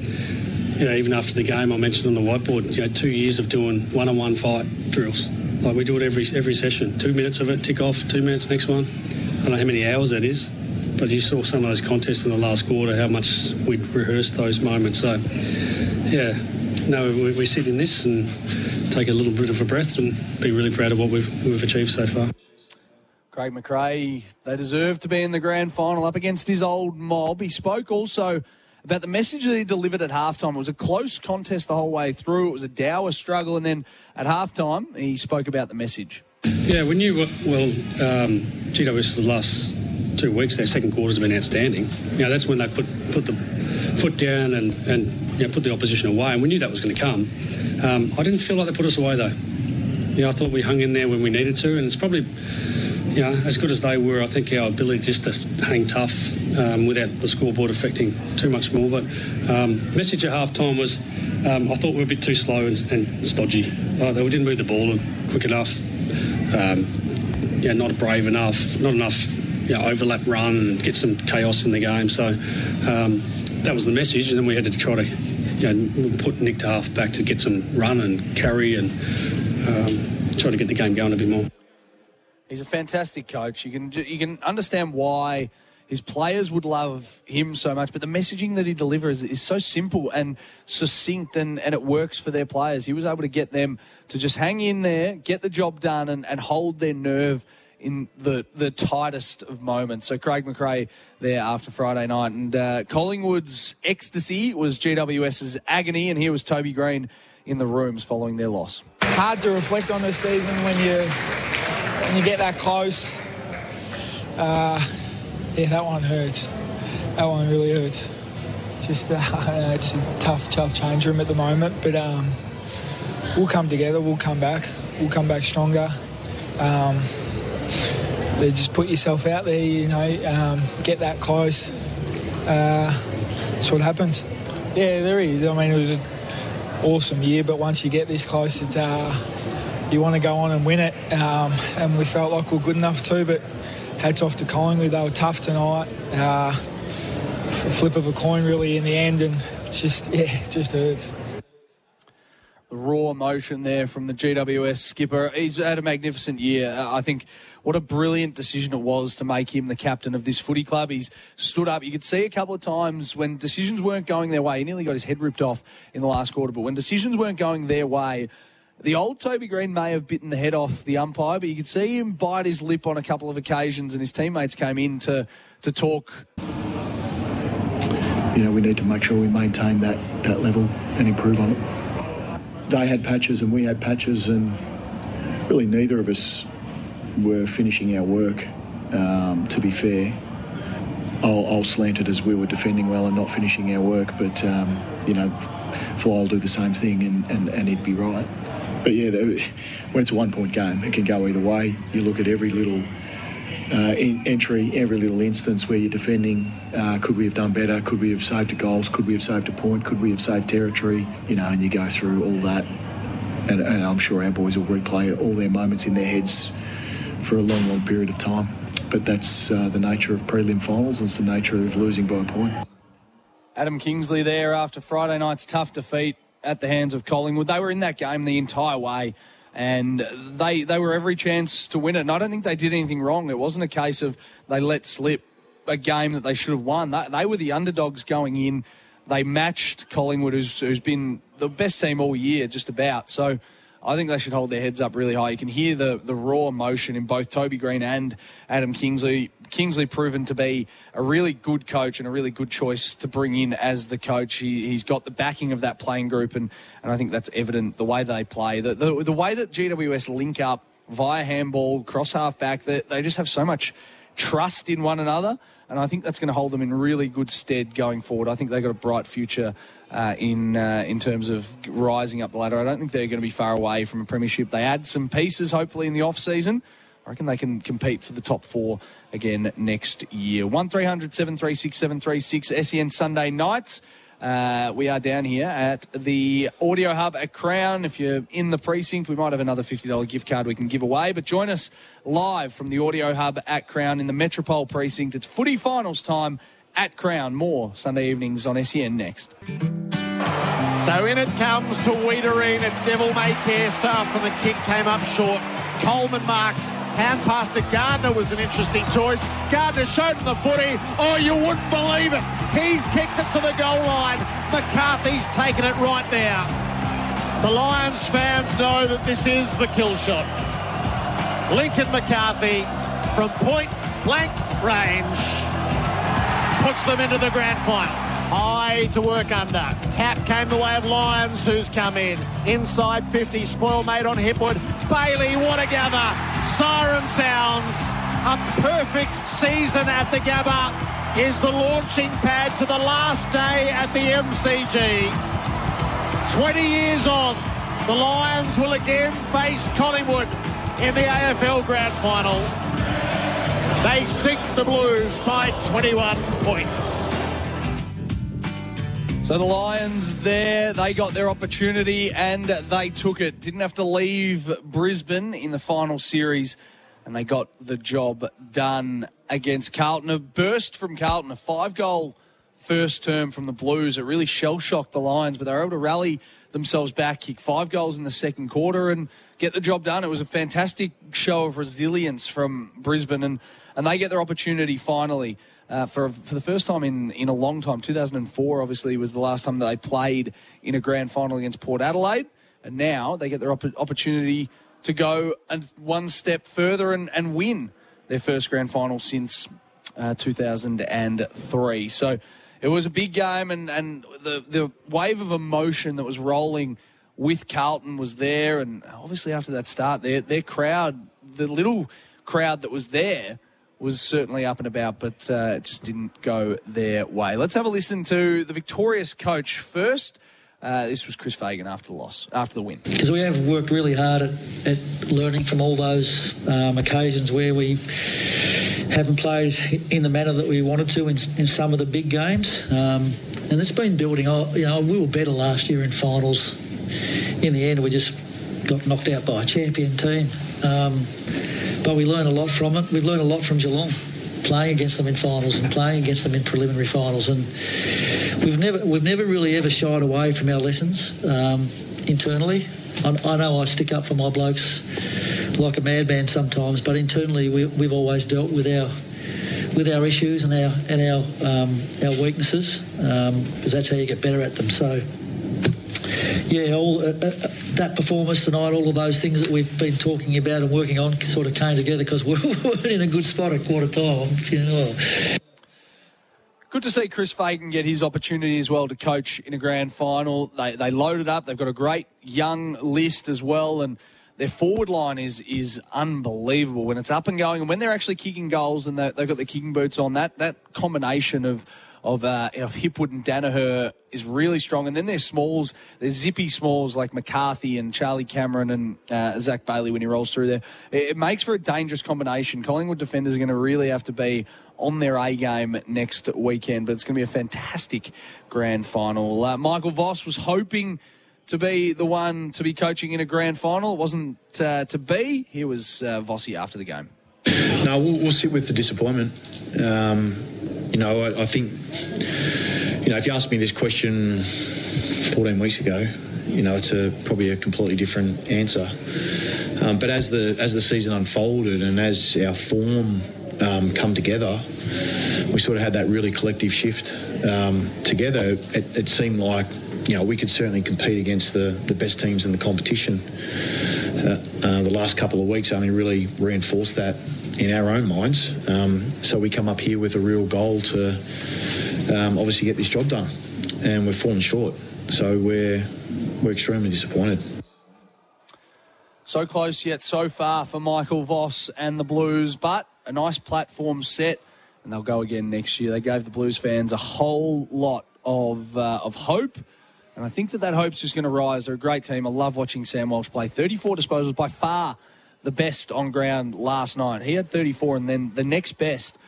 you know, even after the game, I mentioned on the whiteboard, you know, two years of doing one-on-one fight drills. Like, we do it every every session. Two minutes of it, tick off, two minutes, next one. I don't know how many hours that is, but you saw some of those contests in the last quarter, how much we'd rehearsed those moments. So, yeah, no, we, we sit in this and take a little bit of a breath and be really proud of what we've, we've achieved so far. Craig McRae, they deserve to be in the grand final up against his old mob. He spoke also about the message that he delivered at halftime. It was a close contest the whole way through. It was a dour struggle, and then at halftime, he spoke about the message. Yeah, we knew, well, um, G W S, the last two weeks, their second quarter's been outstanding. You know, that's when they put, put the foot down and, and you know, put the opposition away, and we knew that was going to come. Um, I didn't feel like they put us away, though. You know, I thought we hung in there when we needed to, and it's probably... You know, as good as they were, I think our ability just to hang tough um, without the scoreboard affecting too much more. But um, message at halftime was, um, I thought we were a bit too slow and, and stodgy. Uh, we didn't move the ball quick enough. Um, yeah, not brave enough. Not enough. You know, overlap run and get some chaos in the game. So um, that was the message, and then we had to try to, you know, put Nick to half back to get some run and carry and um, try to get the game going a bit more. He's a fantastic coach. You can you can understand why his players would love him so much, but the messaging that he delivers is so simple and succinct, and, and it works for their players. He was able to get them to just hang in there, get the job done, and, and hold their nerve in the, the tightest of moments. So Craig McRae there after Friday night. And uh, Collingwood's ecstasy was GWS's agony, and here was Toby Green in the rooms following their loss. Hard to reflect on this season when you... When you get that close, uh, yeah, that one hurts. That one really hurts. Just, uh, I know it's a tough, tough change room at the moment, but um, we'll come together. We'll come back. We'll come back stronger. Um, they just put yourself out there, you know. Um, get that close. Uh, that's what happens. Yeah, there is. I mean, it was an awesome year, but once you get this close, it's. Uh, You want to go on and win it, um, and we felt like we were good enough too, but hats off to Collingwood. They were tough tonight. Uh, a flip of a coin really in the end, and it's just, yeah, it just hurts. The raw emotion there from the G W S skipper. He's had a magnificent year. I think what a brilliant decision it was to make him the captain of this footy club. He's stood up. You could see a couple of times when decisions weren't going their way. He nearly got his head ripped off in the last quarter, but when decisions weren't going their way, the old Toby Green may have bitten the head off the umpire, but you could see him bite his lip on a couple of occasions, and his teammates came in to, to talk. You know, we need to make sure we maintain that, that level and improve on it. They had patches and we had patches, and really neither of us were finishing our work, um, to be fair. I'll, I'll slant it as we were defending well and not finishing our work, but, um, you know, Fly will do the same thing and, and, and he'd be right. But yeah, when it's a one-point game, it can go either way. You look at every little uh, in, entry, every little instance where you're defending. Uh, could we have done better? Could we have saved a goal? Could we have saved a point? Could we have saved territory? You know, and you go through all that. And, and I'm sure our boys will replay all their moments in their heads for a long, long period of time. But that's uh, the nature of prelim finals. It's the nature of losing by a point. Adam Kingsley there after Friday night's tough defeat at the hands of Collingwood. They were in that game the entire way, and they they were every chance to win it. And I don't think they did anything wrong. It wasn't a case of they let slip a game that they should have won. They, they were the underdogs going in. They matched Collingwood, who's, who's been the best team all year, just about. So I think they should hold their heads up really high. You can hear the, the raw emotion in both Toby Green and Adam Kingsley. Kingsley proven to be a really good coach and a really good choice to bring in as the coach. He, he's got the backing of that playing group, and, and I think that's evident the way they play. The, the, the way that G W S link up via handball, cross-half back, they, they just have so much trust in one another, and I think that's going to hold them in really good stead going forward. I think they've got a bright future uh, in uh, in terms of rising up the ladder. I don't think they're going to be far away from a premiership. They add some pieces, hopefully, in the off-season. I reckon they can compete for the top four again next year. one three hundred seven three six seven three six, S E N Sunday nights. Uh, we are down here at the Audio Hub at Crown. If you're in the precinct, we might have another fifty dollars gift card we can give away. But join us live from the Audio Hub at Crown in the Metropole precinct. It's footy finals time at Crown. More Sunday evenings on S E N next. So in it comes to Wiedering. It's Devil May Care stuff, and the kick came up short. Coleman marks. Hand pass to Gardner was an interesting choice. Gardner showed him the footy. Oh, you wouldn't believe it. He's kicked it to the goal line. McCarthy's taken it right there. The Lions fans know that this is the kill shot. Lincoln McCarthy from point blank range puts them into the grand final. High to work under. Tap came the way of Lyons, who's come in. Inside fifty, spoil made on Hipwood. Bailey, what a gather. Siren sounds. A perfect season at the Gabba is the launching pad to the last day at the M C G. twenty years on, the Lions will again face Collingwood in the A F L Grand Final. They sink the Blues by twenty-one points. So the Lions there, they got their opportunity and they took it. Didn't have to leave Brisbane in the final series, and they got the job done against Carlton. A burst from Carlton, a five-goal first term from the Blues. It really shell-shocked the Lions, but they were able to rally themselves back, kick five goals in the second quarter and get the job done. It was a fantastic show of resilience from Brisbane, and, and they get their opportunity finally. Uh, for for the first time in, in a long time, two thousand four obviously was the last time that they played in a grand final against Port Adelaide, and now they get their opp- opportunity to go and one step further and, and win their first grand final since uh, two thousand three. So it was a big game, and, and the, the wave of emotion that was rolling with Carlton was there, and obviously after that start, their, their crowd, the little crowd that was there, was certainly up and about, but uh, it just didn't go their way. Let's have a listen to the victorious coach first. Uh, this was Chris Fagan after the loss, after the win. Because we have worked really hard at, at learning from all those um, occasions where we haven't played in the manner that we wanted to in, in some of the big games. Um, and it's been building. I, you know, we were better last year in finals. In the end, we just got knocked out by a champion team. Um, but we learn a lot from it. We've learned a lot from Geelong playing against them in finals and playing against them in preliminary finals, and we've never we've never really ever shied away from our lessons um, internally. I, I know I stick up for my blokes like a madman sometimes, but internally we, we've always dealt with our with our issues and our and our um, our weaknesses, because um, that's how you get better at them. So. Yeah, all uh, uh, that performance tonight, all of those things that we've been talking about and working on sort of came together because we're, we're in a good spot at quarter time. Well. Good to see Chris Fagan get his opportunity as well to coach in a grand final. They they loaded up. They've got a great young list as well, and their forward line is is unbelievable when it's up and going. And when they're actually kicking goals and they've got the kicking boots on, that that combination of Of, uh, of Hipwood and Danaher is really strong. And then their smalls, their zippy smalls like McCarthy and Charlie Cameron and uh, Zach Bailey when he rolls through there. It, it makes for a dangerous combination. Collingwood defenders are going to really have to be on their A game next weekend, but it's going to be a fantastic grand final. Uh, Michael Voss was hoping to be the one to be coaching in a grand final. It wasn't uh, to be. Here was uh, Vossy after the game. No, we'll, we'll sit with the disappointment. Um... You know, I, I think, you know, if you asked me this question fourteen weeks ago, you know, it's a, probably a completely different answer. Um, but as the as the season unfolded and as our form um, come together, we sort of had that really collective shift um, together. It, it seemed like, you know, we could certainly compete against the, the best teams in the competition. Uh, uh, the last couple of weeks only really reinforced that in our own minds. Um, so we come up here with a real goal to um, obviously get this job done, and we've fallen short. So we're we're extremely disappointed. So close yet so far for Michael Voss and the Blues, but a nice platform set, and they'll go again next year. They gave the Blues fans a whole lot of uh, of hope. And I think that that hope's just going to rise. They're a great team. I love watching Sam Walsh play. thirty-four disposals, by far the best on ground last night. He had thirty-four, and then the next best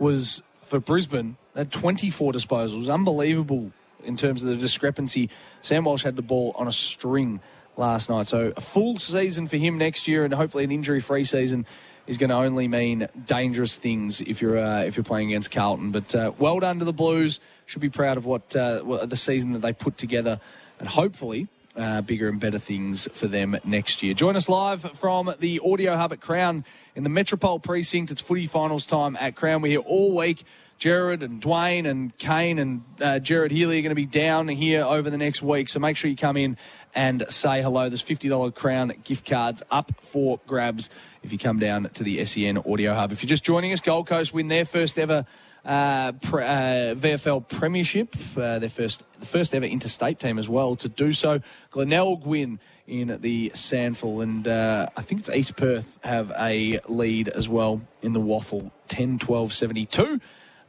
was for Brisbane. They had twenty-four disposals. Unbelievable in terms of the discrepancy. Sam Walsh had the ball on a string last night. So a full season for him next year, and hopefully an injury-free season is going to only mean dangerous things if you're uh, if you're playing against Carlton. But uh, well done to the Blues. Should be proud of what uh, the season that they put together, and hopefully uh, bigger and better things for them next year. Join us live from the Audio Hub at Crown in the Metropole Precinct. It's footy finals time at Crown. We're here all week. Jared and Dwayne and Kane and uh, Jared Healy are going to be down here over the next week, so make sure you come in and say hello. There's fifty dollars Crown gift cards up for grabs if you come down to the S E N Audio Hub. If you're just joining us, Gold Coast win their first ever uh, pre- uh, V F L Premiership, uh, their first the first ever interstate team as well to do so. Glenelg win in the Sandful, and uh, I think it's East Perth have a lead as well in the Waffle, ten twelve seventy-two.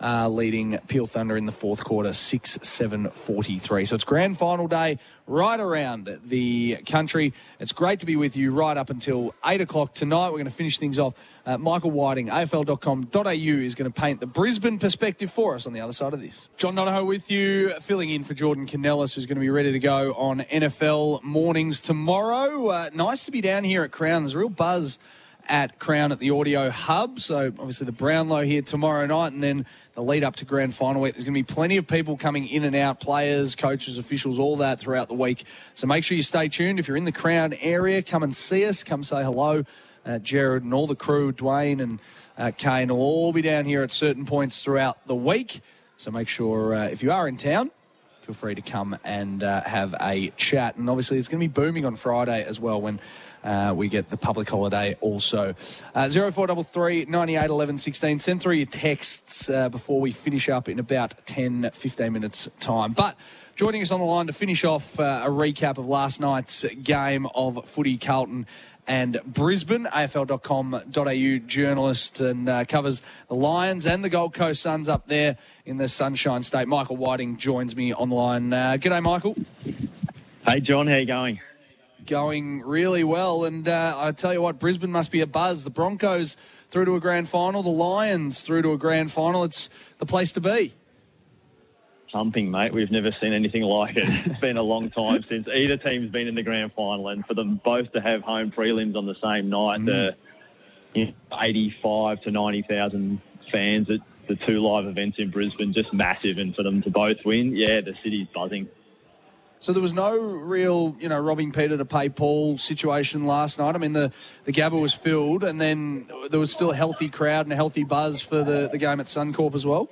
Uh, leading Peel Thunder in the fourth quarter, six seven forty-three. So it's grand final day right around the country. It's great to be with you right up until eight o'clock tonight. We're going to finish things off. Uh, Michael Whiting, A F L dot com dot A U, is going to paint the Brisbane perspective for us on the other side of this. John Donahoe with you, filling in for Jordan Canales, who's going to be ready to go on N F L mornings tomorrow. Uh, nice to be down here at Crown. There's a real buzz at Crown at the Audio Hub. So obviously the Brownlow here tomorrow night, and then the lead up to grand final week. There's going to be plenty of people coming in and out, players, coaches, officials, all that throughout the week. So make sure you stay tuned. If you're in the Crown area, come and see us. Come say hello. Uh, Jared and all the crew, Dwayne and uh, Kane will all be down here at certain points throughout the week. So make sure uh, if you are in town, feel free to come and uh, have a chat. And obviously it's going to be booming on Friday as well when Uh, we get the public holiday also. Uh, oh four three three, nine eight, one one, one six. Send through your texts uh, before we finish up in about ten, fifteen minutes' time. But joining us on the line to finish off uh, a recap of last night's game of footy, Carlton and Brisbane, A F L dot com dot A U journalist, and uh, covers the Lions and the Gold Coast Suns up there in the Sunshine State. Michael Whiting joins me on the line. Uh, g'day, Michael. Hey, John. How you going? Going really well, and uh, I tell you what, Brisbane must be a buzz. The Broncos through to a grand final, the Lions through to a grand final. It's the place to be. Pumping, mate. We've never seen anything like it. It's been a long time since either team's been in the grand final, and for them both to have home prelims on the same night, mm. the you know, eighty-five to ninety thousand fans at the two live events in Brisbane, just massive. And for them to both win, yeah, the city's buzzing. So there was no real, you know, robbing Peter to pay Paul situation last night. I mean, the, the Gabba was filled, and then there was still a healthy crowd and a healthy buzz for the, the game at Suncorp as well.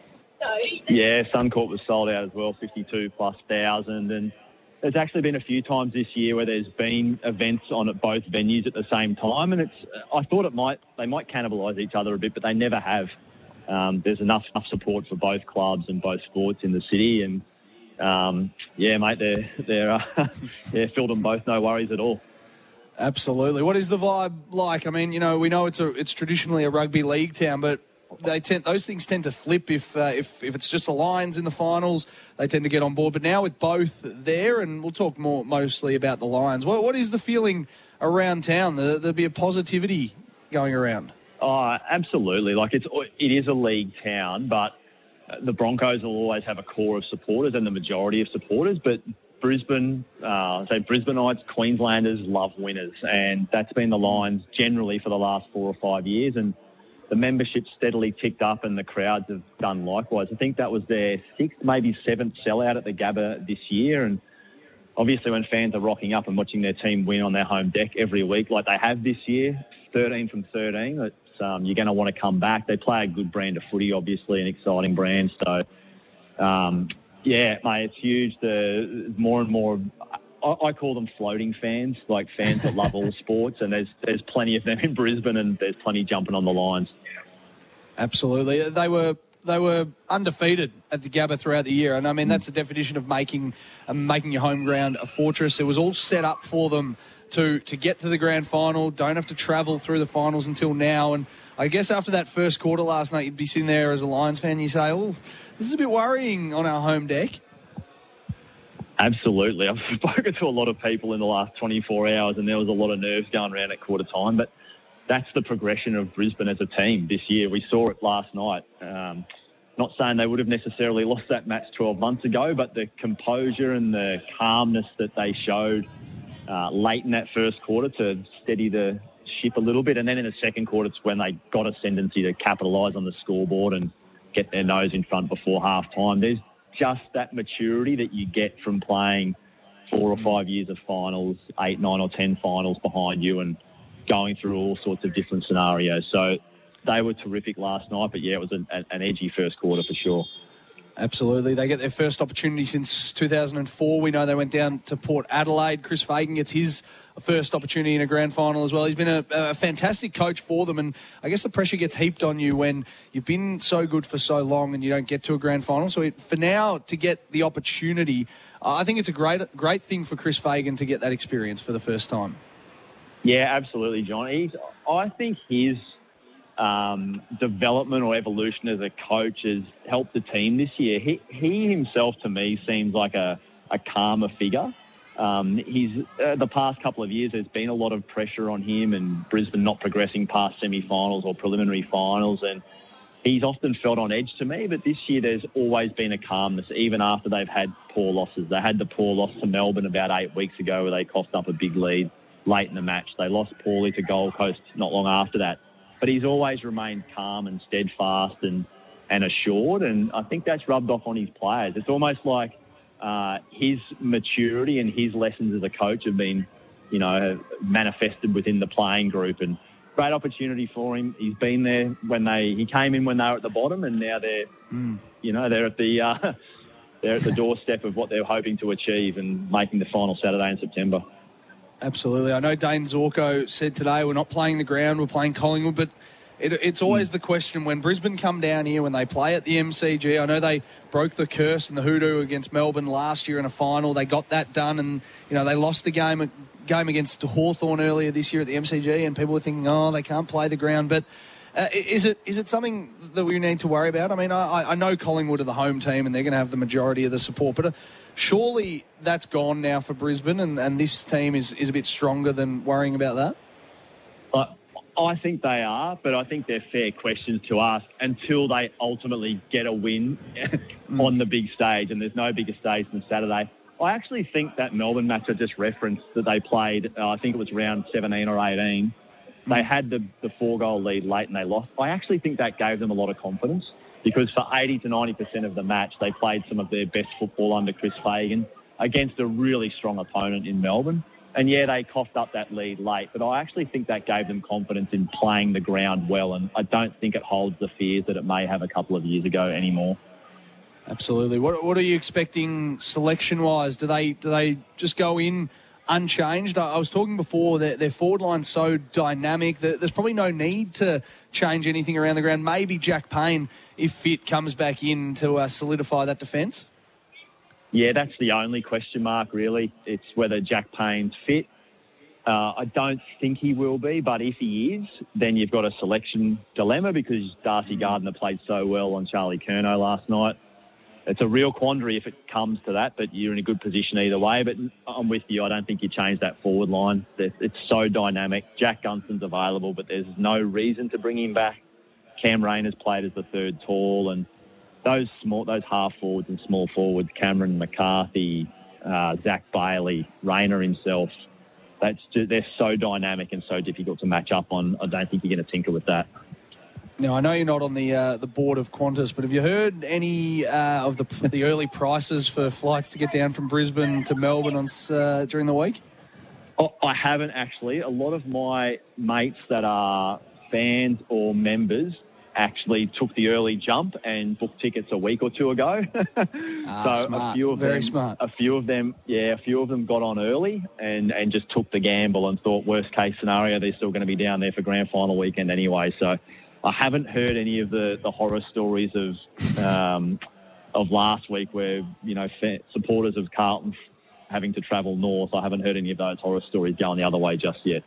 Yeah, Suncorp was sold out as well, fifty-two plus thousand. And there's actually been a few times this year where there's been events on at both venues at the same time, and it's I thought it might they might cannibalise each other a bit, but they never have. Um, there's enough enough support for both clubs and both sports in the city, and um, yeah, mate, they're they're uh, yeah, filled them both, no worries at all. Absolutely. What is the vibe like? I mean, you know, we know it's a it's traditionally a rugby league town, but They tend, those things tend to flip if, uh, if if it's just the Lions in the finals, they tend to get on board. But now with both there, and we'll talk more mostly about the Lions, what, what is the feeling around town? There, there'll be a positivity going around. Oh, absolutely. Like it's, it is a league town, but the Broncos will always have a core of supporters and the majority of supporters. But Brisbane, uh, say Brisbaneites, Queenslanders love winners. And that's been the Lions generally for the last four or five years. And the membership steadily ticked up and the crowds have done likewise. I think that was their sixth, maybe seventh sellout at the Gabba this year. And obviously when fans are rocking up and watching their team win on their home deck every week, like they have this year, thirteen from thirteen, it's, um, you're going to want to come back. They play a good brand of footy, obviously, an exciting brand. So, um, yeah, mate, it's huge. The more and more... I call them floating fans, like fans that love all sports, and there's there's plenty of them in Brisbane, and there's plenty jumping on the lines. Absolutely. They were they were undefeated at the Gabba throughout the year, and I mean, that's the definition of making uh, making your home ground a fortress. It was all set up for them to, to get to the grand final, don't have to travel through the finals until now, and I guess after that first quarter last night, you'd be sitting there as a Lions fan, and you say, oh, this is a bit worrying on our home deck. Absolutely. I've spoken to a lot of people in the last twenty-four hours, and there was a lot of nerves going around at quarter time, but that's the progression of Brisbane as a team this year. We saw it last night. Um, not saying they would have necessarily lost that match twelve months ago, but the composure and the calmness that they showed uh, late in that first quarter to steady the ship a little bit. And then in the second quarter, it's when they got ascendancy to capitalise on the scoreboard and get their nose in front before half-time. There's just that maturity that you get from playing four or five years of finals, eight, nine or ten finals behind you and going through all sorts of different scenarios. So they were terrific last night, but yeah, it was an, an edgy first quarter for sure. Absolutely. They get their first opportunity since two thousand four. We know they went down to Port Adelaide. Chris Fagan gets his first opportunity in a grand final as well. He's been a, a fantastic coach for them, and I guess the pressure gets heaped on you when you've been so good for so long and you don't get to a grand final. So it, for now, to get the opportunity, uh, I think it's a great great thing for Chris Fagan to get that experience for the first time. Yeah, absolutely, John. He's, I think his... Um, development or evolution as a coach has helped the team this year. He, he himself, to me, seems like a, a calmer figure. Um, he's uh, the past couple of years, there's been a lot of pressure on him and Brisbane not progressing past semi-finals or preliminary finals, and he's often felt on edge to me, but this year there's always been a calmness, even after they've had poor losses. They had the poor loss to Melbourne about eight weeks ago where they coughed up a big lead late in the match. They lost poorly to Gold Coast not long after that. But he's always remained calm and steadfast and, and assured, and I think that's rubbed off on his players. It's almost like uh, his maturity and his lessons as a coach have been, you know, manifested within the playing group. And great opportunity for him. He's been there when they he came in when they were at the bottom, and now they're, mm. you know, they're at the uh, they're at the doorstep of what they're hoping to achieve and making the final Saturday in September. Absolutely. I know Dane Zorko said today, we're not playing the ground, we're playing Collingwood, but it, it's always the question when Brisbane come down here, when they play at the M C G. I know they broke the curse and the hoodoo against Melbourne last year in a final. They got that done, and you know they lost the game, game against Hawthorn earlier this year at the M C G, and people were thinking, oh, they can't play the ground. But uh, is it is it something that we need to worry about? I mean, I, I know Collingwood are the home team, and they're going to have the majority of the support, but... Uh, Surely that's gone now for Brisbane, and, and this team is, is a bit stronger than worrying about that? I, I think they are, but I think they're fair questions to ask until they ultimately get a win on the big stage, and there's no bigger stage than Saturday. I actually think that Melbourne match I just referenced that they played, uh, I think it was round seventeen or eighteen, They had the, the four-goal lead late and they lost. I actually think that gave them a lot of confidence because for eighty to ninety percent of the match, they played some of their best football under Chris Fagan against a really strong opponent in Melbourne. And, yeah, they coughed up that lead late, but I actually think that gave them confidence in playing the ground well, and I don't think it holds the fears that it may have a couple of years ago anymore. Absolutely. What what are you expecting selection-wise? Do they do they just go in unchanged? I, I was talking before that their, their forward line's so dynamic that there's probably no need to change anything around the ground. Maybe Jack Payne, if fit, comes back in to uh, solidify that defence. Yeah, that's the only question mark, really. It's whether Jack Payne's fit. Uh, I don't think he will be, but if he is, then you've got a selection dilemma because Darcy Gardner played so well on Charlie Curnow last night. It's a real quandary if it comes to that, but you're in a good position either way. But I'm with you. I don't think you change that forward line. It's so dynamic. Jack Gunston's available, but there's no reason to bring him back. Cam Rayner's played as the third tall, and those small, those half forwards and small forwards, Cameron McCarthy, uh, Zach Bailey, Rayner himself, that's just, they're so dynamic and so difficult to match up on. I don't think you're going to tinker with that. Now, I know you're not on the uh, the board of Qantas, but have you heard any uh, of the the early prices for flights to get down from Brisbane to Melbourne on uh, during the week? Oh, I haven't, actually. A lot of my mates that are fans or members actually took the early jump and booked tickets a week or two ago. ah, so smart. a few of Very them, smart. a few of them, yeah, a few of them got on early and, and just took the gamble and thought worst case scenario, they're still going to be down there for grand final weekend anyway. So I haven't heard any of the, the horror stories of, um, of last week where, you know, supporters of Carlton having to travel north. I haven't heard any of those horror stories going the other way just yet.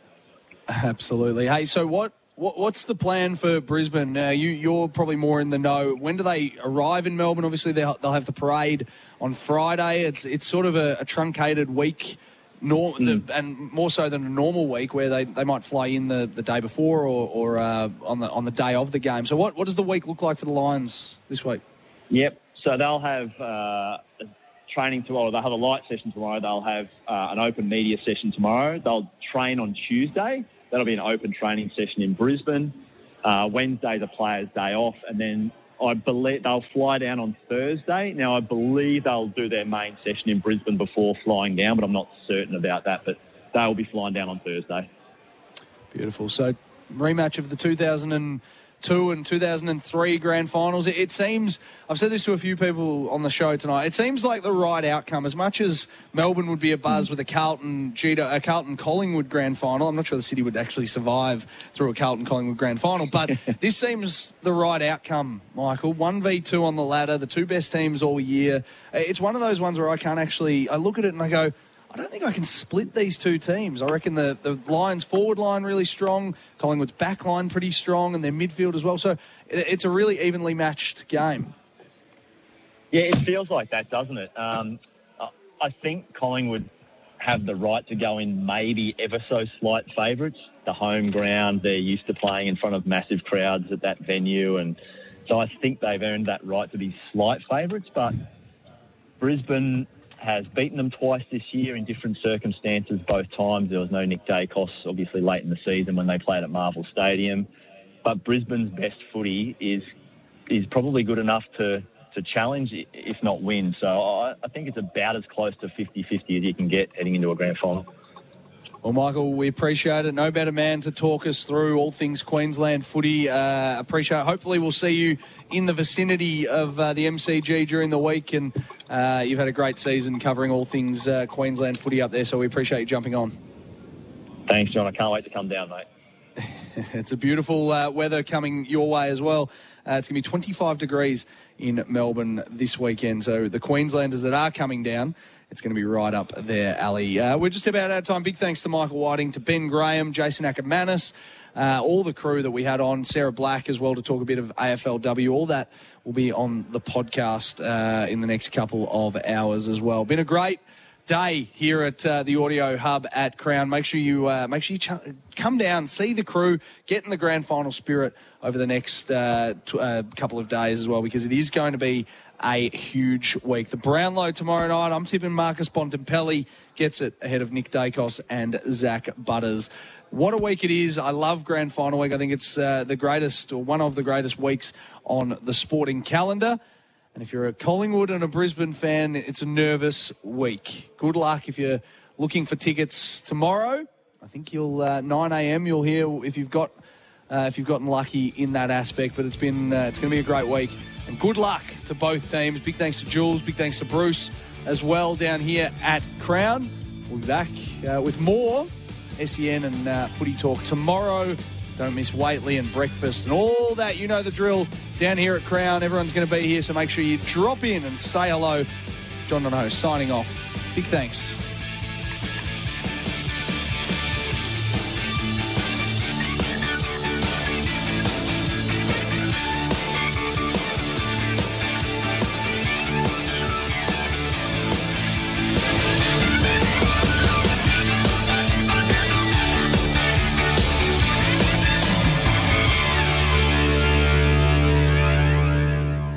Absolutely. Hey, so what, What's the plan for Brisbane? Uh, you, you're probably more in the know. When do they arrive in Melbourne? Obviously, they'll, they'll have the parade on Friday. It's it's sort of a, a truncated week, nor, mm. the, and more so than a normal week where they, they might fly in the, the day before or, or uh, on the on the day of the game. So what, what does the week look like for the Lions this week? Yep. So they'll have uh, a training tomorrow. They'll have a light session tomorrow. They'll have uh, an open media session tomorrow. They'll train on Tuesday. That'll be an open training session in Brisbane. Uh, Wednesday's a player's day off, and then I believe they'll fly down on Thursday. Now, I believe they'll do their main session in Brisbane before flying down, but I'm not certain about that, but they'll be flying down on Thursday. Beautiful. So, rematch of the two thousand two and two thousand three grand finals. It, it seems, I've said this to a few people on the show tonight, it seems like the right outcome. As much as Melbourne would be abuzz mm. with a Carlton a Carlton Collingwood grand final, I'm not sure the city would actually survive through a Carlton Collingwood grand final, but this seems the right outcome, Michael. one v two on the ladder, the two best teams all year. It's one of those ones where I can't actually, I look at it and I go, I don't think I can split these two teams. I reckon the, the Lions' forward line really strong, Collingwood's back line pretty strong, and their midfield as well. So it's a really evenly matched game. Yeah, it feels like that, doesn't it? Um, I think Collingwood have the right to go in maybe ever so slight favourites. The home ground, they're used to playing in front of massive crowds at that venue, and so I think they've earned that right to be slight favourites. But Brisbane has beaten them twice this year in different circumstances. Both times there was no Nick Daicos, obviously late in the season when they played at Marvel Stadium. But Brisbane's best footy is is probably good enough to, to challenge, if not win. So I, I think it's about as close to fifty-fifty as you can get heading into a grand final. Well, Michael, we appreciate it. No better man to talk us through all things Queensland footy. Uh, appreciate it. Hopefully we'll see you in the vicinity of uh, the M C G during the week. And uh, you've had a great season covering all things uh, Queensland footy up there, so we appreciate you jumping on. Thanks, John. I can't wait to come down, mate. It's a beautiful uh, weather coming your way as well. Uh, it's going to be twenty-five degrees in Melbourne this weekend. So the Queenslanders that are coming down, it's going to be right up there, Ali. Uh, we're just about out of time. Big thanks to Michael Whiting, to Ben Graham, Jason Akermanis, uh, all the crew that we had on, Sarah Black as well to talk a bit of A F L W. All that will be on the podcast uh, in the next couple of hours as well. Been a great day here at uh, the Audio Hub at Crown. Make sure you uh, make sure you ch- come down, see the crew, get in the grand final spirit over the next uh, t- uh, couple of days as well, because it is going to be a huge week. The Brownlow tomorrow night. I'm tipping Marcus Bontempelli gets it ahead of Nick Daicos and Zach Butters. What a week it is. I love grand final week. I think it's uh, the greatest, or one of the greatest weeks on the sporting calendar. And if you're a Collingwood and a Brisbane fan, it's a nervous week. Good luck if you're looking for tickets tomorrow. I think you'll uh, nine a.m. you'll hear if you've got uh, if you've gotten lucky in that aspect. But it's been uh, it's going to be a great week. And good luck to both teams. Big thanks to Jules. Big thanks to Bruce as well down here at Crown. We'll be back uh, with more S E N and uh, footy talk tomorrow. Don't miss Waitley and breakfast and all that. You know the drill down here at Crown. Everyone's going to be here, so make sure you drop in and say hello. John Donahoe signing off. Big thanks.